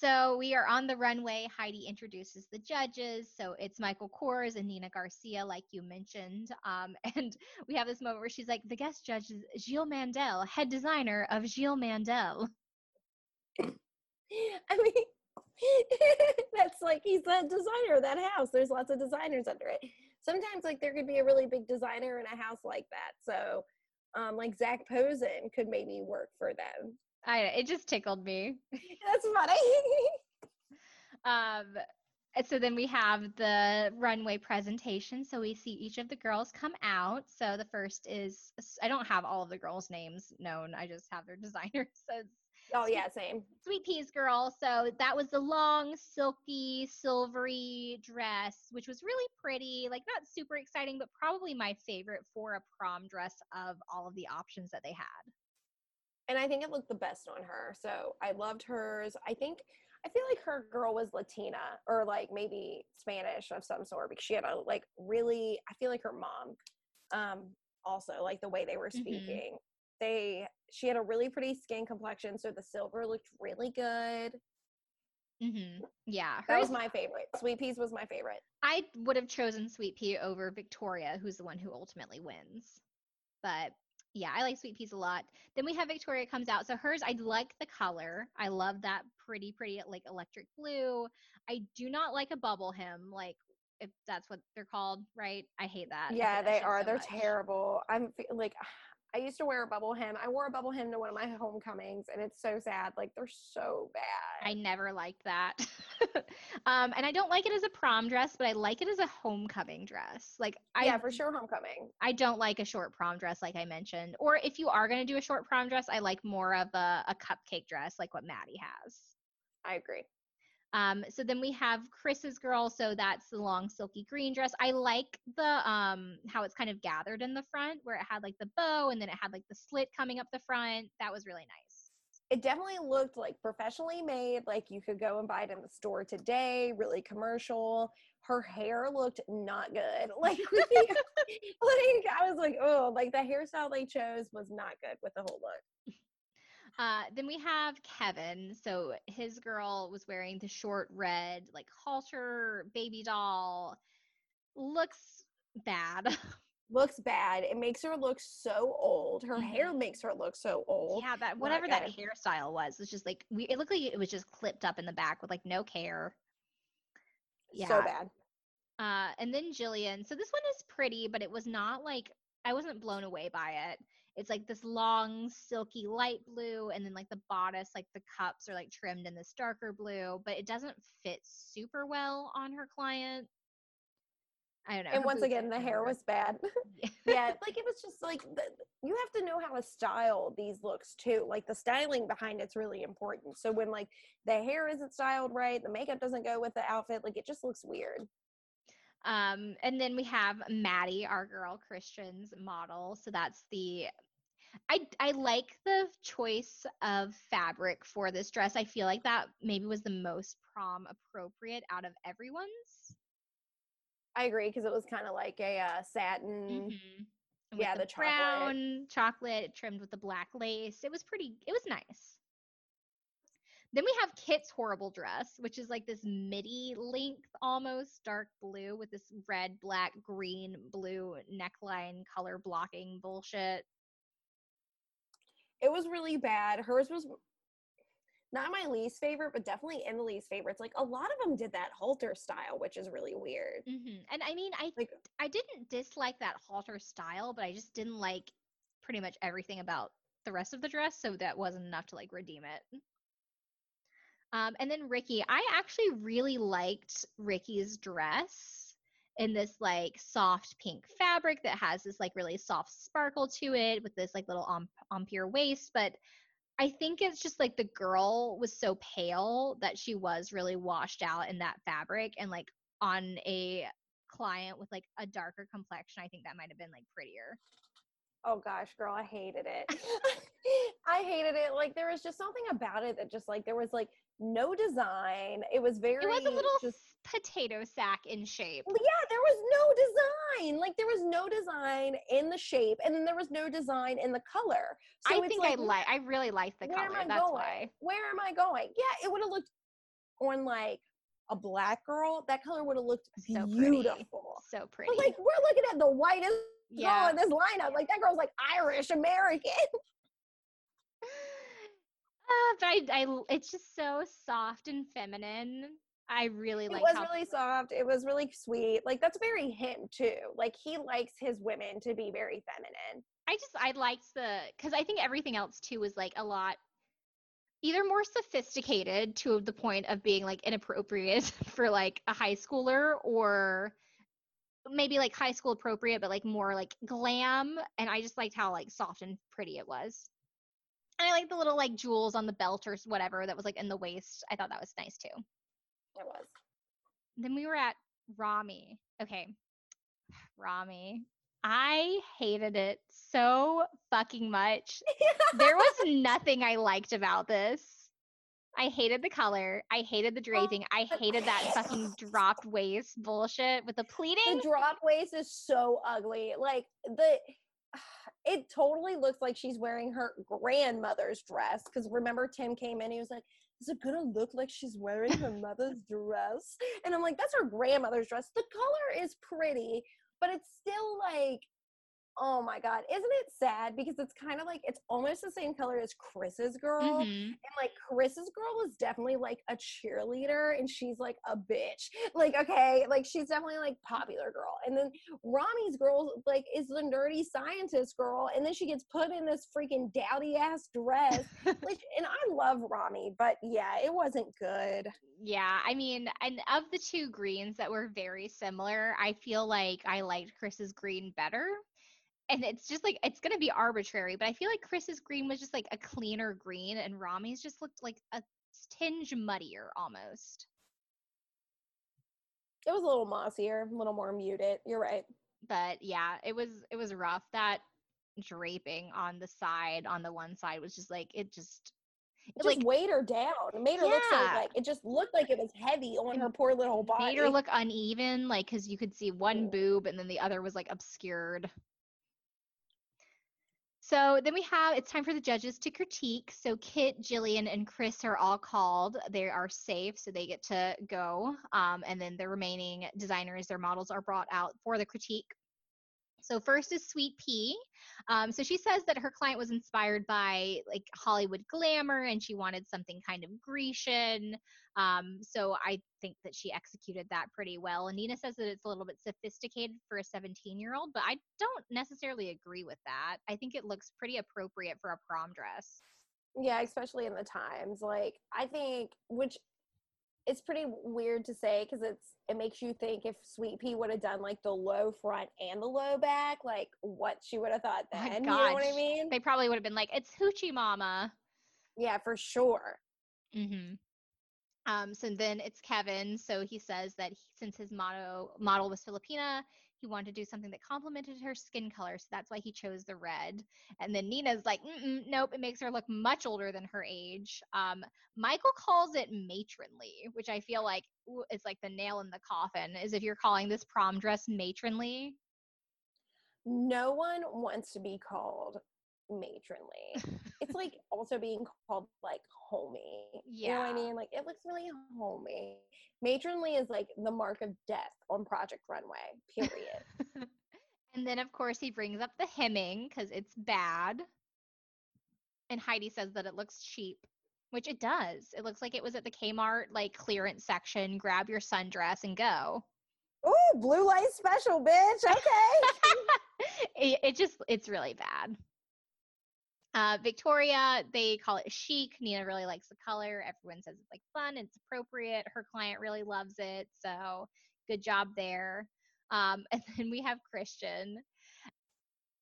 So we are on the runway. Heidi introduces the judges. So it's Michael Kors and Nina Garcia, like you mentioned. Um, and we have this moment where she's like, the guest judge is Gilles Mandel, head designer of Gilles Mandel. I mean, that's like, he's the designer of that house. There's lots of designers under it. Sometimes, like, there could be a really big designer in a house like that. So, um, like, Zach Posen could maybe work for them. I it just tickled me. That's funny. um, and so then we have the runway presentation. So we see each of the girls come out. So the first is, I don't have all of the girls' names known. I just have their designers. So it's Oh, Sweet, yeah, same. Sweet Peas Girl. So that was the long, silky, silvery dress, which was really pretty. Like, not super exciting, but probably my favorite for a prom dress of all of the options that they had. And I think it looked the best on her. So I loved hers. I think, I feel like her girl was Latina or, like, maybe Spanish of some sort, because she had a, like, really, I feel like her mom um, also, like, the way they were speaking. Mm-hmm. They, she had a really pretty skin complexion, so the silver looked really good. Mm-hmm. Yeah. That was my favorite. Sweet Peas was my favorite. I would have chosen Sweet Pea over Victoria, who's the one who ultimately wins. But, yeah, I like Sweet Peas a lot. Then we have Victoria comes out. So hers, I like the color. I love that pretty, pretty, like, electric blue. I do not like a bubble hem, like, if that's what they're called, right? I hate that. Yeah, they are. They're terrible. I'm, like... I used to wear a bubble hem. I wore a bubble hem to one of my homecomings, and it's so sad. Like, they're so bad. I never liked that. um, and I don't like it as a prom dress, but I like it as a homecoming dress. Like, I Yeah, for sure homecoming. I don't like a short prom dress, like I mentioned. Or if you are going to do a short prom dress, I like more of a, a cupcake dress, like what Maddie has. I agree. Um, so then we have Chris's girl. So that's the long silky green dress. I like the, um, how it's kind of gathered in the front where it had like the bow and then it had like the slit coming up the front. That was really nice. It definitely looked like professionally made. Like you could go and buy it in the store today. Really commercial. Her hair looked not good. Like, like I was like, oh, like the hairstyle they chose was not good with the whole look. Uh, then we have Kevin. So his girl was wearing the short red, like, halter baby doll. Looks bad. Looks bad. It makes her look so old. Her mm-hmm. hair makes her look so old. Yeah, that whatever oh, that hairstyle was, it's just like we. It looked like it was just clipped up in the back with like no care. Yeah, so bad. Uh, and then Jillian. So this one is pretty, but it was not like. I wasn't blown away by it. It's like this long, silky light blue, and then like the bodice, like the cups are like trimmed in this darker blue, but it doesn't fit super well on her client. I don't know. And once again, the hair was bad. Yeah, like it was just like, the, you have to know how to style these looks too. Like the styling behind it's really important. So when like the hair isn't styled right, the makeup doesn't go with the outfit, like it just looks weird. Um, and then we have Maddie, our girl, Christian's model. So that's the, I, I like the choice of fabric for this dress. I feel like that maybe was the most prom appropriate out of everyone's. I agree. Cause it was kind of like a uh, satin. Mm-hmm. Yeah. The, the chocolate. brown chocolate trimmed with the black lace. It was pretty, it was nice. Then we have Kit's horrible dress, which is like this midi length, almost dark blue with this red, black, green, blue neckline color blocking bullshit. It was really bad. Hers was not my least favorite, but definitely in the least favorites. Like a lot of them did that halter style, which is really weird. Mm-hmm. And I mean, I like, I didn't dislike that halter style, but I just didn't like pretty much everything about the rest of the dress. So that wasn't enough to like redeem it. Um, and then Ricky, I actually really liked Ricky's dress in this like soft pink fabric that has this like really soft sparkle to it with this like little om- ompire waist. But I think it's just like the girl was so pale that she was really washed out in that fabric. And like on a client with like a darker complexion, I think that might have been like prettier. Oh gosh, girl, I hated it. I hated it. Like there was just something about it that just like there was like. No design. It was very. It was a little just, potato sack in shape. Yeah, there was no design. Like there was no design in the shape, and then there was no design in the color. So I think like, I like. I really liked the color. That's going? why. Where am I going? Yeah, it would have looked on like a black girl, that color would have looked so beautiful. Pretty. So pretty. But like, we're looking at the whitest yeah. girl in this lineup. Like, that girl's like Irish American. Uh, but I, I, it's just so soft and feminine. I really like it. It was how really soft. It was really sweet. Like, that's very him, too. Like, he likes his women to be very feminine. I just, I liked the, because I think everything else, too, was, like, a lot, either more sophisticated to the point of being, like, inappropriate for, like, a high schooler, or maybe, like, high school appropriate, but, like, more, like, glam. And I just liked how, like, soft and pretty it was. And I liked the little, like, jewels on the belt or whatever that was, like, in the waist. I thought that was nice, too. It was. Then we were at Rami. Okay. Rami. I hated it so fucking much. There was nothing I liked about this. I hated the color. I hated the draping. I hated that fucking drop waist bullshit with the pleating. The drop waist is so ugly. Like, the... it totally looks like she's wearing her grandmother's dress, because remember Tim came in, he was like, is it gonna look like she's wearing her mother's dress? And I'm like, that's her grandmother's dress. The color is pretty, but it's still like, oh my god, isn't it sad? Because it's kind of like, it's almost the same color as Chris's girl, mm-hmm. and like Chris's girl was definitely like a cheerleader, and she's like a bitch, like, okay, like she's definitely like popular girl. And then Rami's girl like is the nerdy scientist girl, and then she gets put in this freaking dowdy ass dress. Like, and I love Rami, but yeah, it wasn't good. Yeah, I mean, and of the two greens that were very similar, I feel like I liked Chris's green better. And it's just, like, it's going to be arbitrary, but I feel like Chris's green was just, like, a cleaner green, and Rami's just looked, like, a tinge muddier almost. It was a little mossier, a little more muted. You're right. But, yeah, it was it was rough. That draping on the side, on the one side, was just, like, it just... It, it just like, weighed her down. It made her yeah. look so, like, it just looked like it was heavy on her poor little body. Made her look uneven, like, because you could see one boob, and then the other was, like, obscured. So then we have, it's time for the judges to critique. So Kit, Jillian, and Chris are all called. They are safe, so they get to go. Um, and then the remaining designers, their models, are brought out for the critique. So first is Sweet Pea. Um, so she says that her client was inspired by, like, Hollywood glamour, and she wanted something kind of Grecian. Um, so I think that she executed that pretty well. And Nina says that it's a little bit sophisticated for a seventeen-year-old, but I don't necessarily agree with that. I think it looks pretty appropriate for a prom dress. Yeah, especially in the times. Like, I think, which... it's pretty weird to say, because it's it makes you think if Sweet Pea would have done, like, the low front and the low back, like, what she would have thought then. Oh, you know what I mean? They probably would have been like, it's Hoochie Mama. Yeah, for sure. Mm-hmm. Um, so then it's Kevin. So he says that he, since his motto, model was Filipina, he wanted to do something that complemented her skin color, so that's why he chose the red. And then Nina's like, Mm-mm, nope, it makes her look much older than her age. Um, Michael calls it matronly, which I feel like is like the nail in the coffin, is if you're calling this prom dress matronly. No one wants to be called matronly. It's like also being called like homey. Yeah. You know what I mean? Like, it looks really homey. Matronly is like the mark of death on Project Runway, period. And then of course he brings up the hemming because it's bad. And Heidi says that it looks cheap, which it does. It looks like it was at the Kmart like clearance section, grab your sundress and go. Ooh, blue light special, bitch. Okay. it, it just, it's really bad. Uh, Victoria, they call it chic. Nina really likes the color. Everyone says it's like fun. It's appropriate. Her client really loves it. So good job there. Um, and then we have Christian.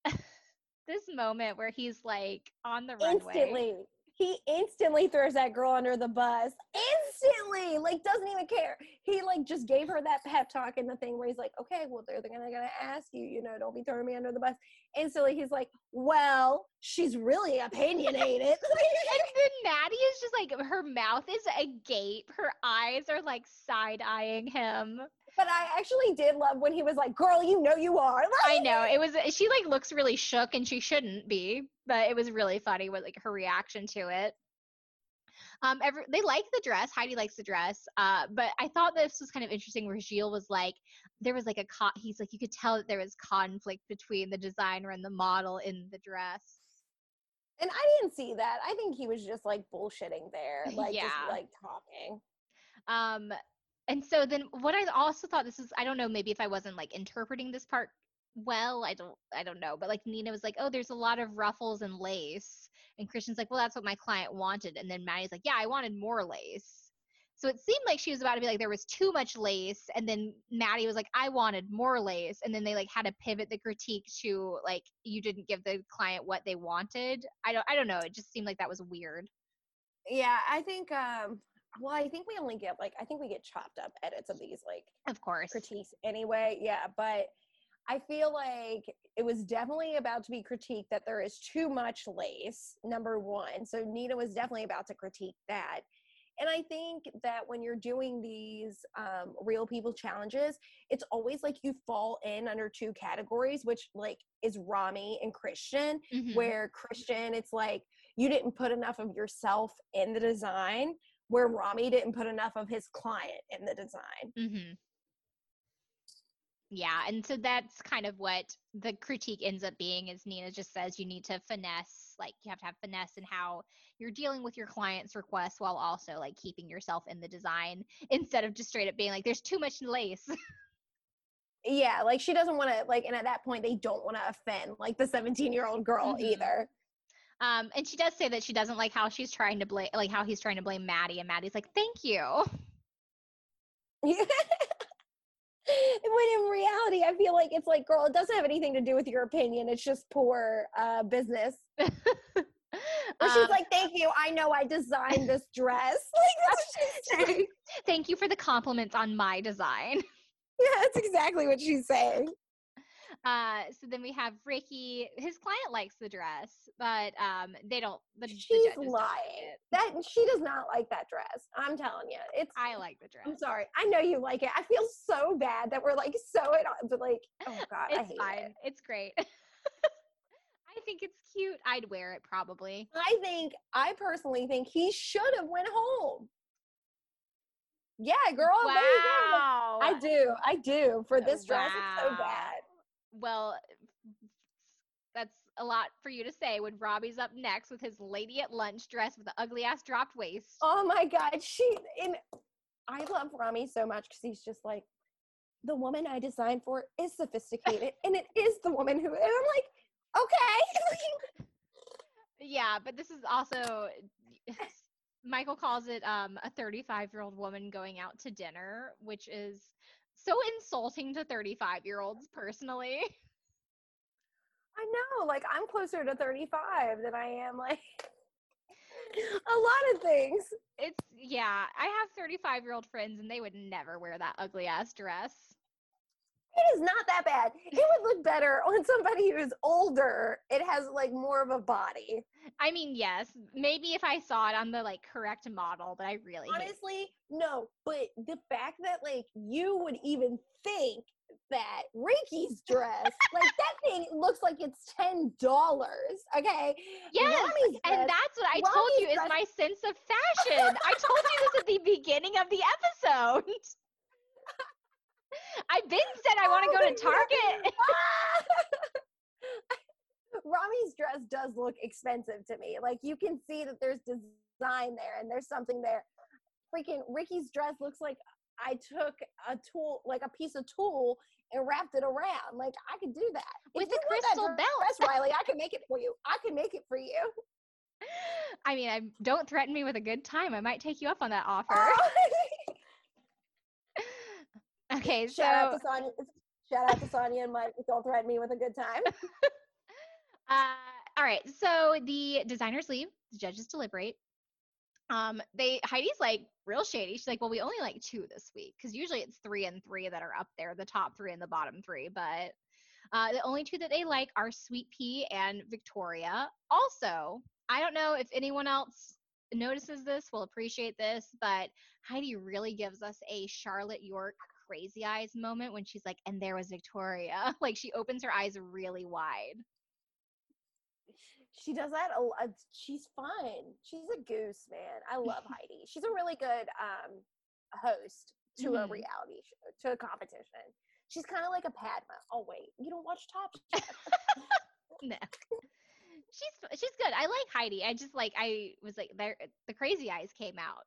This moment where he's like on the instantly. runway. He instantly throws that girl under the bus. Instantly. Like, doesn't even care. He like just gave her that pep talk in the thing where he's like, okay, well, they're, they're gonna, gonna ask you, you know, don't be throwing me under the bus. Instantly he's like, well, she's really opinionated. And then Maddie is just like, her mouth is agape. Her eyes are like side-eyeing him. But I actually did love when he was like, girl, you know you are. Like, I know. It was, she like looks really shook and she shouldn't be, but it was really funny with like her reaction to it. Um, every, they like the dress. Heidi likes the dress. Uh, but I thought this was kind of interesting where Gilles was like, there was like a, co- he's like, you could tell that there was conflict between the designer and the model in the dress. And I didn't see that. I think he was just like bullshitting there, like yeah. just like talking. Um, and so then what I also thought this is, I don't know, maybe if I wasn't like interpreting this part well, I don't, I don't know. But like Nina was like, oh, there's a lot of ruffles and lace. And Christian's like, well, that's what my client wanted. And then Maddie's like, yeah, I wanted more lace. So it seemed like she was about to be like, there was too much lace. And then Maddie was like, I wanted more lace. And then they like had to pivot the critique to like, you didn't give the client what they wanted. I don't, I don't know. It just seemed like that was weird. Yeah. I think, um, well, I think we only get like, I think we get chopped up edits of these, like of course critiques anyway. Yeah. But I feel like it was definitely about to be critiqued that there is too much lace, number one. So Nina was definitely about to critique that. And I think that when you're doing these um, real people challenges, it's always like you fall in under two categories, which like is Rami and Christian, mm-hmm. where Christian, it's like you didn't put enough of yourself in the design, where Rami didn't put enough of his client in the design. Mm-hmm. Yeah, and so that's kind of what the critique ends up being is Nina just says you need to finesse, like you have to have finesse in how you're dealing with your client's requests while also like keeping yourself in the design instead of just straight up being like, there's too much lace. Yeah, like she doesn't want to, like, and at that point they don't want to offend like the seventeen-year-old girl mm-hmm. either. Um, and she does say that she doesn't like how she's trying to blame, like how he's trying to blame Maddie, and Maddie's like, thank you. When in reality, I feel like it's like, girl, it doesn't have anything to do with your opinion. It's just poor uh, business. But um, she's like, thank you. I know I designed this dress. Like, that's what she's saying. Thank you for the compliments on my design. Yeah, that's exactly what she's saying. Uh, so then we have Ricky. His client likes the dress, but um, they don't. The, she's the judges lying. Don't like it. That she does not like that dress. I'm telling you, it's. I like the dress. I'm sorry. I know you like it. I feel so bad that we're like so it, but like, oh god, it's I hate fine. It. It's great. I think it's cute. I'd wear it probably. I think. I personally think he should have went home. Yeah, girl. Wow. There you go. I do. I do. For this dress, wow. It's so bad. Well, that's a lot for you to say when Robbie's up next with his lady at lunch dress with the ugly ass dropped waist. Oh my god, she and I love Rami so much because he's just like, the woman I designed for is sophisticated and it is the woman who, and I'm like, okay. Yeah, but this is also Michael calls it um a thirty-five year old woman going out to dinner, which is so insulting to thirty-five-year-olds, personally. I know. Like, I'm closer to thirty-five than I am, like, a lot of things. It's, yeah. I have thirty-five-year-old friends, and they would never wear that ugly-ass dress. It is not that bad. It would look better on somebody who's older. It has, like, more of a body. I mean, yes. Maybe if I saw it on the, like, correct model, but I really Honestly, hate- no. But the fact that, like, you would even think that Ricky's dress, like, that thing looks like it's ten dollars, okay? Yes, Rami's and dress, that's what I Rami's told you dress- is my sense of fashion. I told you this at the beginning of the episode. I've been said I want to oh, go to Target. Rami's dress does look expensive to me. Like, you can see that there's design there and there's something there. Freaking Ricky's dress looks like I took a tool, like a piece of tulle, and wrapped it around. Like, I could do that. With a crystal dress, belt. Riley, I can make it for you. I can make it for you. I mean, I, don't threaten me with a good time. I might take you up on that offer. Oh. Okay, shout so, out to Sonia. Shout out to Sonia and Mike. Don't threaten me with a good time. uh, all right, so the designers leave. The judges deliberate. Um, they Heidi's like real shady. She's like, well, we only like two this week because usually it's three and three that are up there, the top three and the bottom three. But uh, the only two that they like are Sweet Pea and Victoria. Also, I don't know if anyone else notices this, will appreciate this, but Heidi really gives us a Charlotte York crazy eyes moment when she's like, and there was Victoria. Like, she opens her eyes really wide. She does that. A lot. She's fun. She's a goose, man. I love Heidi. She's a really good um, host to mm-hmm. a reality show, to a competition. She's kind of like a Padma. Oh, wait. You don't watch Top Chef? No. She's she's good. I like Heidi. I just, like, I was, like, there, the crazy eyes came out.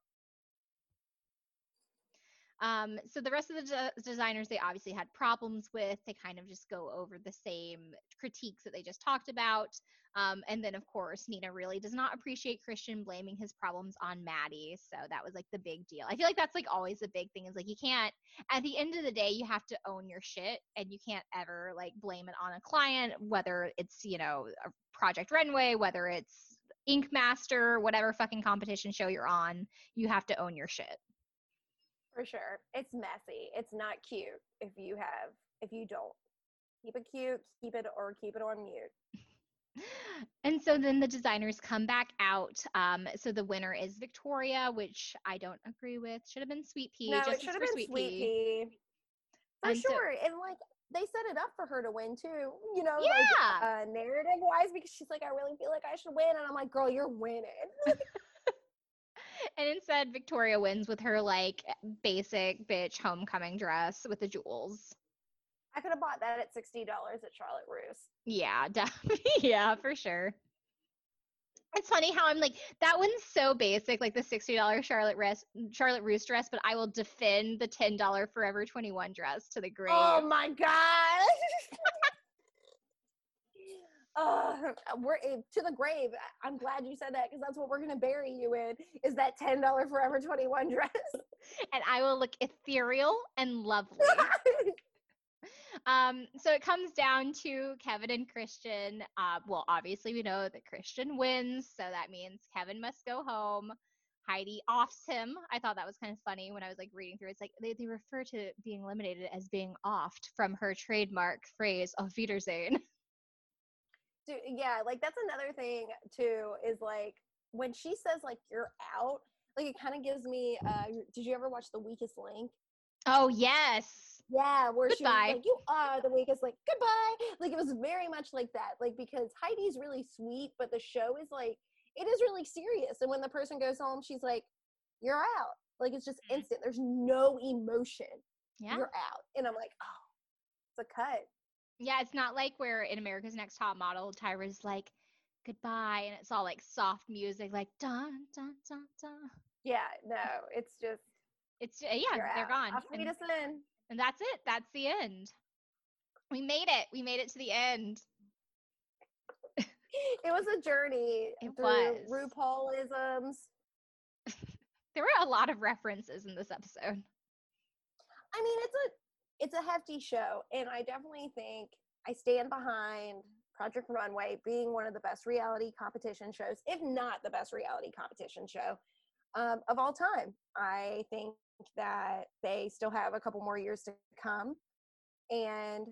Um, so the rest of the de- designers, they obviously had problems with. They kind of just go over the same critiques that they just talked about. Um, and then, of course, Nina really does not appreciate Christian blaming his problems on Maddie. So that was, like, the big deal. I feel like that's, like, always the big thing is, like, you can't – at the end of the day, you have to own your shit, and you can't ever, like, blame it on a client, whether it's, you know, a Project Runway, whether it's Ink Master, whatever fucking competition show you're on. You have to own your shit. For sure. It's messy. It's not cute if you have, if you don't. Keep it cute, keep it, or keep it on mute. And so then the designers come back out. Um, so the winner is Victoria, which I don't agree with. Should have been Sweet Pea. No, it should have been Sweet Pea. Pea. For and sure. So, and, like, they set it up for her to win, too. You know, yeah. like, uh, narrative-wise, because she's like, I really feel like I should win. And I'm like, girl, you're winning. And instead, Victoria wins with her, like, basic bitch homecoming dress with the jewels. I could have bought that at sixty dollars at Charlotte Russe. Yeah, definitely. Yeah, for sure. It's funny how I'm like, that one's so basic, like the sixty dollars Charlotte Russe, Charlotte Russe dress, but I will defend the ten dollars Forever twenty-one dress to the grave. Oh, my God. Uh, we're to the grave. I'm glad you said that, because that's what we're going to bury you in, is that ten dollars Forever twenty-one dress. And I will look ethereal and lovely. um, so it comes down to Kevin and Christian. Uh, well, obviously we know that Christian wins, so that means Kevin must go home. Heidi offs him. I thought that was kind of funny when I was, like, reading through. It's like they, they refer to being eliminated as being offed from her trademark phrase, Auf Wiedersehen. Yeah, like, that's another thing, too, is, like, when she says, like, you're out, like, it kind of gives me, uh, did you ever watch The Weakest Link? Oh, yes. Yeah, where goodbye. She was like, you are the weakest, like, goodbye. Like, it was very much like that, like, because Heidi's really sweet, but the show is, like, it is really serious. And when the person goes home, she's like, you're out. Like, it's just instant. There's no emotion. Yeah. You're out. And I'm like, oh, it's a cut. Yeah, it's not like where in America's Next Top Model, Tyra's like, goodbye, and it's all, like, soft music, like, dun, dun, dun, dun. Yeah, no, it's just. It's, yeah, they're out. Gone. I'll meet us in. And that's it. That's the end. We made it. We made it to the end. It was a journey. It was. RuPaulisms. There were a lot of references in this episode. I mean, it's a. It's a hefty show, and I definitely think I stand behind Project Runway being one of the best reality competition shows, if not the best reality competition show um, of all time. I think that they still have a couple more years to come, and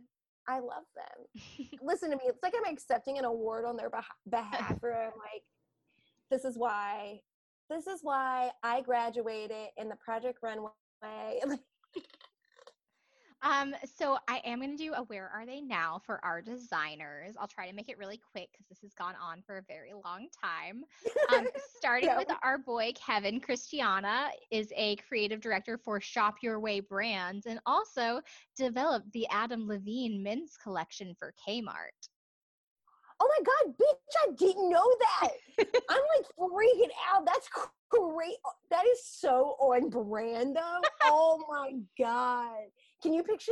I love them. Listen to me. It's like I'm accepting an award on their beh- behalf, where I'm like, this is why, this is why I graduated in the Project Runway. Um, so I am going to do a Where Are They Now for our designers. I'll try to make it really quick because this has gone on for a very long time. Um, starting yeah. with our boy, Kevin. Christiana is a creative director for Shop Your Way Brands and also developed the Adam Levine men's collection for Kmart. Oh my God, bitch, I didn't know that. I'm like freaking out. That's great. That is so on brand though. Oh my God. Can you picture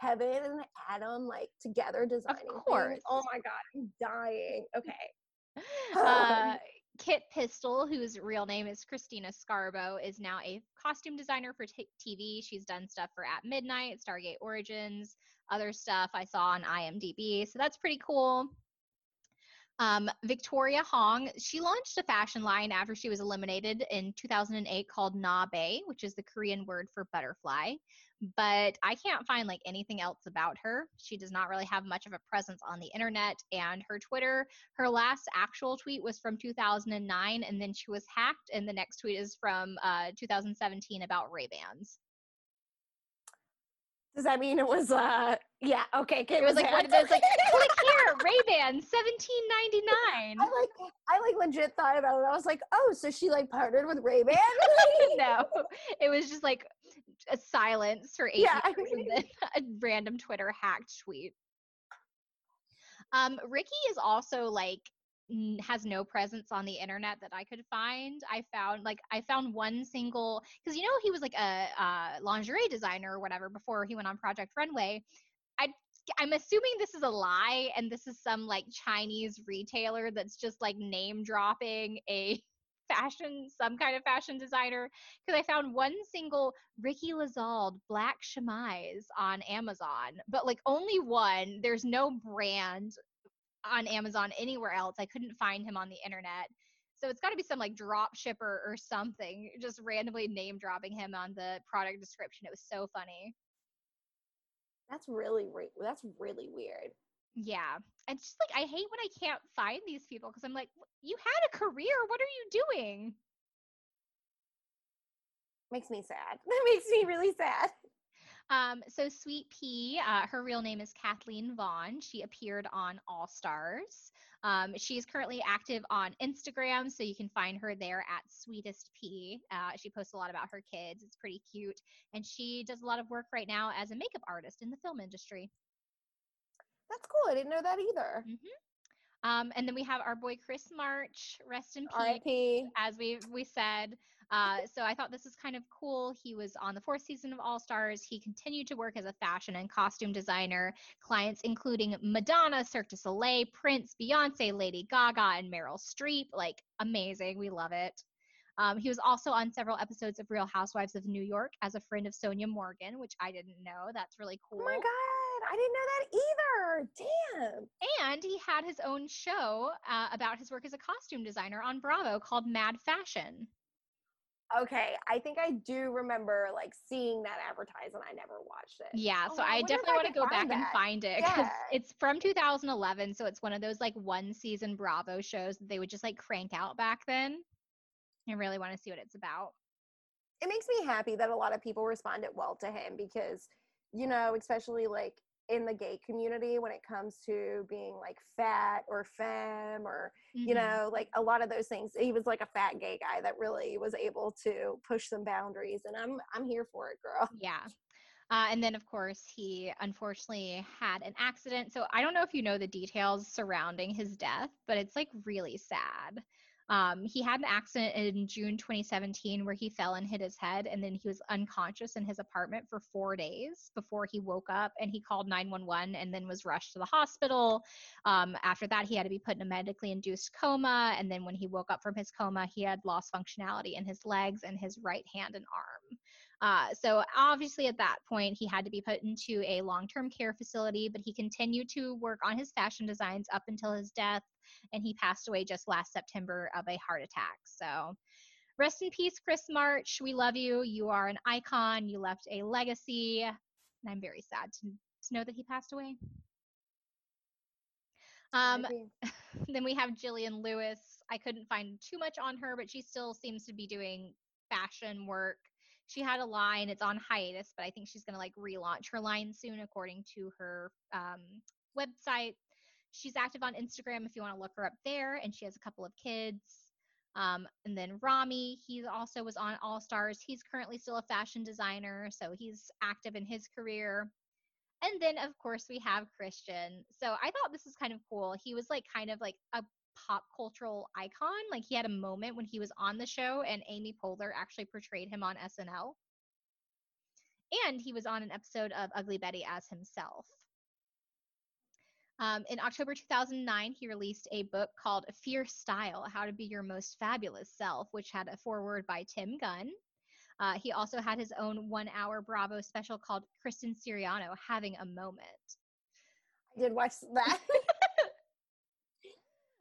Kevin and Adam like together designing? Of course. Things? Oh my God, I'm dying. Okay. Uh, Kit Pistol, whose real name is Christina Scarbo, is now a costume designer for t- T V. She's done stuff for At Midnight, Stargate Origins, other stuff I saw on I M D B. So that's pretty cool. Um, Victoria Hong, she launched a fashion line after she was eliminated in two thousand eight called Nabe, which is the Korean word for butterfly, but I can't find like anything else about her. She does not really have much of a presence on the internet, and her Twitter, her last actual tweet was from two thousand nine, and then she was hacked, and the next tweet is from uh, two thousand seventeen about Ray-Bans. Does that mean it was, uh, yeah, okay. It was like one of those, like, click here, Ray-Ban, seventeen ninety-nine. I like, I like legit thought about it. I was like, oh, so she like partnered with Ray-Ban? No, it was just like a silence for eight yeah, years I mean, and then a random Twitter hacked tweet. Um, Ricky is also like, has no presence on the internet that I could find. I found like I found one single, because you know he was like a uh, lingerie designer or whatever before he went on Project Runway. I I'm assuming this is a lie and this is some like Chinese retailer that's just like name dropping a fashion, some kind of fashion designer, because I found one single Ricky Lazald black chemise on Amazon, but like only one. There's no brand on Amazon anywhere else. I couldn't find him on the internet. So it's got to be some like drop shipper or something just randomly name dropping him on the product description. It was so funny. That's really re- that's really weird. Yeah. And just like I hate when I can't find these people, because I'm like, you had a career. What are you doing? Makes me sad. That makes me really sad. Um, so Sweet Pea, uh, her real name is Kathleen Vaughn. She appeared on All-Stars. Um, she is currently active on Instagram, so you can find her there at Sweetest Pea. Uh, she posts a lot about her kids. It's pretty cute. And she does a lot of work right now as a makeup artist in the film industry. That's cool. I didn't know that either. Mm-hmm. Um, and then we have our boy Chris March, rest in peace, as we we said. Uh, so I thought this was kind of cool. He was on the fourth season of All-Stars. He continued to work as a fashion and costume designer. Clients including Madonna, Cirque du Soleil, Prince, Beyonce, Lady Gaga, and Meryl Streep. Like, amazing. We love it. Um, he was also on several episodes of Real Housewives of New York as a friend of Sonia Morgan, which I didn't know. That's really cool. Oh my God, I didn't know that either. Damn. And he had his own show uh, about his work as a costume designer on Bravo called Mad Fashion. Okay, I think I do remember like seeing that advertised, and I never watched it. Yeah, oh, so I, I definitely want to go back that. and find it, because yeah. It's from two thousand eleven, so it's one of those like one season Bravo shows that they would just like crank out back then. I really want to see what it's about. It makes me happy that a lot of people responded well to him, because, you know, especially like in the gay community, when it comes to being like fat or femme or, mm-hmm. you know, like a lot of those things, he was like a fat gay guy that really was able to push some boundaries, and I'm, I'm here for it, girl. Yeah. Uh, and then of course he unfortunately had an accident. So I don't know if you know the details surrounding his death, but it's like really sad. Um, he had an accident in June twenty seventeen where he fell and hit his head, and then he was unconscious in his apartment for four days before he woke up, and he called nine one one and then was rushed to the hospital. Um, after that, he had to be put in a medically induced coma, and then when he woke up from his coma, he had lost functionality in his legs and his right hand and arm. Uh, so obviously at that point, he had to be put into a long-term care facility, but he continued to work on his fashion designs up until his death. And he passed away just last September of a heart attack. So rest in peace, Chris March. We love you. You are an icon. You left a legacy. And I'm very sad to, to know that he passed away. Um, then we have Jillian Lewis. I couldn't find too much on her, but she still seems to be doing fashion work. She had a line. It's on hiatus, but I think she's going to like relaunch her line soon, according to her um, website. She's active on Instagram if you want to look her up there, and she has a couple of kids. Um, and then Rami, he also was on All Stars. He's currently still a fashion designer, so he's active in his career. And then, of course, we have Christian. So I thought this was kind of cool. He was like kind of like a pop cultural icon. Like he had a moment when he was on the show, and Amy Poehler actually portrayed him on S N L. And he was on an episode of Ugly Betty as himself. Um, in October two thousand nine, he released a book called Fierce Style, How to Be Your Most Fabulous Self, which had a foreword by Tim Gunn. Uh, he also had his own one-hour Bravo special called Christian Siriano, Having a Moment. I did watch that.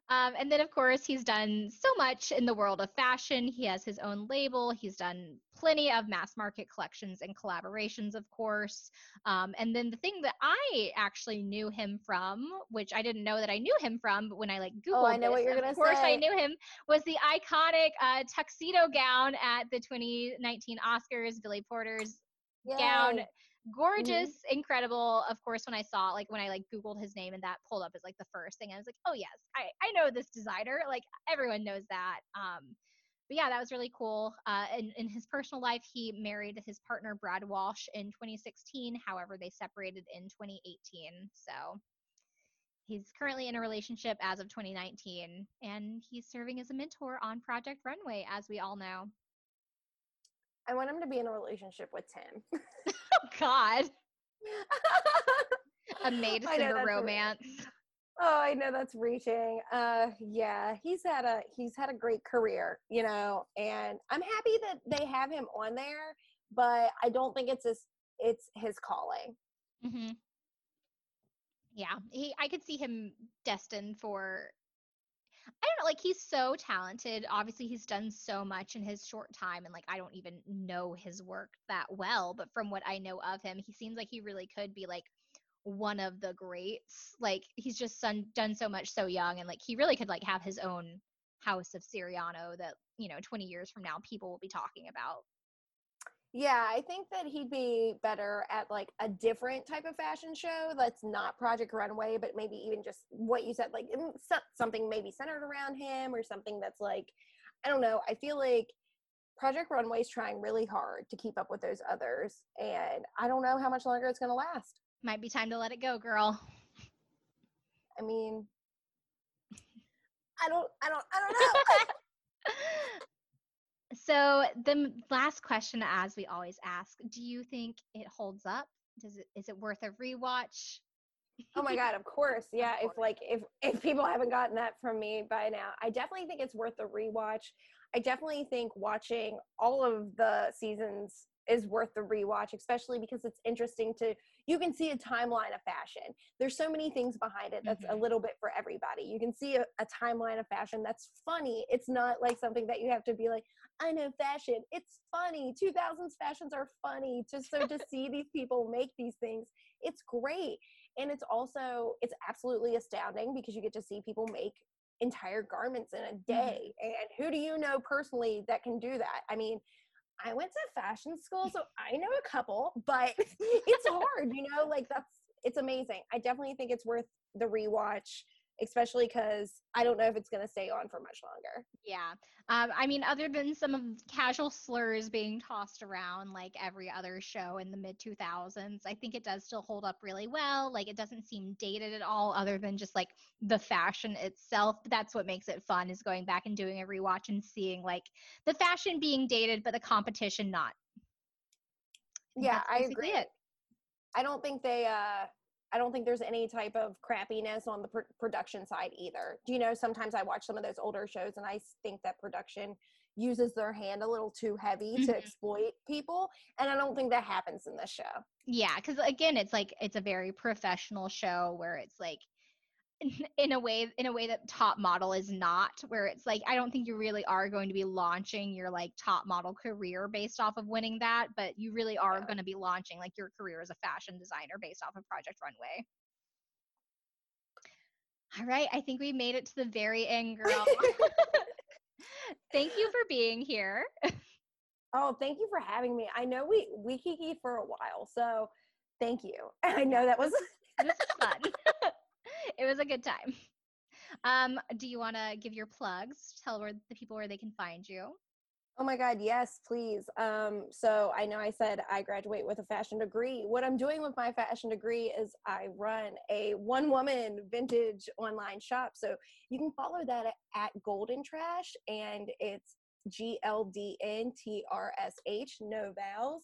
um, and then, of course, he's done so much in the world of fashion. He has his own label. He's done plenty of mass market collections and collaborations, of course. Um, and then the thing that I actually knew him from, which I didn't know that I knew him from, but when I like Googled oh, I know this, what you're gonna of course say. I knew him, was the iconic uh, tuxedo gown at the twenty nineteen Oscars, Billy Porter's Yay. gown gorgeous, mm-hmm. incredible. Of course, when I saw, like, when I, like, Googled his name and that pulled up as, like, the first thing, I was like, oh, yes, I, I know this designer. Like, everyone knows that. Um, but, yeah, that was really cool. Uh, in, in his personal life, he married his partner, Brad Walsh, in twenty sixteen. However, they separated in twenty eighteen. So he's currently in a relationship as of twenty nineteen, and he's serving as a mentor on Project Runway, as we all know. I want him to be in a relationship with Tim. Oh, God. A maid singer romance. Re- oh, I know that's reaching. Uh, yeah, he's had a he's had a great career, you know, and I'm happy that they have him on there, but I don't think it's his, it's his calling. Mm-hmm. Yeah, he. I could see him destined for, I don't know, like, he's so talented. Obviously, he's done so much in his short time, and, like, I don't even know his work that well, but from what I know of him, he seems like he really could be, like, one of the greats. Like, he's just son- done so much so young, and, like, he really could, like, have his own house of Siriano that, you know, twenty years from now, people will be talking about. Yeah, I think that he'd be better at, like, a different type of fashion show that's not Project Runway, but maybe even just what you said, like, something maybe centered around him or something that's, like, I don't know. I feel like Project Runway's trying really hard to keep up with those others, and I don't know how much longer it's going to last. Might be time to let it go, girl. I mean, I don't, I don't, I don't know. So the last question, as we always ask, do you think it holds up? Does it, is it worth a rewatch? Oh my God, of course. Yeah. Of course. If like, if, if people haven't gotten that from me by now, I definitely think it's worth a rewatch. I definitely think watching all of the seasons is worth the rewatch, especially because it's interesting to, you can see a timeline of fashion. There's so many things behind it that's mm-hmm. a little bit for everybody. You can see a, a timeline of fashion that's funny. It's not like something that you have to be like, I know fashion, it's funny. two thousands fashions are funny. Just so to see these people make these things, it's great. And it's also, it's absolutely astounding because you get to see people make entire garments in a day. Mm-hmm. And who do you know personally that can do that? I mean, I went to fashion school, so I know a couple, but it's hard, you know, like that's, it's amazing. I definitely think it's worth the rewatch, especially because I don't know if it's going to stay on for much longer. Yeah. Um, I mean, other than some of casual slurs being tossed around like every other show in the mid two thousands, I think it does still hold up really well. Like, it doesn't seem dated at all other than just like the fashion itself. But that's what makes it fun, is going back and doing a rewatch and seeing like the fashion being dated, but the competition not. Yeah, I agree. It. I don't think they, uh, I don't think there's any type of crappiness on the pr- production side either. Do you know, sometimes I watch some of those older shows and I think that production uses their hand a little too heavy mm-hmm. to exploit people. And I don't think that happens in this show. Yeah. Cause again, it's like, it's a very professional show where it's like, in a way, in a way that Top Model is not, where it's like, I don't think you really are going to be launching your like top model career based off of winning that, but you really are yeah. going to be launching like your career as a fashion designer based off of Project Runway. All right. I think we made it to the very end, girl. Thank you for being here. Oh, thank you for having me. I know we, we kikied for a while, so thank you. I know that was, it was fun. It was a good time. Um, do you want to give your plugs? Tell where the people where they can find you. Oh my God, yes, please. Um, so I know I said I graduate with a fashion degree. What I'm doing with my fashion degree is I run a one-woman vintage online shop. So you can follow that at Golden Trash, and it's G L D N T R S H, no vowels.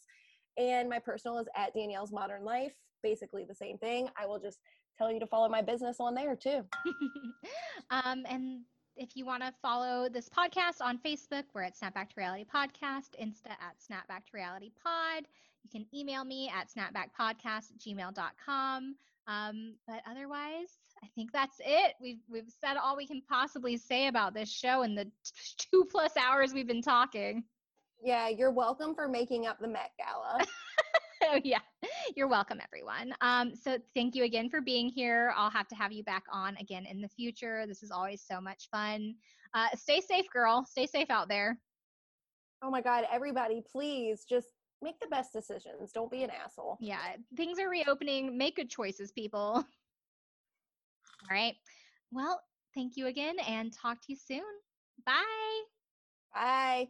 And my personal is at Danielle's Modern Life, basically the same thing. I will just tell you to follow my business on there too. um, and if you want to follow this podcast on Facebook, we're at Snapback to Reality Podcast, Insta at Snapback to Reality Pod. You can email me at snapbackpodcast at gmail dot com. Um, but otherwise, I think that's it. We've, we've said all we can possibly say about this show in the t- two plus hours we've been talking. Yeah, you're welcome for making up the Met Gala. Oh, yeah. You're welcome, everyone. Um, so thank you again for being here. I'll have to have you back on again in the future. This is always so much fun. Uh, stay safe, girl. Stay safe out there. Oh, my God. Everybody, please just make the best decisions. Don't be an asshole. Yeah. Things are reopening. Make good choices, people. All right. Well, thank you again and talk to you soon. Bye. Bye.